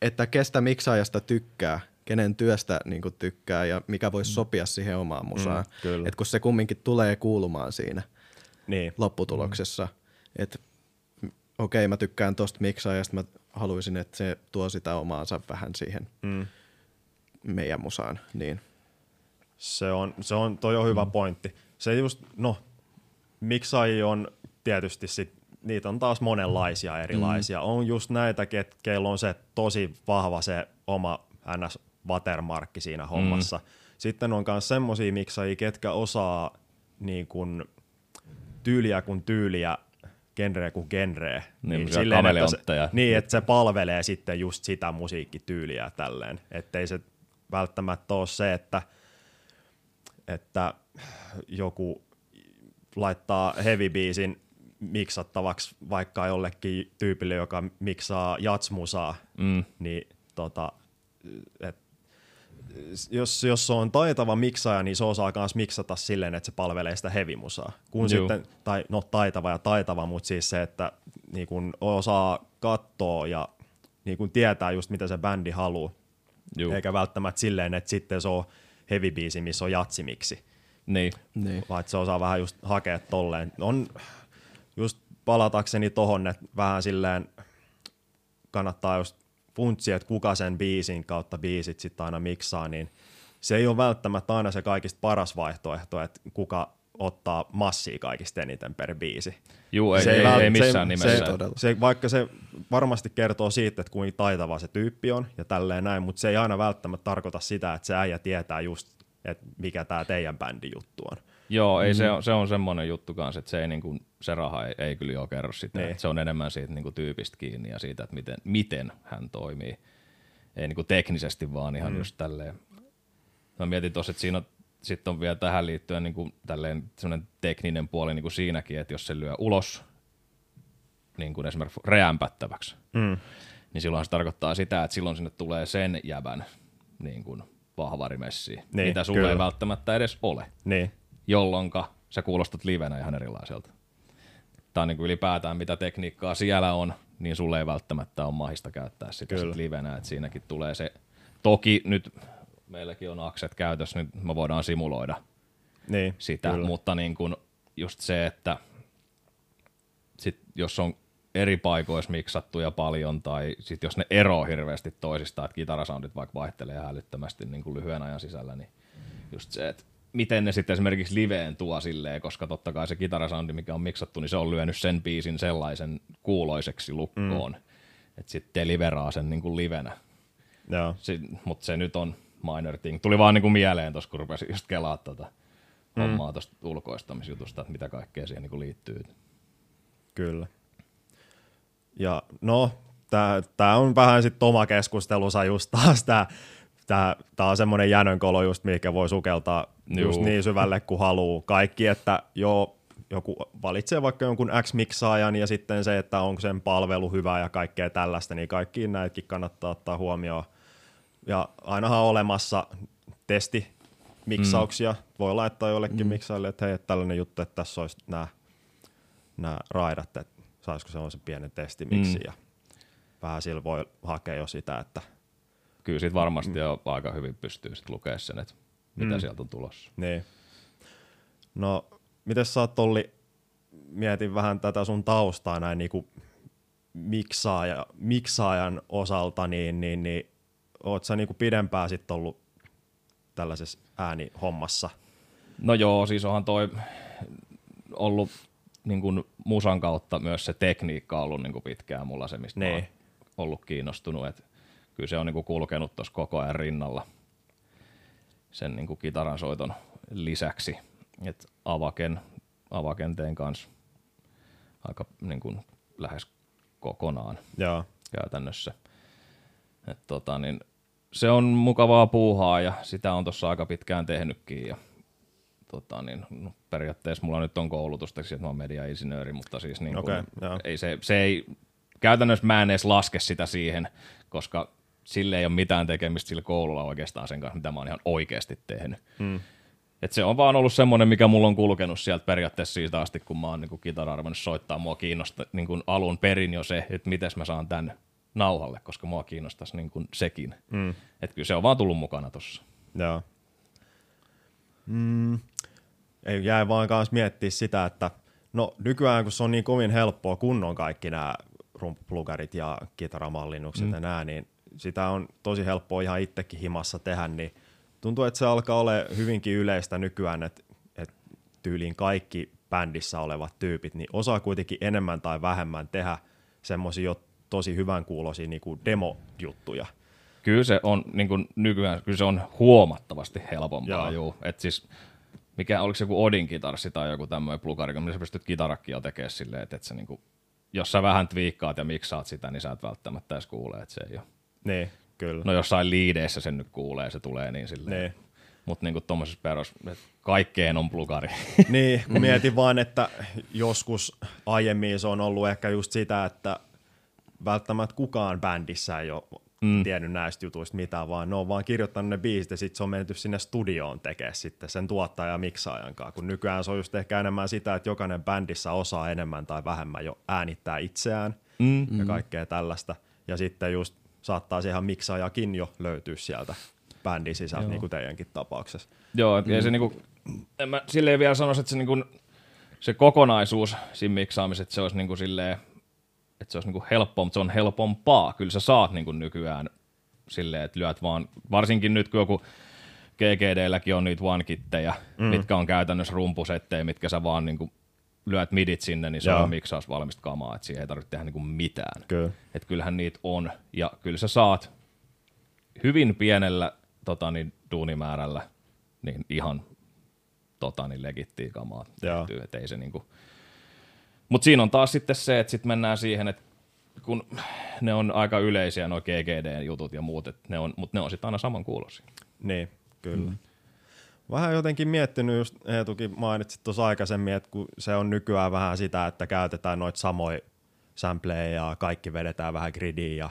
että kestä miksaajasta tykkää, kenen työstä niin kun tykkää ja mikä voisi sopia siihen omaan musaan, että kun se kumminkin tulee kuulumaan siinä niin. lopputuloksessa, että okei, mä tykkään tosta miksaajasta, mä haluaisin, että se tuo sitä omaansa vähän siihen meidän musaan. Niin. Se on, toi on hyvä pointti. Se just, miksaajia on tietysti sit, niitä on taas monenlaisia erilaisia. On just näitä, keillä on se tosi vahva se oma NS-watermarkki siinä hommassa. Sitten on myös semmosia miksaajia, ketkä osaa niin kun, tyyliä genreä. Niin silleen, että se palvelee sitten just sitä musiikkityyliä tälleen. Ettei se välttämättä ole se, että joku laittaa heavy-biisin miksattavaksi vaikka jollekin tyypille, joka miksaa jatsmusaa. Niin, jos se on taitava miksaaja, niin se osaa myös miksata silleen, että se palvelee sitä heavy-musaa. Kun sitten, taitava, mutta siis se, että niin kun osaa katsoa ja niin kun tietää just mitä se bändi haluaa. Juu. Eikä välttämättä silleen, että sitten se on heavy-biisi, missä on jatsimiksi. Niin. Vaan se osaa vähän just hakea tolleen. On just palatakseni tohon, että vähän silleen kannattaa just funtsi, että kuka sen biisin kautta biisit sitten aina miksaa, niin se ei ole välttämättä aina se kaikista paras vaihtoehto, että kuka ottaa massia kaikista eniten per biisi. Juu, ei missään nimessä. Vaikka se varmasti kertoo siitä, että kuinka taitava se tyyppi on ja tälleen näin, mutta se ei aina välttämättä tarkoita sitä, että se äijä tietää just, että mikä tämä teidän bändin juttu on. Joo, ei se on semmoinen juttu kanssa, että se, ei, niin kuin, se raha ei kyllä ole kerro sitä. Se on enemmän siitä niin kuin, tyypistä kiinni ja siitä, että miten hän toimii. Ei niin kuin, teknisesti, vaan ihan just tälleen. Mä mietin tuossa, että siinä on vielä tähän liittyen niin kuin, tälleen, semmoinen tekninen puoli niin kuin siinäkin, että jos se lyö ulos niin kuin esimerkiksi räämpättäväksi, niin silloinhan se tarkoittaa sitä, että silloin sinne tulee sen jävän niin kuin, vahvarimessiin, niin, mitä sulle ei välttämättä edes ole. Niin. Jolloinka sä kuulostat livenä ihan erilaiselta. Tää on niin kuin ylipäätään mitä tekniikkaa siellä on, niin sulle ei välttämättä ole mahista käyttää sitä sit livenä, että siinäkin tulee se. Toki nyt meilläkin on akset käytössä, niin me voidaan simuloida niin, sitä, kyllä. mutta niin kuin just se, että sit jos on eri paikoissa miksattuja paljon tai sit jos ne eroo hirveästi toisistaan, että kitarasoundit vaikka vaihtelee hälyttömästi niin kuin lyhyen ajan sisällä, niin just se, että miten ne sitten esimerkiksi liveen tuo silleen, koska totta kai se kitarasoundi, mikä on miksattu, niin se on lyönyt sen biisin sellaisen kuuloiseksi lukkoon, että sitten liveraa sen niin kuin livenä. Mutta se nyt on minor thing. Tuli vaan niin kuin mieleen tuossa, kun rupesin just kelaa tuota hommaa tuosta ulkoistamisjutusta, että mitä kaikkea siihen niin kuin liittyy. Kyllä. Ja no, tää on vähän sitten oma keskustelunsa just taas tää. Tämä on semmoinen jänönkolo just, mihinkä voi sukeltaa just niin syvälle kuin haluaa kaikki, että joo, joku valitsee vaikka jonkun X-miksaajan ja sitten se, että onko sen palvelu hyvä ja kaikkea tällaista, niin kaikkiin näitäkin kannattaa ottaa huomioon. Ja ainahan on olemassa testimiksauksia, voi laittaa jollekin miksaille, että hei, tällainen juttu, että tässä olisi nämä raidat, että saisiko sellaisen pienen testimiksi ja vähän sillä voi hakea jo sitä, että... Kyllä siitä varmasti jo aika hyvin pystyy sit lukemaan sen, että mitä sieltä on tulossa. Niin. No, mites sä oot, Olli, mietin vähän tätä sun taustaa näin niinku miksaajan osalta, niin oot sä niinku pidempään sit ollut tällaisessa äänihommassa? No joo, siis onhan toi ollut niin kuin musan kautta myös se tekniikka on ollut niin kuin pitkään mulla se, mistä olen ollut kiinnostunut. Et kyllä se on niin kuin kulkenut tuossa koko ajan rinnalla sen niin kuin kitaransoiton lisäksi. Et avakenteen kanssa aika niin kuin lähes kokonaan käytännössä. Et niin se on mukavaa puuhaa ja sitä on tuossa aika pitkään tehnytkin. Ja no periaatteessa mulla nyt on koulutusta, että mä oon mediainsinööri, mutta siis niin ei, käytännössä mä en edes laske sitä siihen, koska sille ei ole mitään tekemistä sillä koululla oikeastaan sen kanssa, mitä mä oon ihan oikeasti tehnyt. Et se on vaan ollut semmoinen, mikä mulla on kulkenut sieltä periaatteessa siitä asti, kun mä oon niin kitaraa ruvennut soittaa. Mua kiinnostaa niin kuin alun perin jo se, että miten mä saan tän nauhalle, koska mua kiinnostaisi niin kuin sekin. Että kyllä se on vaan tullut mukana tossa. Joo. Ei jäi vaan kanssa miettiä sitä, että no nykyään kun se on niin kovin helppoa, kun on kaikki nämä rumplugarit ja kitaramallinnukset ja nää, niin sitä on tosi helppoa ihan itsekin himassa tehdä, niin tuntuu, että se alkaa olemaan hyvinkin yleistä nykyään, että tyyliin kaikki bändissä olevat tyypit, niin osaa kuitenkin enemmän tai vähemmän tehdä semmoisia jo tosi hyvän kuuloisia niin kuin demojuttuja. Kyllä se on niin kuin nykyään kyllä se on huomattavasti helpompaa. Et siis, mikä oliko se joku Odin kitarsi tai joku tämmöinen plugari, millä sä pystyt kitarakkia tekemään silleen, että et sä niin kuin, jos sä vähän twiikkaat ja miksaat sitä, niin sä et välttämättä edes kuulee, että se ei ole. Niin, kyllä. No jossain liideissä sen nyt kuulee, se tulee niin silleen. Niin. Mutta niin tuommoisessa perus, kaikkeen on plugari. Niin, kun mietin vaan, että joskus aiemmin se on ollut ehkä just sitä, että välttämättä kukaan bändissä ei ole tiennyt näistä jutuista mitään, vaan ne on vaan kirjoittanut ne biisit ja sitten se on menty sinne studioon tekemään sitten sen tuottaja ja miksaajan kanssa, kun nykyään se on just ehkä enemmän sitä, että jokainen bändissä osaa enemmän tai vähemmän jo äänittää itseään ja kaikkea tällaista, ja sitten just saattaa se ihan miksaajakin jo löytyä sieltä bändin sisältä, niin kuin teidänkin tapauksessa. Joo, ei se niinku, en mä silleen vielä sanoisi, että se, niinku, se kokonaisuus siinä miksaamisessa, se olisi niinku silleen, että se olisi niin helppoa, mutta se on helpompaa. Kyllä sä saat niin nykyään silleen, että lyöt vaan, varsinkin nyt kun joku GGD:lläkin on niitä one-kittejä, mitkä on käytännössä rumpusettejä, mitkä sä vaan niin lyöt midit sinne, niin se on miksaus valmista kamaa, että siihen ei tarvitse tehdä niin mitään. Kyllä. Et kyllähän niitä on, ja kyllä sä saat hyvin pienellä duunimäärällä niin ihan legittiä kamaa tehtyä, että ei se niin kuin. Mutta siinä on taas sitten se, että sitten mennään siihen, että kun ne on aika yleisiä nuo GGD-jutut ja muut, mutta ne on sitten aina samankuuloisia. Niin, kyllä. Vähän jotenkin miettinyt, just Eetukin mainitsit tuossa aikaisemmin, että kun se on nykyään vähän sitä, että käytetään noita samoja sampleja ja kaikki vedetään vähän gridiin ja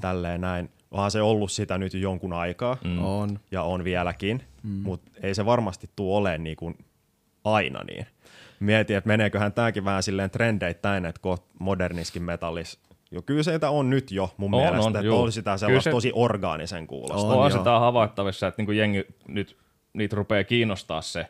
tälleen näin. Onhan se ollut sitä nyt jo jonkun aikaa ja on vieläkin, mutta ei se varmasti tule olemaan niin kuin aina niin. Mietin, että meneeköhän tämäkin vähän silleen trendeittäin, että kohta moderniskin metallis. Jo, kyllä seitä on nyt jo mun mielestä, että oli sitä sellaista tosi orgaanisen kuulosta. On sitä havaittavissa, että niinku jengi nyt niitä rupeaa kiinnostaa se,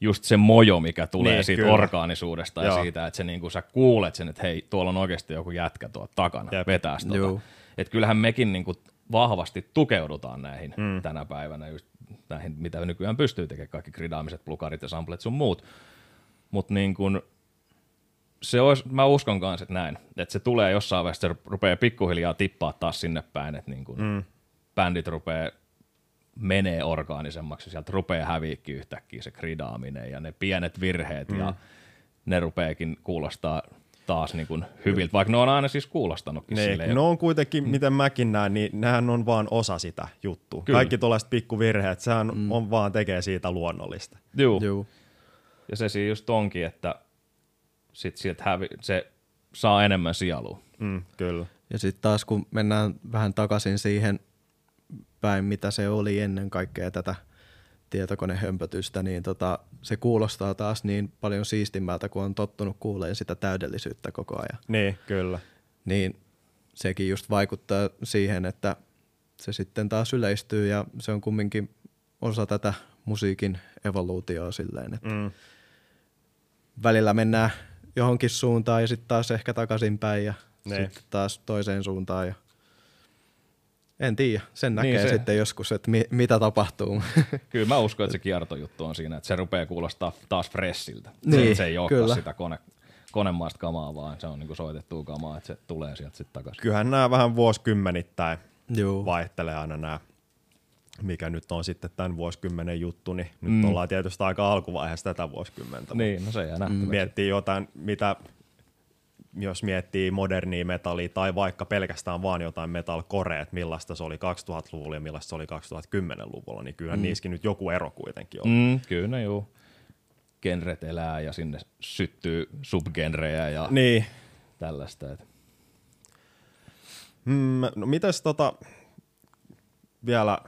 just se mojo, mikä tulee niin, siitä orgaanisuudesta ja siitä, että se, niinku, sä kuulet sen, että hei, tuolla on oikeasti joku jätkä tuolla takana, vetäis tuota. Että kyllähän mekin niinku vahvasti tukeudutaan näihin tänä päivänä, just näihin, mitä nykyään pystyy tekemään, kaikki gridaamiset, plukarit ja samplet sun muut. Mutta niin mä uskon kanssa, että näin, että se tulee jossain vaiheessa, se rupeaa pikkuhiljaa tippaa taas sinne päin, että niin bändit rupeaa menee orgaanisemmaksi, sieltä rupeaa häviikki yhtäkkiä se gridaaminen ja ne pienet virheet ja ne rupeakin kuulostaa taas niin kuin hyviltä, vaikka ne on aina siis kuulostanutkin silleen. Ne on kuitenkin, miten mäkin näen, niin nehän on vaan osa sitä juttua. Kyllä. Kaikki tuollaiset pikkuvirheet, sehän on vaan tekee siitä luonnollista. Juu. Ja se siinä just onkin, että sit sieltä se saa enemmän sielua. Kyllä. Ja sitten taas kun mennään vähän takaisin siihen päin, mitä se oli ennen kaikkea tätä tietokonehömpötystä, niin se kuulostaa taas niin paljon siistimmältä, kun on tottunut kuuleen sitä täydellisyyttä koko ajan. Niin, kyllä. Niin sekin just vaikuttaa siihen, että se sitten taas yleistyy ja se on kumminkin osa tätä musiikin evoluutioa silleen, että välillä mennään johonkin suuntaan ja sitten taas ehkä takaisinpäin ja sitten taas toiseen suuntaan. Ja en tiedä, sen näkee niin sitten joskus, että mitä tapahtuu. Kyllä mä uskon, että se kiertojuttu on siinä, että se rupeaa kuulostaa taas freshiltä. Niin, se ei olekaan sitä konemaista kamaa, vaan se on niinku soitettua kamaa, että se tulee sieltä sitten takaisin. Kyllähän nämä vähän vuosikymmenittäin vaihtelee aina nämä, mikä nyt on sitten tämän vuosikymmenen juttu, niin nyt ollaan tietysti aika alkuvaiheessa tätä vuosikymmentä. Niin, no se jää nähtäväksi. Miettii jotain, mitä... Jos miettii modernia metallia tai vaikka pelkästään vaan jotain metalcorea, että millaista se oli 2000-luvulla ja millaista se oli 2010-luvulla, niin kyllähän niissäkin nyt joku ero kuitenkin on. Kyllä, joo. Genret elää ja sinne syttyy subgenrejä ja tällaista. No mites vielä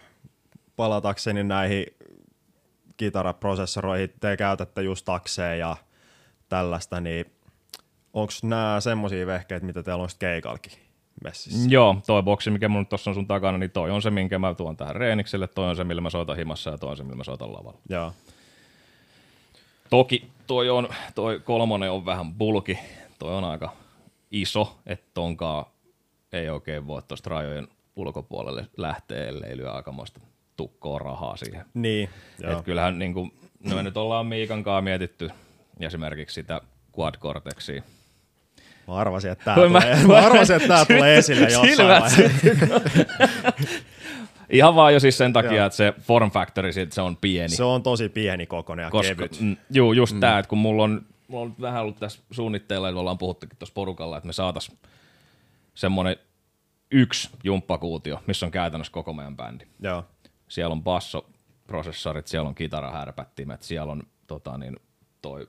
palatakseni näihin kitaraprosessoroihin, te käytätte just Axea ja tällaista, niin onko nämä semmoisia vehkeitä, mitä teillä on sitten keikalkin messissä? Joo, toi boksi, mikä mun tuossa on sun takana, niin toi on se, minkä mä tuon tähän reenikselle, toi on se, millä mä soitan himassa ja toi on se, millä mä soitan lavalla. Joo. Toki toi kolmonen on vähän bulki, toi on aika iso, että tonkaan ei oikein voi tuosta rajojen ulkopuolelle lähteä, ellei lyö aikamoista tukkoa rahaa siihen. Niin, joo. Et kyllähän niin kun, no me nyt ollaan Miikan kanssa mietitty esimerkiksi sitä Quad Cortexia. Mä arvasin, että tää tulee esille jossain vaiheessa. Ihan vaan jo siis sen takia, että se form factori se on pieni. Se on tosi pieni kokoinen ja kevyt. Juu, just tää, että kun mulla on vähän ollut tässä suunnitteilla, että ollaan puhuttukin tuossa porukalla, että me saatais semmonen yksi jumppakuutio, missä on käytännössä koko meidän bändi. Joo. Siellä on bassoprosessorit, siellä on kitarahärpättimet, siellä on toi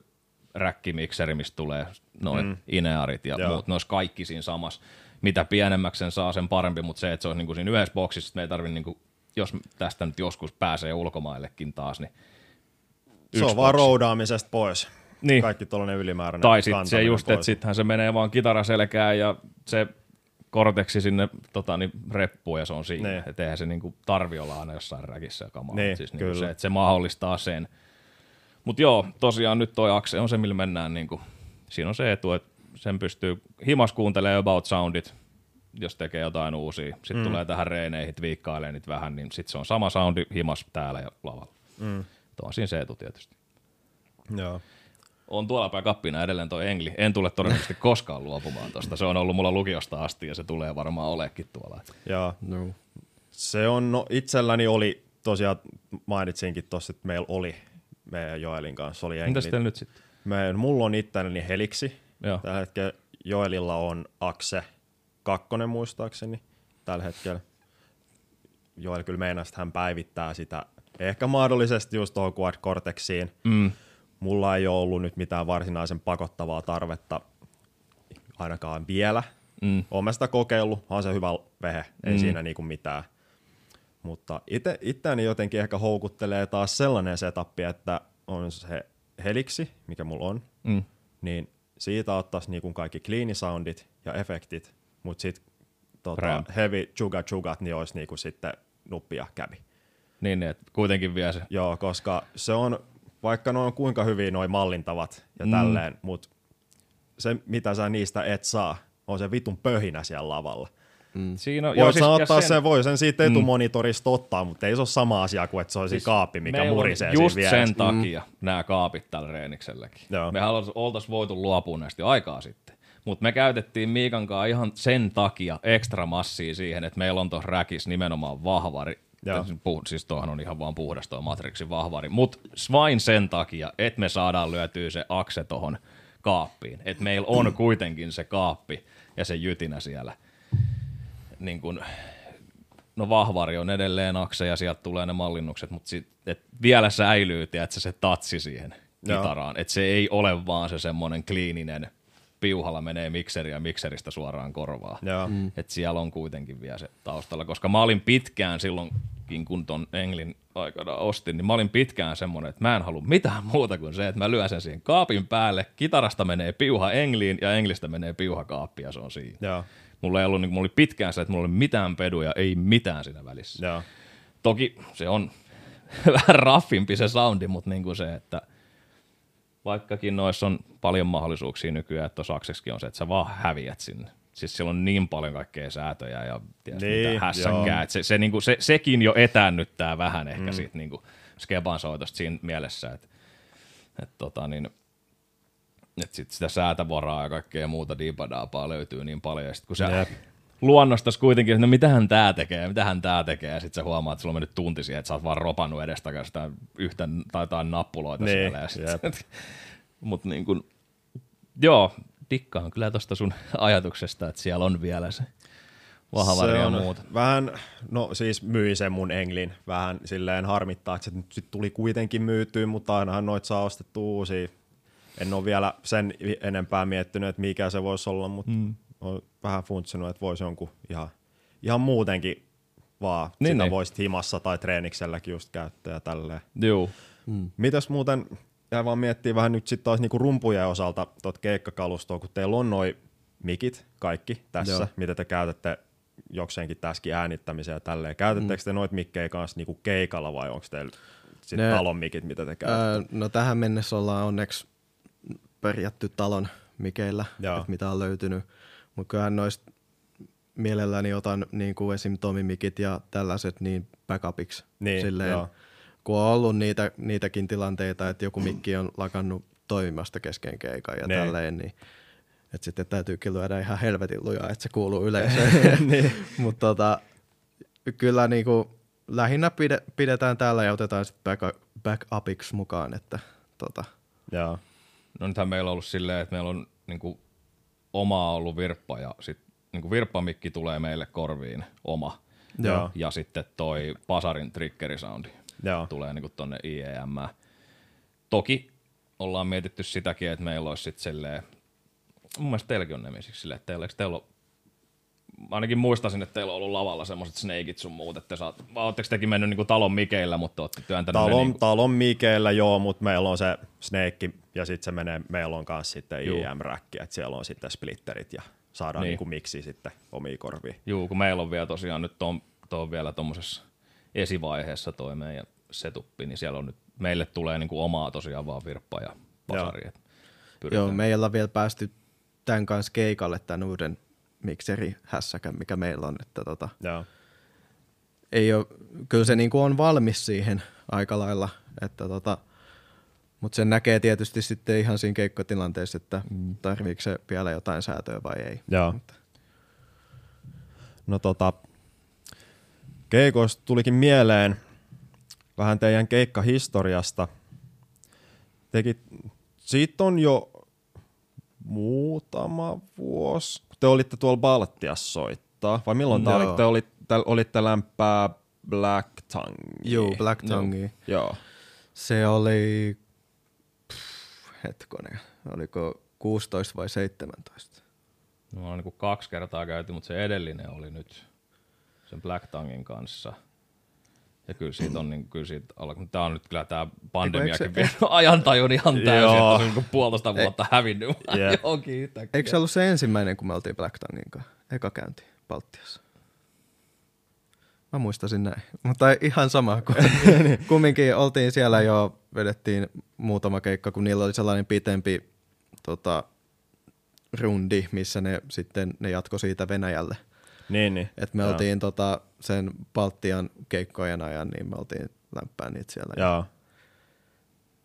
räkkimikseri, mistä tulee noin inearit ja muut, ne olisi kaikki siinä samassa. Mitä pienemmäksi sen saa, sen parempi, mutta se, että se olisi niinku siinä yhdessä boksissa, me ei tarvitse, niinku, jos tästä nyt joskus pääsee ulkomaillekin taas, niin se on vaan roudaamisesta pois. Niin. Kaikki tuollainen ylimääräinen tai sitten se just, että sittenhän se menee vaan kitaraselkään ja se korteksi sinne reppuun ja se on siinä. Niin. Että eihän se niinku tarvi olla aina jossain räkissä ja kamaa. Niin, siis niinku se, että se mahdollistaa sen. Mutta joo, tosiaan nyt toi Axe on se, millä mennään. Niinku. Siinä on se etu, että sen pystyy himas kuuntelemaan about soundit, jos tekee jotain uusia. Sitten tulee tähän reineihin, viikkailee niitä vähän, niin sitten se on sama soundi himas täällä ja lavalla. Tuo on siinä se etu tietysti. Joo. On tuolla päin kappina edelleen toi Engli. En tule todennäköisesti koskaan luopumaan tosta. Se on ollut mulla lukiosta asti ja se tulee varmaan oleekin tuolla. Joo. No. Se on, no itselläni oli, tosiaan mainitsinkin tossa, että meillä oli meidän Joelin kanssa oli Englit. Mitäs teillä nyt sitten? Mulla on itselläni heliksi. Joo. Tällä hetkellä Joelilla on Axe-2 muistaakseni tällä hetkellä. Joel kyllä meinaa, että hän päivittää sitä ehkä mahdollisesti just tuohon Quad Cortexiin. Mulla ei ole ollut nyt mitään varsinaisen pakottavaa tarvetta ainakaan vielä. Oon mä sitä kokeillut, on se hyvä vehe, ei siinä niinku mitään. Mutta itseäni jotenkin ehkä houkuttelee taas sellainen setappi, että on se heliksi, mikä mulla on, niin siitä ottaisi niinku kaikki kliinisoundit ja efektit, mutta sitten heavy chugat niin olisi niinku sitten nuppia kävi. Niin, että kuitenkin vie se. Joo, koska se on, vaikka ne on kuinka hyviä noi mallintavat ja tälleen, mutta se mitä sä niistä et saa, on se vitun pöhinä siellä lavalla. Voit siis ottaa sen, voi sen siitä etumonitorista ottaa, mutta ei se ole sama asia kuin, että se olisi siis kaappi, mikä murisee siinä vieressä. Just sen takia nämä kaapit tällä reenikselläkin. Joo. Me oltaisiin voitu luopua näistä aikaa sitten, mutta me käytettiin Miikan kanssa ihan sen takia ekstra massia siihen, että meillä on tuossa räkis nimenomaan vahvari. Siis tuohan on ihan vaan puhdas tuo Matrixin vahvari, mutta vain sen takia, että me saadaan lyötyä se Axe tuohon kaappiin. Että meillä on kuitenkin se kaappi ja se jytinä siellä. Niin kun, no vahvari on edelleen Axe ja sieltä tulee ne mallinnukset, mutta vielä säilyy tiedätkö, se tatsi siihen kitaraan. Että se ei ole vaan se semmoinen kliininen piuhalla menee mikseri ja mikseristä suoraan korvaa. Että siellä on kuitenkin vielä se taustalla, koska mä olin pitkään silloinkin, kun ton Englin aikana ostin, niin mä olin pitkään semmoinen, että mä en halua mitään muuta kuin se, että mä lyön sen siihen kaapin päälle, kitarasta menee piuha Engliin ja Englistä menee piuha kaappi ja se on siinä. Joo. Mulla ei ollut, niin mulla oli pitkään se, että mulla oli mitään peduja, ei mitään siinä välissä. Joo. Toki se on vähän raffimpi se soundi, mutta niin kuin se, että vaikkakin noissa on paljon mahdollisuuksia nykyään, että Axe-Fxkin on se, että sä vaan häviät sinne. Siis siellä on niin paljon kaikkea säätöjä ja ties niin, mitä hässäkkää. Sekin jo etäännyttää vähän ehkä siitä niinku skeban soitosta siinä mielessä, että sit sitä säätävaraa ja kaikkea muuta dibadaapaa löytyy niin paljon. Ja sit kun sä luonnostas kuitenkin, että no mitähän tää tekee, ja sit sä huomaat, että sulla on mennyt tunti siihen, että sä oot vaan ropannut edestakaan sitä yhtä tai jotain nappuloita niin, siellä. Ja sit, mut niin kun, joo, dikkaan kyllä tosta sun ajatuksesta, että siellä on vielä se vahvari ja muuta. Vähän, no siis myin sen mun Englin, vähän silleen harmittaa, että se nyt sit tuli kuitenkin myytyä, mutta ainahan noit saa ostettua uusia. En ole vielä sen enempää miettinyt, että mikä se voisi olla, mutta on vähän funtsinut, että voisi jonkun ihan muutenkin vaan. Niin, sitä voisit himassa tai treenikselläkin just käyttää ja tälleen. Juu. Mitäs muuten, jäi vaan miettii vähän nyt sit taas niinku rumpujen osalta tuota keikkakalustoa, kun teillä on noi mikit kaikki tässä, mitä te käytätte jokseenkin tässäkin äänittämiseen ja tälleen. Käytättekö te noit mikkejä kanssa niinku keikalla vai onko teillä sit talon mikit, mitä te käytätte? No tähän mennessä ollaan onneksi pärjätty talon mikeillä, mitä on löytynyt. Mutta kyllähän noista mielelläni otan niinku esim. Tomimikit ja tällaiset niin backupiksi. Niin, silleen, kun on ollut niitäkin tilanteita, että joku mikki on lakannut toimimasta kesken keikan ja tälleen, niin että sitten täytyykin lyödä ihan helvetin lujaa, että se kuuluu yleisöön. Mutta kyllä niinku lähinnä pidetään täällä ja otetaan sitten backupiksi mukaan. Että, No nythän meillä on ollut silleen, että meillä on niinku omaa ollut virppa ja sitten niinku virppamikki tulee meille korviin oma. Joo. Ja sitten toi Pasarin triggerisoundi tulee niinku tonne IEM. Toki ollaan mietitty sitäkin, että meillä olisi sitten silleen, mun mielestä teilläkin on nemisiksi silleen, että teillä on, ainakin muistaisin, että teillä on ollut lavalla semmoiset snakeit sun muut, että ootteko tekin mennyt niinku talon mikeillä, mutta ootte työntänyt talon mikeillä, joo, mutta meillä on se snake ja sitten se menee, meillä on kanssa sitten IM-räkki, että siellä on sitten splitterit ja saadaan niinku miksi sitten omiin korviin. Joo, kun meillä on vielä tosiaan nyt on vielä tommosessa esivaiheessa toi meidän setuppi, niin siellä on nyt, meille tulee niinku omaa tosiaan vaan virppa ja pasari. Joo, meillä on vielä päästy tämän kanssa keikalle tämän uuden mikserihässäkän, mikä meillä on, että ei ole, kyllä se niinku on valmis siihen aika lailla, että mutta sen näkee tietysti sitten ihan siinä keikkotilanteessa, että tarviiko se vielä jotain säätöä vai ei. Joo. No keikoista tulikin mieleen vähän teidän keikkahistoriasta. Siitä on jo muutama vuosi, kun te olitte tuolla Baltiassa soittaa, vai milloin te olitte lämpää Black Tonguea? Joo, Black Tonguea. Joo. Se oli, oliko 16 vai 17? No on niinku 2 kertaa käyty, mutta se edellinen oli nyt sen Black Tonguein kanssa. Ja kyllä siitä on, niin kyllä siitä alkaa, tää on nyt kyllä tää pandemiakin vielä ajantajun ihan täysin, että on niinku 1,5 vuotta hävinnyt. Eikö se ollut se ensimmäinen, kun me oltiin Black Tonguein kanssa? Eka käynti Baltiassa. Mä muistasin näin, mutta ihan sama, kun kumminkin oltiin siellä jo, vedettiin muutama keikka, kun niillä oli sellainen pitempi rundi, missä ne sitten jatkoi siitä Venäjälle. Niin. Et me oltiin sen Baltian keikkojen ajan, niin me oltiin lämpää niitä siellä. Ja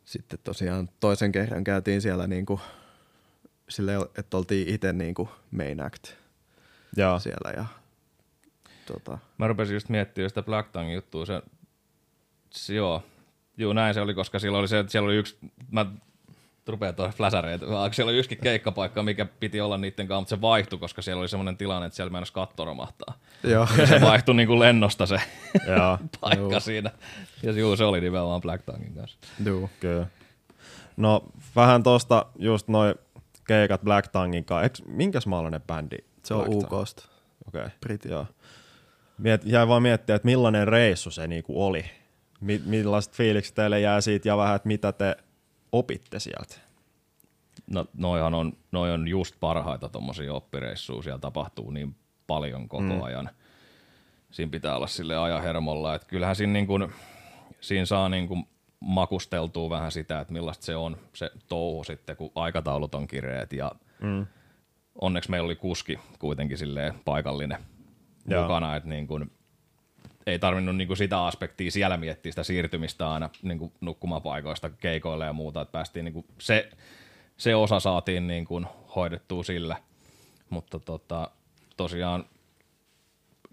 sitten tosiaan toisen kerran käytiin siellä niinku silleen, että oltiin itse niinku main act siellä ja Mä rupesin just miettimään sitä Black Tonguein juttua. Joo, näin se oli, koska siellä oli yksi, mä rupeaa tuoda fläsäreitä. Siellä oli yksikin keikkapaikka, mikä piti olla niiden kanssa, mutta se vaihtui, koska siellä oli semmoinen tilanne, että siellä meinasi katto romahtaa. Joo. Ja se vaihtui niin kuin lennosta se paikka siinä. Ja juu, se oli nimenomaan Black Tonguein kanssa. Joo, kyllä. No vähän tosta just noi keikat Black Tonguein kanssa. Minkäs maalainen bändi? Se on UK:sta. Okei. Briti. Joo. Jäi vaan miettiä, että millainen reissu se niinku oli. Millaiset fiilikset teille jää siitä ja vähän, että mitä te opitte sieltä? No noihan on just parhaita tommosia oppireissuja. Siellä tapahtuu niin paljon koko ajan. Siinä pitää olla sille ajahermolla. Että kyllähän siinä, niin kun, siinä saa niin kun makusteltua vähän sitä, että millaista se on se touhu sitten, kun aikataulut on kireet. Ja onneksi meillä oli kuski kuitenkin silleen paikallinen mukana, että niin kun, ei tarvinnut niinku sitä aspektia siellä miettiä sitä siirtymistä aina niinku nukkumapaikoista keikoille ja muuta, että päästiin niinku se osa saatiin niinku hoidettua sillä, mutta tosiaan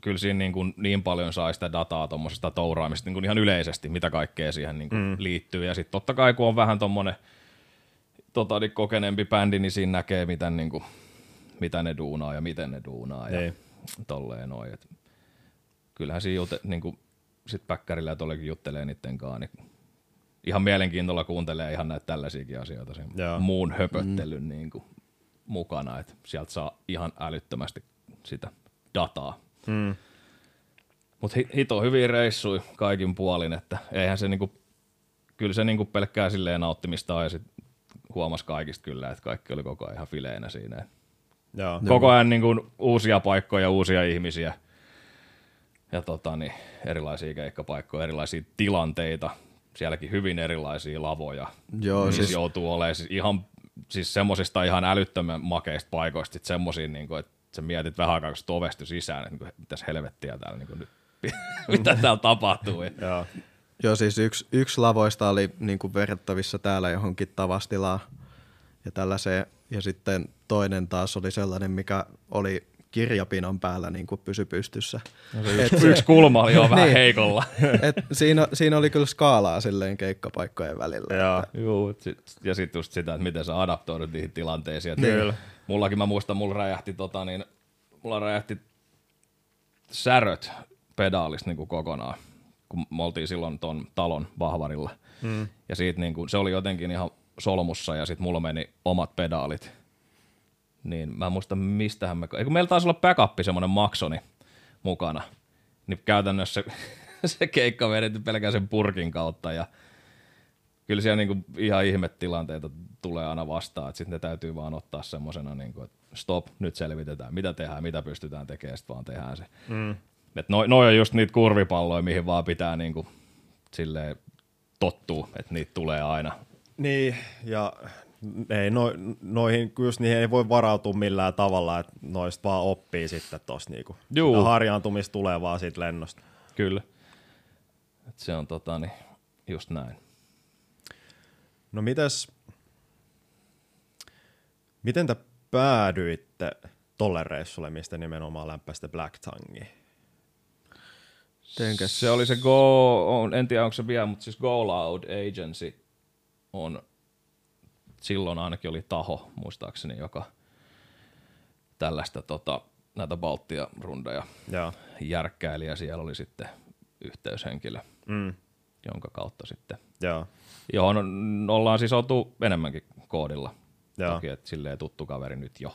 kyllä siinä niinku niin paljon sai sitä dataa tuommoisesta touraamista niinku ihan yleisesti, mitä kaikkea siihen niinku liittyy, ja sitten totta kai kun on vähän tuommoinen kokeneempi bändi, niin siinä näkee mitä ne duunaa ja miten ne duunaa ja tolleen noin. Kyllähän siinä niin sit päkkärillä tuollekin juttelee niiden kanssa, niin ihan mielenkiintoilla kuuntelee ihan näitä tällaisiakin asioita sen muun höpöttelyn niin kuin mukana, että sieltä saa ihan älyttömästi sitä dataa. Mutta hito hyvin reissui kaikin puolin, että eihän se, niin kuin, kyllä se niin kuin pelkkää silleen nauttimista, ja sitten huomasi kaikista kyllä, että kaikki oli koko ajan ihan fileinä siinä. Jaa. Koko ajan niin kuin uusia paikkoja, uusia ihmisiä. Ja erilaisia keikkapaikkoja, erilaisia tilanteita, sielläkin hyvin erilaisia lavoja. Joo, siis joutuu olemaan siis semmoisista ihan älyttömän makeista paikoista, semmoisiin, niin että sä mietit vähän aikaa, kun sä ovesta sisään, että mitäs helvettiä täällä niin nyt, mitä täällä tapahtuu. Joo, siis yksi lavoista oli niin kuin verrattavissa täällä johonkin Tavastilaan ja tällaiseen, ja sitten toinen taas oli sellainen, mikä oli kirjapinon päällä niin kuin pysy pystyssä. No se yksi kulma oli jo vähän heikolla. Siinä oli kyllä skaalaa silleen keikkapaikkojen välillä. Ja sitten just sitä, että miten sä adaptoidut niihin tilanteisiin. Mullakin mä muistan, mulla räjähti säröt pedaalista niin kuin kokonaan, kun me oltiin silloin ton talon vahvarilla. Ja siitä niin kuin, se oli jotenkin ihan solmussa, ja sitten mulla meni omat pedaalit. Niin, mä en muista mistähän me... Eikö meillä taisi olla backup semmoinen maksoni mukana, niin käytännössä se keikka vedetty pelkään sen purkin kautta, ja kyllä siellä niinku ihan ihmetilanteita tulee aina vastaan, että sitten ne täytyy vaan ottaa semmosena, niinku, että stop, nyt selvitetään, mitä tehdään, mitä pystytään tekemään, sitten vaan tehdään se. Että noi on just niitä kurvipalloja, mihin vaan pitää niinku silleen tottua, että niitä tulee aina. Niin, ja... Ei, noihin just niihin ei voi varautua millään tavalla, että noista vaan oppii sitten tossa niinku. Sitä harjaantumista tulee vaan siitä lennosta. Kyllä. Et se on just näin. No miten te päädyitte tolle reissulle, mistä nimenomaan lämpäisitte Black Tonguein? Se oli se en tiedä onko se vielä, mutta siis Go Loud Agency on... Silloin ainakin oli taho, muistaakseni, joka tällaista näitä Baltia-rundeja järkkäili, ja siellä oli sitten yhteyshenkilö, jonka kautta sitten, johon ollaan siis oltu enemmänkin koodilla, toki, että silleen tuttu kaveri nyt jo,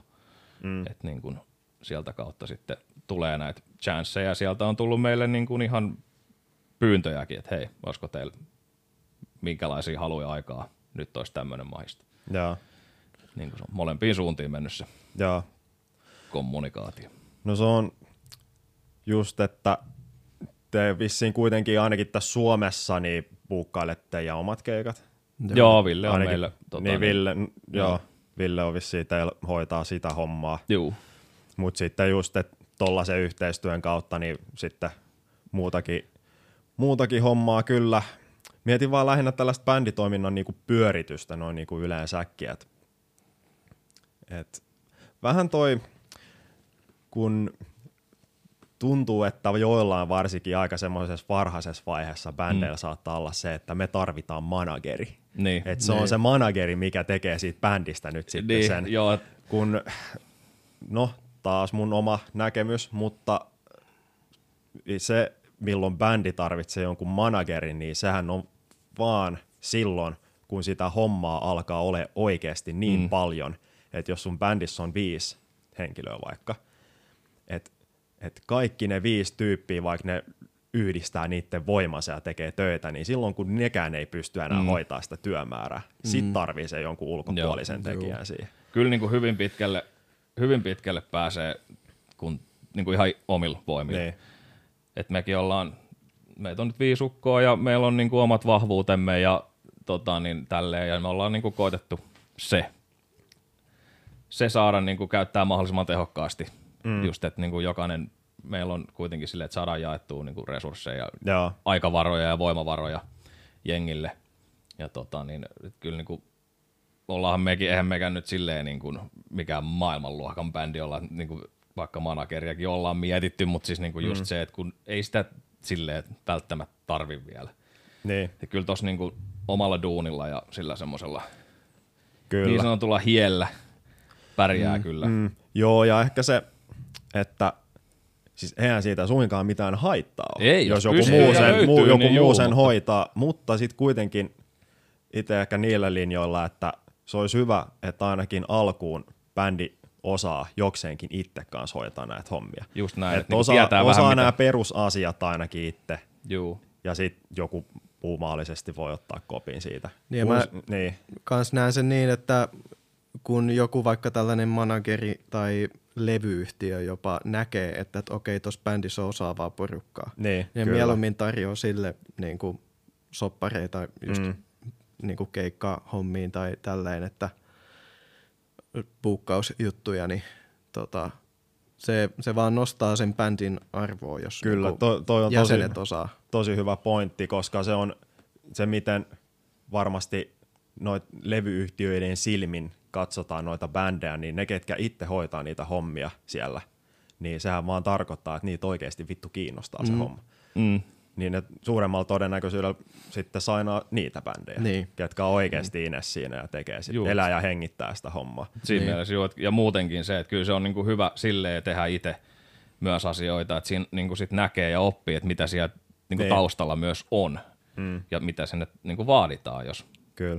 että niin kun sieltä kautta sitten tulee näitä chanceja, ja sieltä on tullut meille niin kun ihan pyyntöjäkin, että hei, olisiko teillä minkälaisia haluja aikaa, nyt olisi tämmöinen mahista. Jaa. Niin kuin se on molempiin suuntiin mennyt se kommunikaatio. No se on just, että te vissiin kuitenkin ainakin tässä Suomessa niin puukkailette ja omat keikat. Joo, Ville on ainakin, meillä. Niin, Ville on vissiin teillä hoitaa sitä hommaa. Juu. Mutta sitten just, että tollaisen yhteistyön kautta niin sitten muutakin hommaa kyllä. Mietin vaan lähinnä tällaista bänditoiminnan niinku pyöritystä noin niinku yleensäkin. Et vähän toi, kun tuntuu, että joillain varsinkin aika semmoisessa varhaisessa vaiheessa bändeillä saattaa olla se, että me tarvitaan manageri. Niin. Että se on se manageri, mikä tekee siitä bändistä nyt sitten sen. Joo. Kun, no taas mun oma näkemys, mutta se milloin bändi tarvitsee jonkun managerin, niin sehän on vaan silloin, kun sitä hommaa alkaa ole oikeasti niin paljon, että jos sun bändissä on 5 henkilöä vaikka, että kaikki ne 5 tyyppiä, vaikka ne yhdistää niiden voimansa ja tekee töitä, niin silloin kun nekään ei pysty enää hoitaa sitä työmäärää, sit tarvii se jonkun ulkopuolisen tekijän siihen. Kyllä niin kuin hyvin pitkälle pääsee kun, niin kuin ihan omilla voimilla. Niin. Et mekin ollaan, meitä on nyt 5 ukkoa ja meillä on niin kuin omat vahvuutemme ja, tälleen, ja me ollaan niin kuin koitettu se saada niin kuin käyttää mahdollisimman tehokkaasti. Just, että niin kuin jokainen, meillä on kuitenkin silleen, että saadaan jaettua niin kuin resursseja, aikavaroja ja voimavaroja jengille. Ja kyllä niin kuin, ollaanhan mekin, eihän mekään nyt silleen niin kuin mikään maailmanluokan bändi olla, niin kuin vaikka manageriakin ollaan mietitty, mutta siis niin kuin just se, että kun ei sitä silleen välttämättä tarvi vielä. Niin. Ja kyllä tuossa niin kuin omalla duunilla ja sillä semmoisella niin sanotulla hiellä pärjää kyllä. Joo, ja ehkä se, että siis eihän siitä suinkaan mitään haittaa ole, ei, jos joku muu sen, hoitaa, mutta sitten kuitenkin itse ehkä niillä linjoilla, että se olisi hyvä, että ainakin alkuun bändi osaa jokseenkin itse kanssa hoitaa näitä hommia. Just näin, että osaa nämä perusasiat ainakin itse, ja sitten joku puumaalisesti voi ottaa kopin siitä. Niin, mä kans näen sen niin, että kun joku vaikka tällainen manageri tai levyyhtiö jopa näkee, että okei, tuossa bändissä on osaavaa porukkaa. Niin, ja mieluummin tarjoaa sille niin kuin soppareita just niin kuin keikkahommiin tai tälleen, että buukkausjuttuja, niin se vaan nostaa sen bändin arvoa, jos kyllä, niin toi on jäsenet osaa. Tosi hyvä pointti, koska se on se, miten varmasti noit levyyhtiöiden silmin katsotaan noita bändejä, niin ne, ketkä itse hoitaa niitä hommia siellä, niin sehän vaan tarkoittaa, että niitä oikeasti vittu kiinnostaa se homma. Niin ne suuremmalla todennäköisyydellä sitten sainaa niitä bändejä, ketkä on oikeasti ines siinä ja tekee sitten, elää ja hengittää sitä hommaa. Siinä mielessä ja muutenkin se, että kyllä se on niinku hyvä silleen tehdä itse myös asioita, että siinä niinku sit näkee ja oppii, että mitä siellä niinku taustalla myös on ja mitä sinne niinku vaaditaan, jos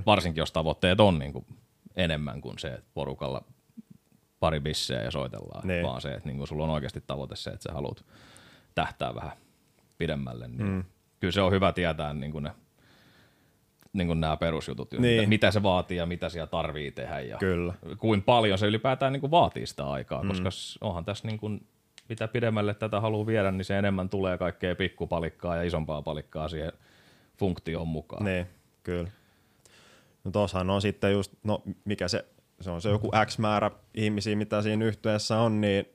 varsinkin jos tavoitteet on niinku enemmän kuin se, että porukalla pari bissejä ja soitellaan, vaan se, että niinku sulla on oikeasti tavoite se, että sä haluat tähtää vähän pidemmälle, niin kyllä se on hyvä tietää niin kuin nämä perusjutut, mitä se vaatii ja mitä siellä tarvii tehdä ja kuin paljon se ylipäätään niin kuin vaatii sitä aikaa, koska onhan tässä niin kuin, mitä pidemmälle tätä haluaa viedä, niin se enemmän tulee kaikkea pikkupalikkaa ja isompaa palikkaa siihen funktioon mukaan. Niin, kyllä. No tuossahan on sitten just, no mikä se on se joku X määrä ihmisiä, mitä siinä yhteydessä on, niin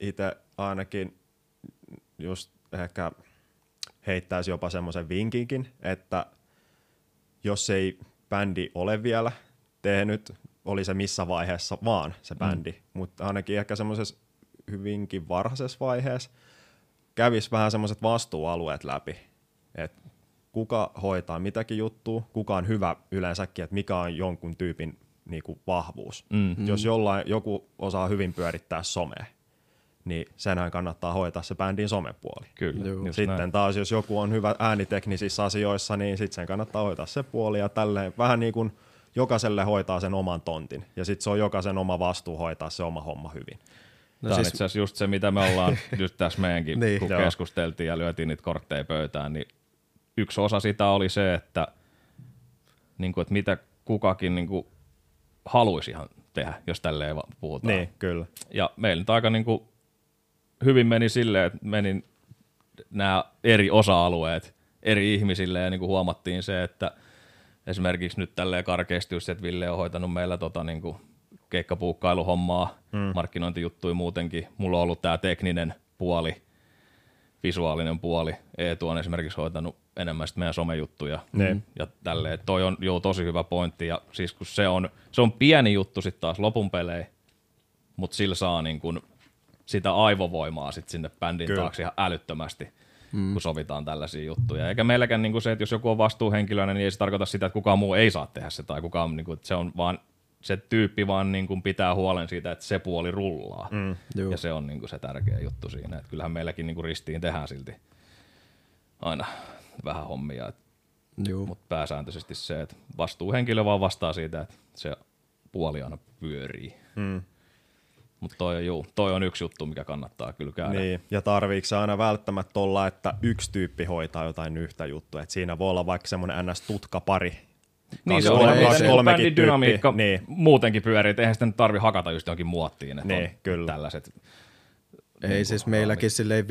itse ainakin just ehkä heittäisi jopa semmoisen vinkinkin, että jos ei bändi ole vielä tehnyt, oli se missä vaiheessa vaan se bändi, mutta ainakin ehkä semmoisessa hyvinkin varhaisessa vaiheessa kävisi vähän semmoiset vastuualueet läpi, että kuka hoitaa mitäkin juttua, kuka on hyvä yleensäkin, että mikä on jonkun tyypin niinku vahvuus. Jos joku osaa hyvin pyörittää somea, niin senhän kannattaa hoitaa se bändin somepuoli. Kyllä. Sitten näin. Taas jos joku on hyvä ääniteknisissä asioissa, niin sitten sen kannattaa hoitaa se puoli ja tälleen. Vähän niin kuin jokaiselle hoitaa sen oman tontin ja sitten se on jokaisen oma vastuu hoitaa se oma homma hyvin. No tämä on itse asiassa just se, mitä me ollaan nyt tässä meidänkin, kun keskusteltiin ja lyötiin niitä kortteja pöytään, niin yksi osa sitä oli se, että mitä kukakin niin kuin haluaisi ihan tehdä, jos tälleen puhutaan. Niin, kyllä. Ja meillä nyt aika niin kuin hyvin meni silleen, että meni nämä eri osa-alueet eri ihmisille ja niin kuin huomattiin se, että esimerkiksi nyt tälleen karkeasti just, että Ville on hoitanut meillä niin kuin keikkapuukkailuhommaa, markkinointijuttuja muutenkin. Mulla on ollut tämä tekninen puoli, visuaalinen puoli. Eetu on esimerkiksi hoitanut enemmän meidän somejuttuja ja tälleen. Toi on tosi hyvä pointti ja siis kun se on pieni juttu sitten taas lopun peleihin, mutta sillä saa niin kuin sitä aivovoimaa sit sinne bändin kyllä. taakse ihan älyttömästi, kun sovitaan tällaisia juttuja. Eikä meilläkään niin kuin se, että jos joku on vastuuhenkilönä, niin ei se tarkoita sitä, että kukaan muu ei saa tehdä se, tai kukaan, niin kuin, että se on vaan se tyyppi vaan niin kuin pitää huolen siitä, että se puoli rullaa. Ja se on niin kuin se tärkeä juttu siinä. Että kyllähän meilläkin niin kuin ristiin tehdään silti aina vähän hommia. Mutta pääsääntöisesti se, että vastuuhenkilö vaan vastaa siitä, että se puoli aina pyörii. Mutta toi on yksi juttu, mikä kannattaa kyllä käydä. Niin, ja tarviiko se aina välttämättä olla, että yksi tyyppi hoitaa jotain yhtä juttua. Et siinä voi olla vaikka semmoinen NS-tutkapari. Niin se on, että bändin dynamiikka niin. muutenkin pyörii, eihän sitä nyt tarvitse hakata just johonkin muottiin. Että niin, kyllä. Tällaiset, ei niin siis meilläkin silleen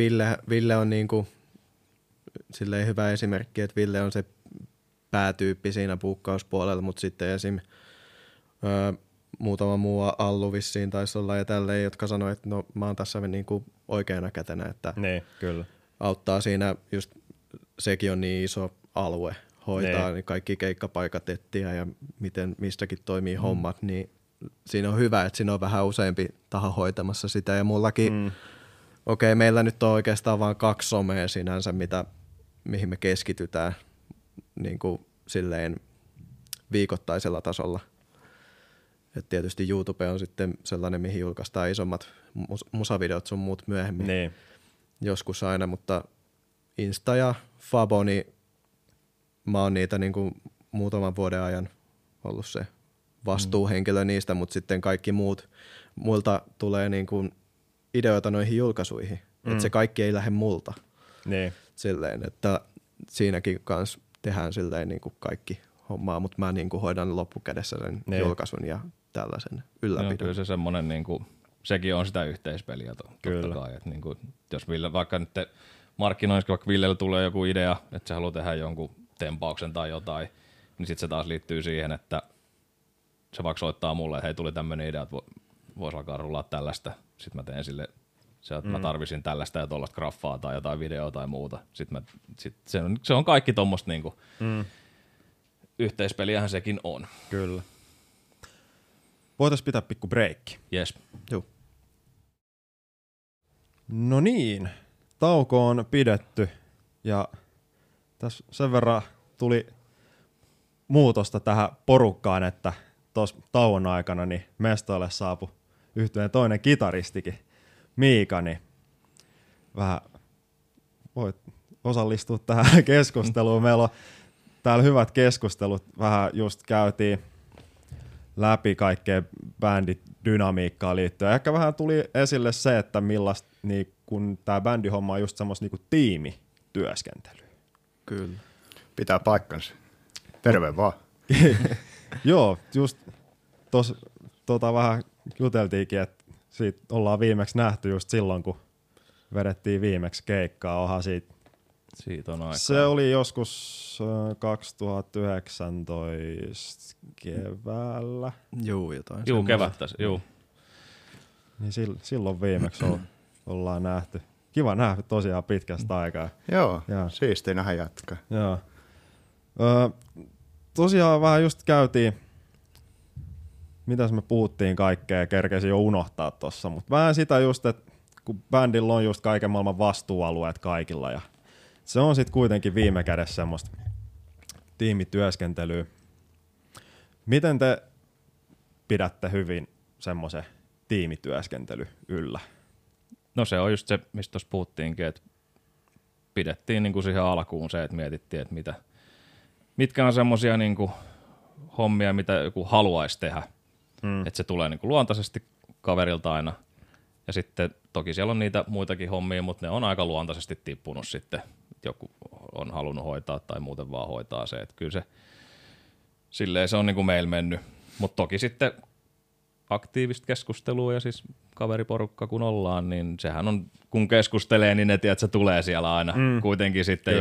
Ville on niinku, silleen hyvä esimerkki, että Ville on se päätyyppi siinä puukkauspuolella, mutta sitten esim. Muutama muu Allu vissiin taisi olla ja tälleen, jotka sanoi, että no mä oon tässä niinku oikeana kätenä, että niin, kyllä. auttaa siinä, just sekin on niin iso alue hoitaa, niin kaikki keikkapaikat etsiä ja miten mistäkin toimii hommat, niin siinä on hyvä, että siinä on vähän useampi taho hoitamassa sitä ja mullakin, okei, meillä nyt on oikeastaan vaan 2 somea sinänsä, mihin me keskitytään niin kuin silleen viikoittaisella tasolla. Et tietysti YouTube on sitten sellainen, mihin julkaistaan isommat musavideot sun muut myöhemmin. Niin. Joskus aina, mutta Insta ja Fabo, niin mä oon niitä niinku muutaman vuoden ajan ollut se vastuuhenkilö niistä, mutta sitten kaikki muilta tulee niinku ideoita noihin julkaisuihin. Että se kaikki ei lähde multa. Niin. Silleen, että siinäkin kanssa tehdään silleen niinku kaikki hommaa, mutta mä niinku hoidan loppukädessä sen julkaisun ja tällaisen ylläpidon. No, kyllä se semmonen niinku, sekin on sitä yhteispeliä totta kai, että niinku, jos Ville, vaikka nyt markkinoissa, vaikka Villellä tulee joku idea, että se haluaa tehdä jonkun tempauksen tai jotain, niin sitten se taas liittyy siihen, että se vaikka soittaa mulle, että hei, tuli tämmöinen idea, että voisi alkaa rullaa tällaista, sitten mä teen sille, että mä tarvisin tällaista ja tollaista graffaa tai jotain videoa tai muuta, sitten se on kaikki tommoista niinku, yhteispeliähän sekin on. Kyllä. Voitaisiin pitää pikku breikki. Yes. Juu. No niin, tauko on pidetty ja tässä sen verran tuli muutosta tähän porukkaan, että tuossa tauon aikana niin mestoille saapui yhtyeen toinen kitaristikin, Miika, niin vähän voit osallistua tähän keskusteluun. Meillä on täällä hyvät keskustelut, vähän just käytiin läpi kaikkea bändidynamiikkaa liittyen. Ehkä vähän tuli esille se, että millaista niin kun tää bändihomma on just semmos niinku tiimityöskentelyä. Kyllä. Pitää paikkansa. Terve vaan. Joo, just tos vähän juteltiinkin, että siitä ollaan viimeksi nähty just silloin, kun vedettiin viimeksi keikkaa. Onhan siitä on aikaa. Se oli joskus 2019 keväällä. Juu, jotain. Juu, kevättä. Juu. Niin silloin viimeksi ollaan nähty. Kiva nähdä tosiaan pitkästä aikaa. Joo, siistiä nähdä jatkaa. Joo. Tosiaan vähän just käytiin, mitäs me puhuttiin kaikkea, kerkesin jo unohtaa tossa, mutta vähän sitä just, että kun bändillä on just kaiken maailman vastuualueet kaikilla ja se on sitten kuitenkin viime kädessä semmoista tiimityöskentelyä. Miten te pidätte hyvin semmoisen tiimityöskentely yllä? No se on just se, mistä tuossa puhuttiinkin, että pidettiin niinku siihen alkuun se, että mietittiin, että mitkä on semmoisia niinku hommia, mitä joku haluaisi tehdä. Että se tulee niinku luontaisesti kaverilta aina. Ja sitten toki siellä on niitä muitakin hommia, mutta ne on aika luontaisesti tippunut sitten. Joku on halunnut hoitaa tai muuten vaan hoitaa se. Että kyllä se silleen se on niin kuin meillä mennyt. Mutta toki sitten aktiivista keskustelua ja siis kaveriporukka kun ollaan, niin sehän on, kun keskustelee, niin ne tiedät, että se tulee siellä aina. Kuitenkin sitten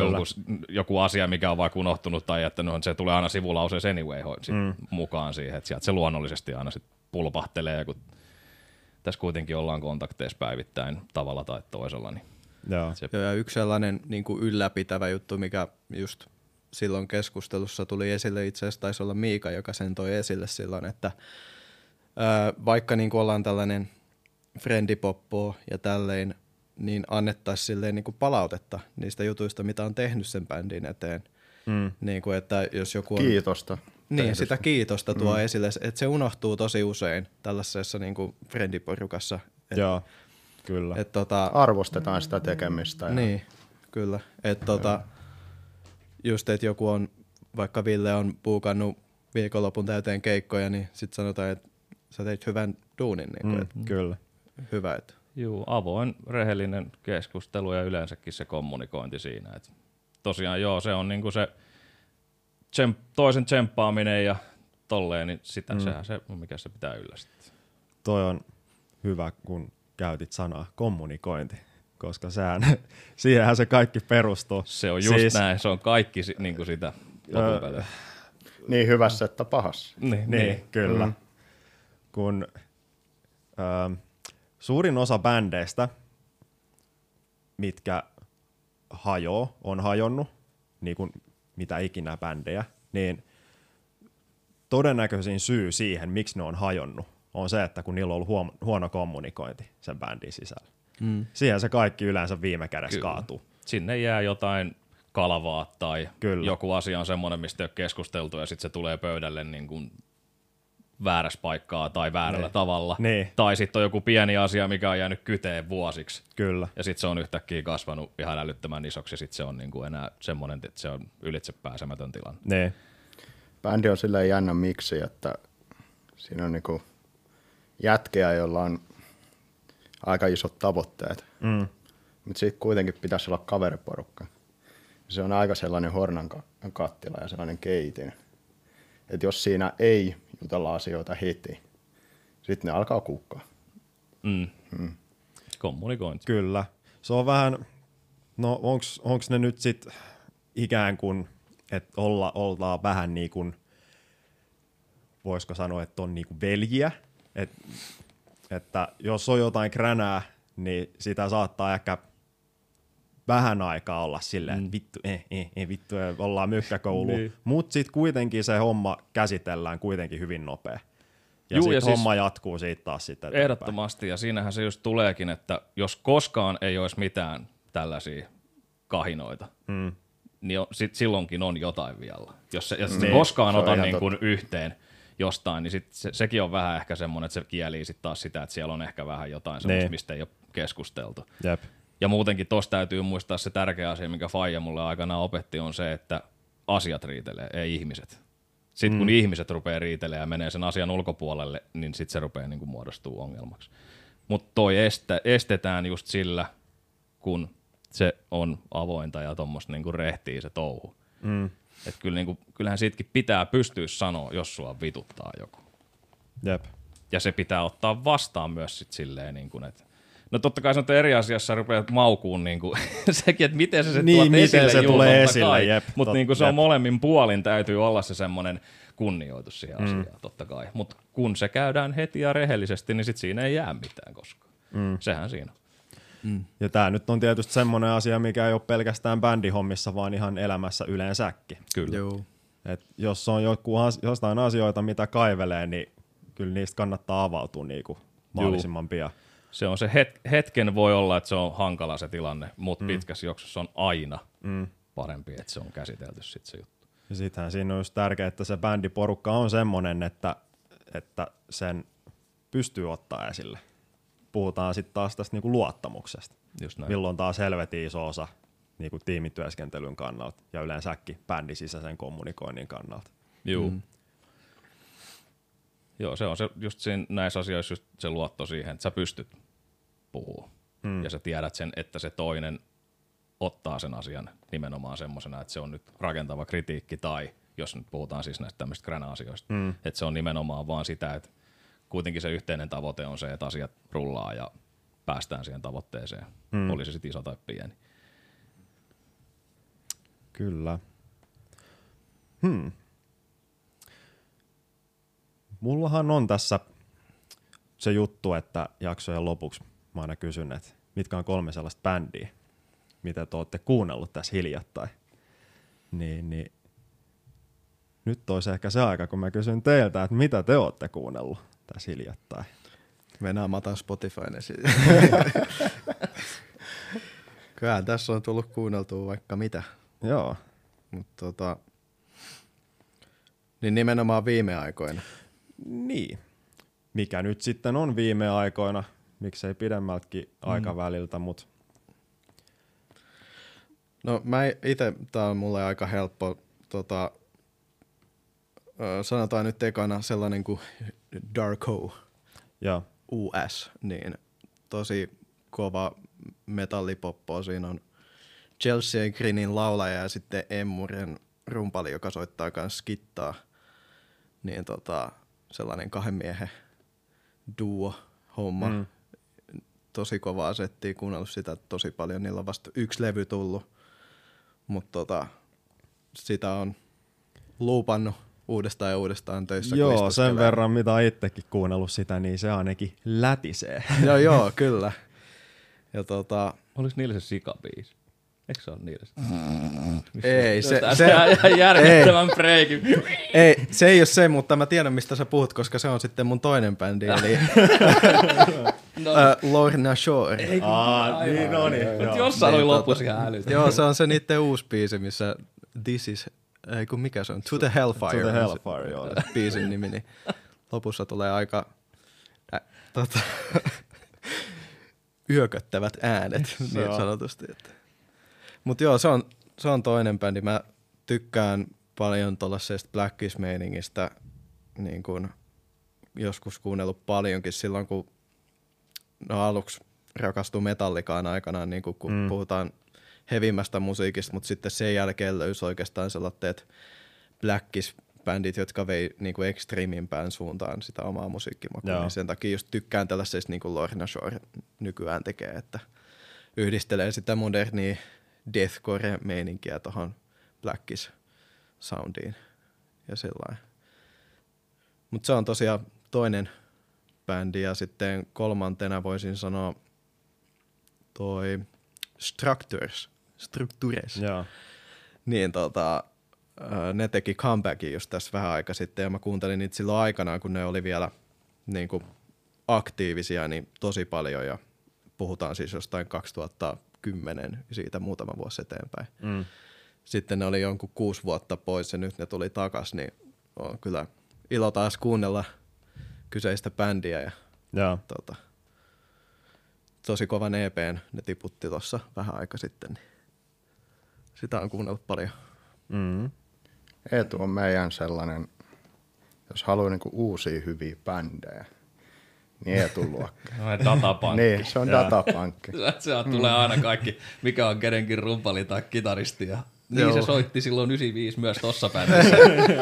joku asia, mikä on vaikka unohtunut tai että no, se tulee aina sivulauseessa anyway mukaan siihen. Että sieltä se luonnollisesti aina sitten pulpahtelee, kun tässä kuitenkin ollaan kontakteissa päivittäin tavalla tai toisella. Niin ja yksi sellainen niin kuin ylläpitävä juttu, mikä just silloin keskustelussa tuli esille, itse asiassa taisi olla Miika, joka sen toi esille silloin, että vaikka niin kuin ollaan tällainen friendipoppoa ja tälleen, niin annettaisiin silleen niin kuin palautetta niistä jutuista, mitä on tehnyt sen bändin eteen. Mm. Niin kuin, että jos joku on... Kiitosta. Niin, tehdystä. Sitä kiitosta tuo esille, että se unohtuu tosi usein tällaisessa niin kuin friendiporukassa. Joo, kyllä. Et, arvostetaan sitä tekemistä. Ja... Niin, kyllä. Että just, että joku on, vaikka Ville on buukannut viikonlopun täyteen keikkoja, niin sitten sanotaan, että sä teit hyvän duunin. Niin kuin, että kyllä. Hyvä, että... Juu, avoin, rehellinen keskustelu ja yleensäkin se kommunikointi siinä. Et tosiaan joo, se on niinku se toisen tsemppaaminen ja tolleen, niin sitä sehän se, mikä se pitää yllä sitten. Toi on hyvä, kun käytit sanaa kommunikointi, koska siihenhän se kaikki perustuu. Se on just siis, näin, se on kaikki niinku sitä lopunpäivää. Niin hyvässä, että pahassa. Niin kyllä. Kun... Suurin osa bändeistä, mitkä on hajonnut, niin kuin mitä ikinä bändejä, niin todennäköisin syy siihen, miksi ne on hajonnut, on se, että kun niillä on ollut huono kommunikointi sen bändin sisällä. Mm. Siihen se kaikki yleensä viime kädessä kaatuu. Sinne jää jotain kalvaa tai joku asia on semmoinen, mistä ei ole keskusteltu ja sitten se tulee pöydälle niin kuin väärässä paikkaa tai väärällä tavalla. Niin. Tai sitten on joku pieni asia, mikä on jäänyt kyteen vuosiksi. Kyllä. Ja sitten se on yhtäkkiä kasvanut ihan älyttömän isoksi ja sitten se on niinku enää semmoinen, että se on ylitsepääsemätön tilanne. Niin. Bändi on silleen jännä miksi, että siinä on niinku jätkiä, joilla on aika isot tavoitteet. Mm. Mutta sitten kuitenkin pitäisi olla kaveriporukka. Se on aika sellainen hornan kattila ja sellainen keitin. Että jos siinä ei jutella asioita heti, sitten ne alkaa kukkaa. Mm. Mm. Kommunikointi. Kyllä. Se on vähän, no onks ne nyt sit ikään kuin, että ollaan vähän niin kuin, voisiko sanoa, että on niin kuin veljiä. Että jos on jotain kränää, niin sitä saattaa ehkä vähän aikaa olla silleen, että vittu, ollaan mykkäkouluun. Niin. Mutta sitten kuitenkin se homma käsitellään kuitenkin hyvin nopea. Ja sitten homma siis jatkuu siitä taas sitten. Ehdottomasti, ja siinähän se just tuleekin, että jos koskaan ei olisi mitään tällaisia kahinoita, niin sit silloinkin on jotain vielä. Jos se koskaan ota niin kuin yhteen jostain, niin sit sekin on vähän ehkä semmoinen, että se kielii sit taas sitä, että siellä on ehkä vähän jotain semmoista, mistä ei ole keskusteltu. Jep. Ja muutenkin tuossa täytyy muistaa se tärkeä asia, minkä faija mulle aikanaan opetti, on se, että asiat riitelee, ei ihmiset. Sitten kun ihmiset rupeaa riitelemään ja menee sen asian ulkopuolelle, niin sitten se rupeaa niinku muodostuu ongelmaksi. Mutta toi estetään just sillä, kun se on avointa ja tuommoista niinku rehtiä se touhu. Mm. Et kyllähän siitäkin pitää pystyä sanoa, jos sua vituttaa joku. Jep. Ja se pitää ottaa vastaan myös sit silleen, niinku, että no totta kai sanotaan eri asiassa rupeat maukuun niinku sekin, että miten se niin, miten esille, se tulee esille. Mutta niinku se on molemmin puolin, täytyy olla se semmoinen kunnioitus siihen asiaan totta kai. Mutta kun se käydään heti ja rehellisesti, niin sit siinä ei jää mitään koskaan. Mm. Sehän siinä on. Mm. Ja tää nyt on tietysti semmoinen asia, mikä ei ole pelkästään bändihommissa, vaan ihan elämässä yleensäkin. Kyllä. Joo. Et jos on jostain asioita, mitä kaivelee, niin kyllä niistä kannattaa avautua niinku mahdollisimman pian. Se on se hetken voi olla, että se on hankala se tilanne, mutta pitkässä juoksussa on aina parempi, että se on käsitelty sitten se juttu. Ja sittenhän siinä on just tärkeää, että se bändiporukka on semmoinen, että sen pystyy ottaa esille. Puhutaan sitten taas tästä niinku luottamuksesta, milloin taas helvetin iso osa niinku tiimityöskentelyn kannalta ja yleensäkin bändin sisäisen kommunikoinnin kannalta. Juu. Mm. Joo, se on se, just siinä, näissä asioissa just se luotto siihen, että sä pystyt puhua. Ja sä tiedät sen, että se toinen ottaa sen asian nimenomaan semmosena, että se on nyt rakentava kritiikki tai, jos nyt puhutaan siis näistä tämmöistä kränä-asioista, että se on nimenomaan vaan sitä, että kuitenkin se yhteinen tavoite on se, että asiat rullaa ja päästään siihen tavoitteeseen, oli se sitten iso tai pieni. Kyllä. Mullahan on tässä se juttu, että jaksojen lopuksi mä aina kysyn, että mitkä on 3 sellaista bändiä, mitä te ootte kuunnellut tässä hiljattain. Niin. Nyt olisi ehkä se aika, kun mä kysyn teiltä, että mitä te ootte kuunnellut tässä hiljattain. Venä matan Spotifyn esiin. Kyllähän tässä on tullut kuunneltua vaikka mitä. Joo. Mutta niin nimenomaan viime aikoina. Niin. Mikä nyt sitten on viime aikoina, miksei pidemmältäkin aikaväliltä, mut. No mä itse, tää on mulle aika helppo, sanotaan nyt ekana sellainen kuin Darko, ja. US, niin tosi kova metallipoppo. Siinä on Chelsea Greenin laulaja ja sitten Emmuren rumpali, joka soittaa kans skittaa. Niin sellainen kahden miehen duo homma. Mm. Tosi kovaa settiä, kuunnellut sitä tosi paljon. Niillä on vasta yksi levy tullut, mutta sitä on luupannut uudestaan ja uudestaan töissä. Joo, sen verran mitä itsekin kuunnellut sitä, niin se ainakin lätisee. Joo, joo, kyllä. Ja oliko niillä se sikabiisi? Eikö se ole niillä? Ei, se järjettävän breikin. Ei, se ei ole se, mutta mä tiedän mistä sä puhut, koska se on sitten mun toinen bändi, eli Lorna Shore. Niin, no niin. Mutta jossain oli lopussa ihan älytä. Joo, se on se niitten uusi biisi, missä This is, mikä se on? To the Hellfire. To the Hellfire, joo. Biisin nimi, niin lopussa tulee aika yököttävät äänet, niin sanotusti. Mut joo, se on toinen bändi. Mä tykkään paljon tuollaisesta Blackish-meiningistä, niin kun joskus kuunnellut paljonkin silloin, kun aluksi rakastui Metallicaan aikanaan, niin kun puhutaan hevimmästä musiikista, mutta sitten sen jälkeen löysi oikeastaan sellaiset Blackish-bändit, jotka vei niin kun extremimpään suuntaan sitä omaa musiikkimakuun. Niin sen takia just tykkään tällaisesta, niin kun Lorna Shore nykyään tekee, että yhdistelee sitä modernia deathcore-meininkiä tuohon Blackish-soundiin ja sellainen. Mutta se on tosiaan toinen bändi ja sitten kolmantena voisin sanoa toi Structures. Joo. Niin ne teki comebackin just tässä vähän aika sitten ja mä kuuntelin niitä silloin aikanaan, kun ne oli vielä niinku aktiivisia, niin tosi paljon ja puhutaan siis jostain 2010 siitä muutama vuosi eteenpäin. Mm. Sitten ne oli jonkun 6 vuotta pois ja nyt ne tuli takas, niin on kyllä ilo taas kuunnella kyseistä bändiä. Ja. Tosi kovan EP:n ne tiputti tuossa vähän aika sitten. Niin sitä on kuunnellut paljon. Mm. Eetu on meidän sellainen, jos haluaa niinku uusia hyviä bändejä. Niin Eetun luokka. No, datapankki. Niin, se on datapankki. Sehän tulee aina kaikki, mikä on kenenkin rumpali tai kitaristi. Ja niin se soitti silloin 95 myös tossa bändissä.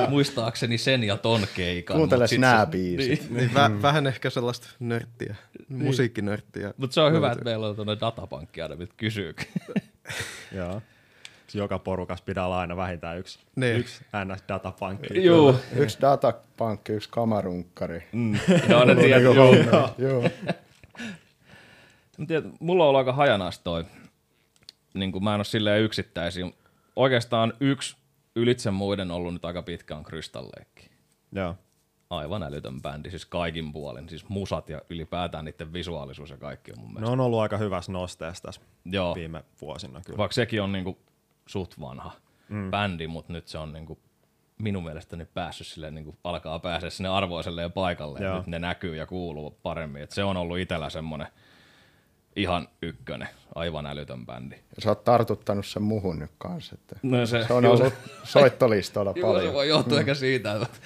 Muistaakseni sen ja ton keikan. Kuunteles nää biisit. Niin, vähän ehkä sellaista nörttiä, musiikkinörttiä. Mutta se on hyvä, että meillä on tuonne datapankki aina, mitä kysyykin. Joo. Joka porukas pitää olla aina vähintään yksi NS-datapankki. Joo. Yksi datapankki, yksi kamarunkkari. Mm. No ne tiedät, joo. Mulla on ollut aika hajanaista toi. Niin kuin mä en ole silleen yksittäisiin. Oikeastaan yksi ylitse muiden ollut nyt aika pitkään Krystalleikki. Joo. Aivan älytön bändi, siis kaikin puolin. Siis musat ja ylipäätään niiden visuaalisuus ja kaikki on mun mielestä. Ne on ollut aika hyvässä nosteessa tässä viime vuosina kyllä. Vaikka sekin on niinku suht vanha bändi, mutta nyt se on niinku minun mielestäni päässyt silleen, niinku alkaa pääsee sinne arvoiselleen paikalle ja nyt ne näkyy ja kuuluu paremmin. Et se on ollut itsellä semmoinen ihan ykkönen, aivan älytön bändi. Ja sä oot tartuttanut sen muhun nyt kanssa. No se on ollut soittolistoilla paljon. Se voi johtua ehkä siitä, että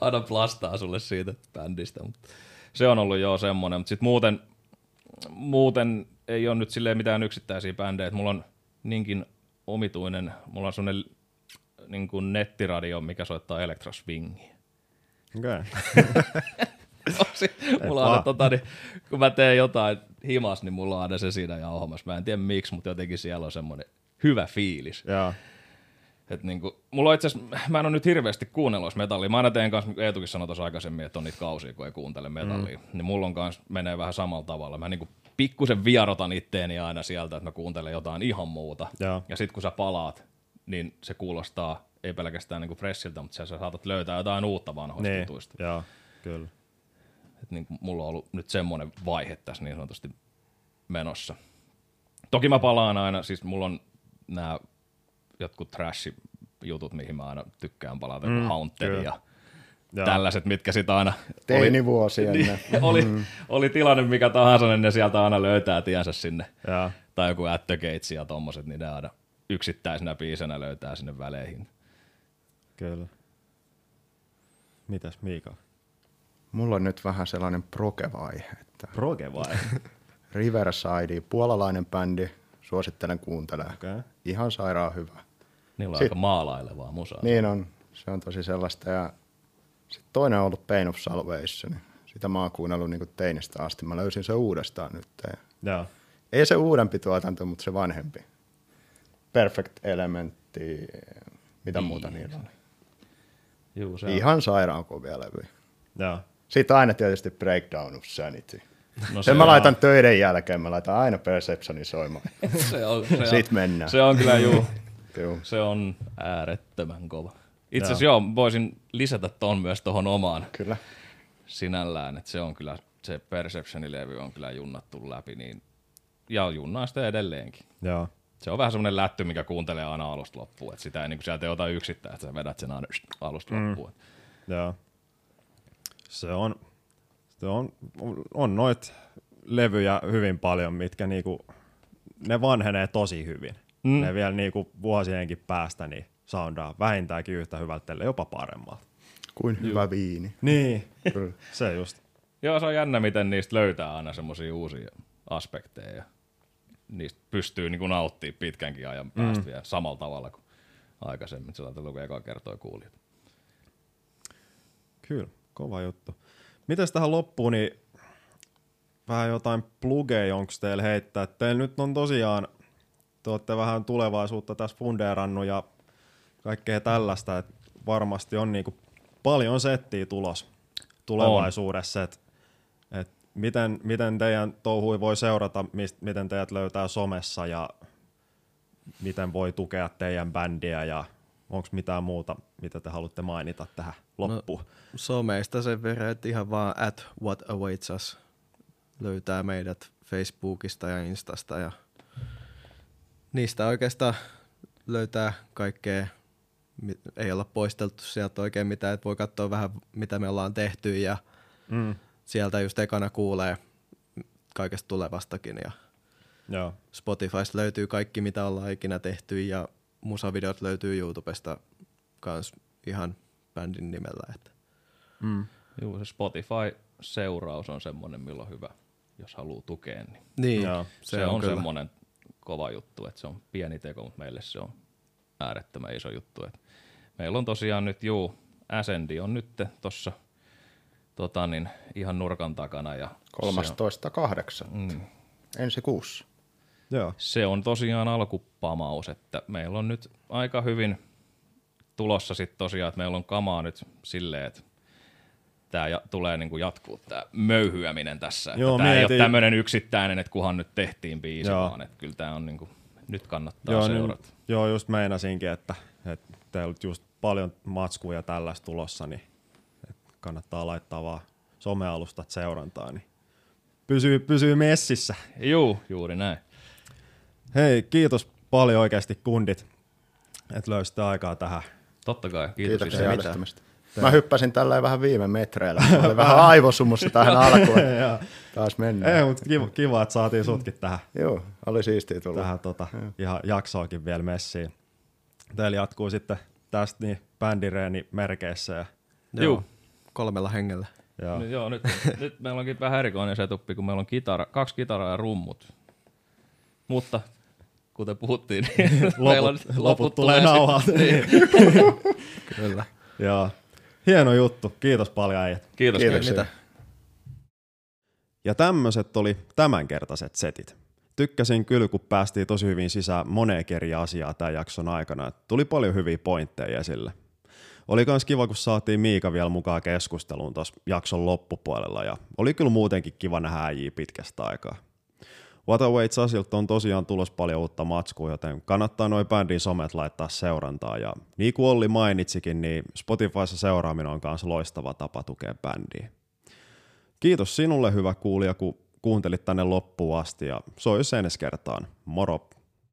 aina plastaa sulle siitä bändistä. Mutta se on ollut jo semmoinen, mutta sitten muuten ei ole nyt silleen mitään yksittäisiä bändejä. Mulla on niinkin omituinen. Mulla on sellainen niin kuin nettiradio, mikä soittaa Elektra Swingia. Okei. Okay. Mulla on niin, kun mä teen jotain himas, niin mulla on aina se siinä jauhamassa. Mä en tiedä miksi, mutta jotenkin siellä on semmoinen hyvä fiilis. Jaa. Et niin kuin, mulla on mä en ole nyt hirveästi kuunnellut metallia. Mä aina teen kanssa, Eetukin sanoi tuossa aikaisemmin, että on niitä kausia, kun ei kuuntele metallia. Niin mulla on kanssa, menee vähän samalla tavalla. Mä niin kuin pikkusen vierotan itteeni aina sieltä, että mä kuuntelen jotain ihan muuta. Ja sit kun sä palaat, niin se kuulostaa ei pelkästään niinku freshiltä, mutta sä saatat löytää jotain uutta vanhoista jutuista. Joo, kyllä. Että niin kuin mulla on ollut nyt semmoinen vaihe tässä niin sanotusti menossa. Toki mä palaan aina, siis mulla on nämä jotkut trash-jutut, mihin mä aina tykkään palata, joku Haunted ja tällaiset, mitkä sit aina... Teinivuosia ennen. Oli tilanne mikä tahansa, niin ne sieltä aina löytää tiensä sinne. Ja. Tai joku At the Gates ja tommoset, niin ne aina yksittäisenä biisenä löytää sinne väleihin. Kyllä. Mitäs Miika? Mulla on nyt vähän sellainen progevaihe. Progevaihe? Riverside, puolalainen bändi, suosittelen kuuntelemaan. Okay. Ihan sairaan hyvä. Niillä on aika maalailevaa musaa. Niin on, se on tosi sellaista. Ja sitten toinen on ollut Pain of Salvation. Sitä mä oon kuunnellut niin kuin teinistä asti. Mä löysin sen uudestaan nyt. Ja. Ei se uudempi tuotanto, mutta se vanhempi. Perfect Elementti, mitä muuta niillä on. Juu, se on. Ihan sairaan kovia levyjä. Ja. Sitten aina tietysti Breakdown of Sanity. No sen mä laitan töiden jälkeen, mä laitan aina Perceptionin soimaan. Se on. Sitten mennään. Se on kyllä juu. Se on äärettömän kova. Itse asiassa voisin lisätä ton myös tohon omaan kyllä. Sinällään, että se on kyllä, se Perception-levy on kyllä junnattu läpi, niin, ja junnaa sitä edelleenkin. Joo. Se on vähän semmoinen lätty, mikä kuuntelee aina alusta loppuun, että sitä ei niin kuin sieltä ota yksittäin, että sä vedät sen aina alusta loppuun. Joo. Se on noita levyjä hyvin paljon, mitkä niinku, ne vanhenee tosi hyvin. Mm. Ne vielä niinku vuosienkin päästä niin soundaa vähintäänkin yhtä hyvältä, teille jopa paremmalta. Kuin hyvä viini. Niin, se just. Joo, se on jännä, miten niistä löytää aina semmosia uusia aspekteja. Niistä pystyy niinku nauttimaan pitkänkin ajan päästä vielä samalla tavalla kuin aikaisemmin. Se on tullut ekaa kertoa kuulijat. Kyllä, kova juttu. Mitäs tähän loppuun, niin vähän jotain plugeja onko teillä heittää? Teillä nyt on tosiaan, te olette vähän tulevaisuutta tässä fundeerannut ja kaikkea tällaista, että varmasti on niinku paljon settiä tulos tulevaisuudessa. Et miten teidän touhui voi seurata, miten teidät löytää somessa ja miten voi tukea teidän bändiä ja onko mitään muuta, mitä te haluatte mainita tähän loppuun? No, someista sen verran, että ihan vaan at What Awaits Us löytää meidät Facebookista ja Instasta. Ja niistä oikeastaan löytää kaikkea. Ei olla poisteltu sieltä oikein mitään, että voi katsoa vähän, mitä me ollaan tehty. Ja sieltä just ekana kuulee kaikesta tulevastakin. Ja. Spotifysta löytyy kaikki, mitä ollaan ikinä tehty ja musavideot löytyy YouTubesta kans ihan bändin nimellä. Että. Juu, se Spotify-seuraus on semmoinen, milloin hyvä, jos haluaa tukea. Niin. Joo, se on semmoinen kova juttu, että se on pieni teko, mutta meille se on äärettömän iso juttu. Että meillä on tosiaan nyt, Ascendi on nyt tossa ihan nurkan takana. Ja 13.8. Ensi kuussa. Joo. Se on tosiaan alkupamaus, että meillä on nyt aika hyvin tulossa sitten tosiaan, että meillä on kamaa nyt silleen, että tämä tulee niinku jatkuu tämä möyhyäminen tässä. Tämä ei ole tämmöinen yksittäinen, että kunhan nyt tehtiin biisi, vaan että kyllä tämä on niinku, nyt kannattaa seurata. Niin, just meinasinkin, että teillä on just paljon matskuja tällaista tulossa, niin kannattaa laittaa vaan somealustat seurantaan, niin pysyy messissä. Juu, juuri näin. Hei, kiitos paljon oikeasti kundit, että löysitte aikaa tähän. Totta kai, kiitos järjestämistä. Mä hyppäsin tällä vähän viime metreillä, oli vähän aivosumussa tähän alkuun. Taas mennään. Ei, mutta kiva, että saatiin sutkin tähän. Joo, oli siistiä tulla. Tähän ihan jaksoakin vielä messiin. Teillä jatkuu sitten tästä niin bändireeni merkeissä. Joo, 3 hengellä. Joo, nyt meillä onkin vähän erikoinen setuppi, kun meillä on kaksi kitaraa ja rummut. Mutta kuten puhuttiin, niin loput tulee nauhalta. Niin. Kyllä. Joo. Hieno juttu. Kiitos paljon äijät. Kiitos. Ja tämmöiset oli tämänkertaiset setit. Tykkäsin kyllä, kun päästiin tosi hyvin sisään moneen eri asiaa tämän jakson aikana. Tuli paljon hyviä pointteja esille. Oli myös kiva, kun saatiin Miika vielä mukaan keskusteluun tuossa jakson loppupuolella. Ja oli kyllä muutenkin kiva nähdä äijii pitkästä aikaa. What Awaits Usilta on tosiaan tulos paljon uutta matskua, joten kannattaa noin bändin somet laittaa seurantaa. Ja niin kuin Olli mainitsikin, niin Spotifyssa seuraaminen on myös loistava tapa tukea bändiä. Kiitos sinulle, hyvä kuulija, kun kuuntelit tänne loppuun asti, ja se on jo ensi kertaan. Moro!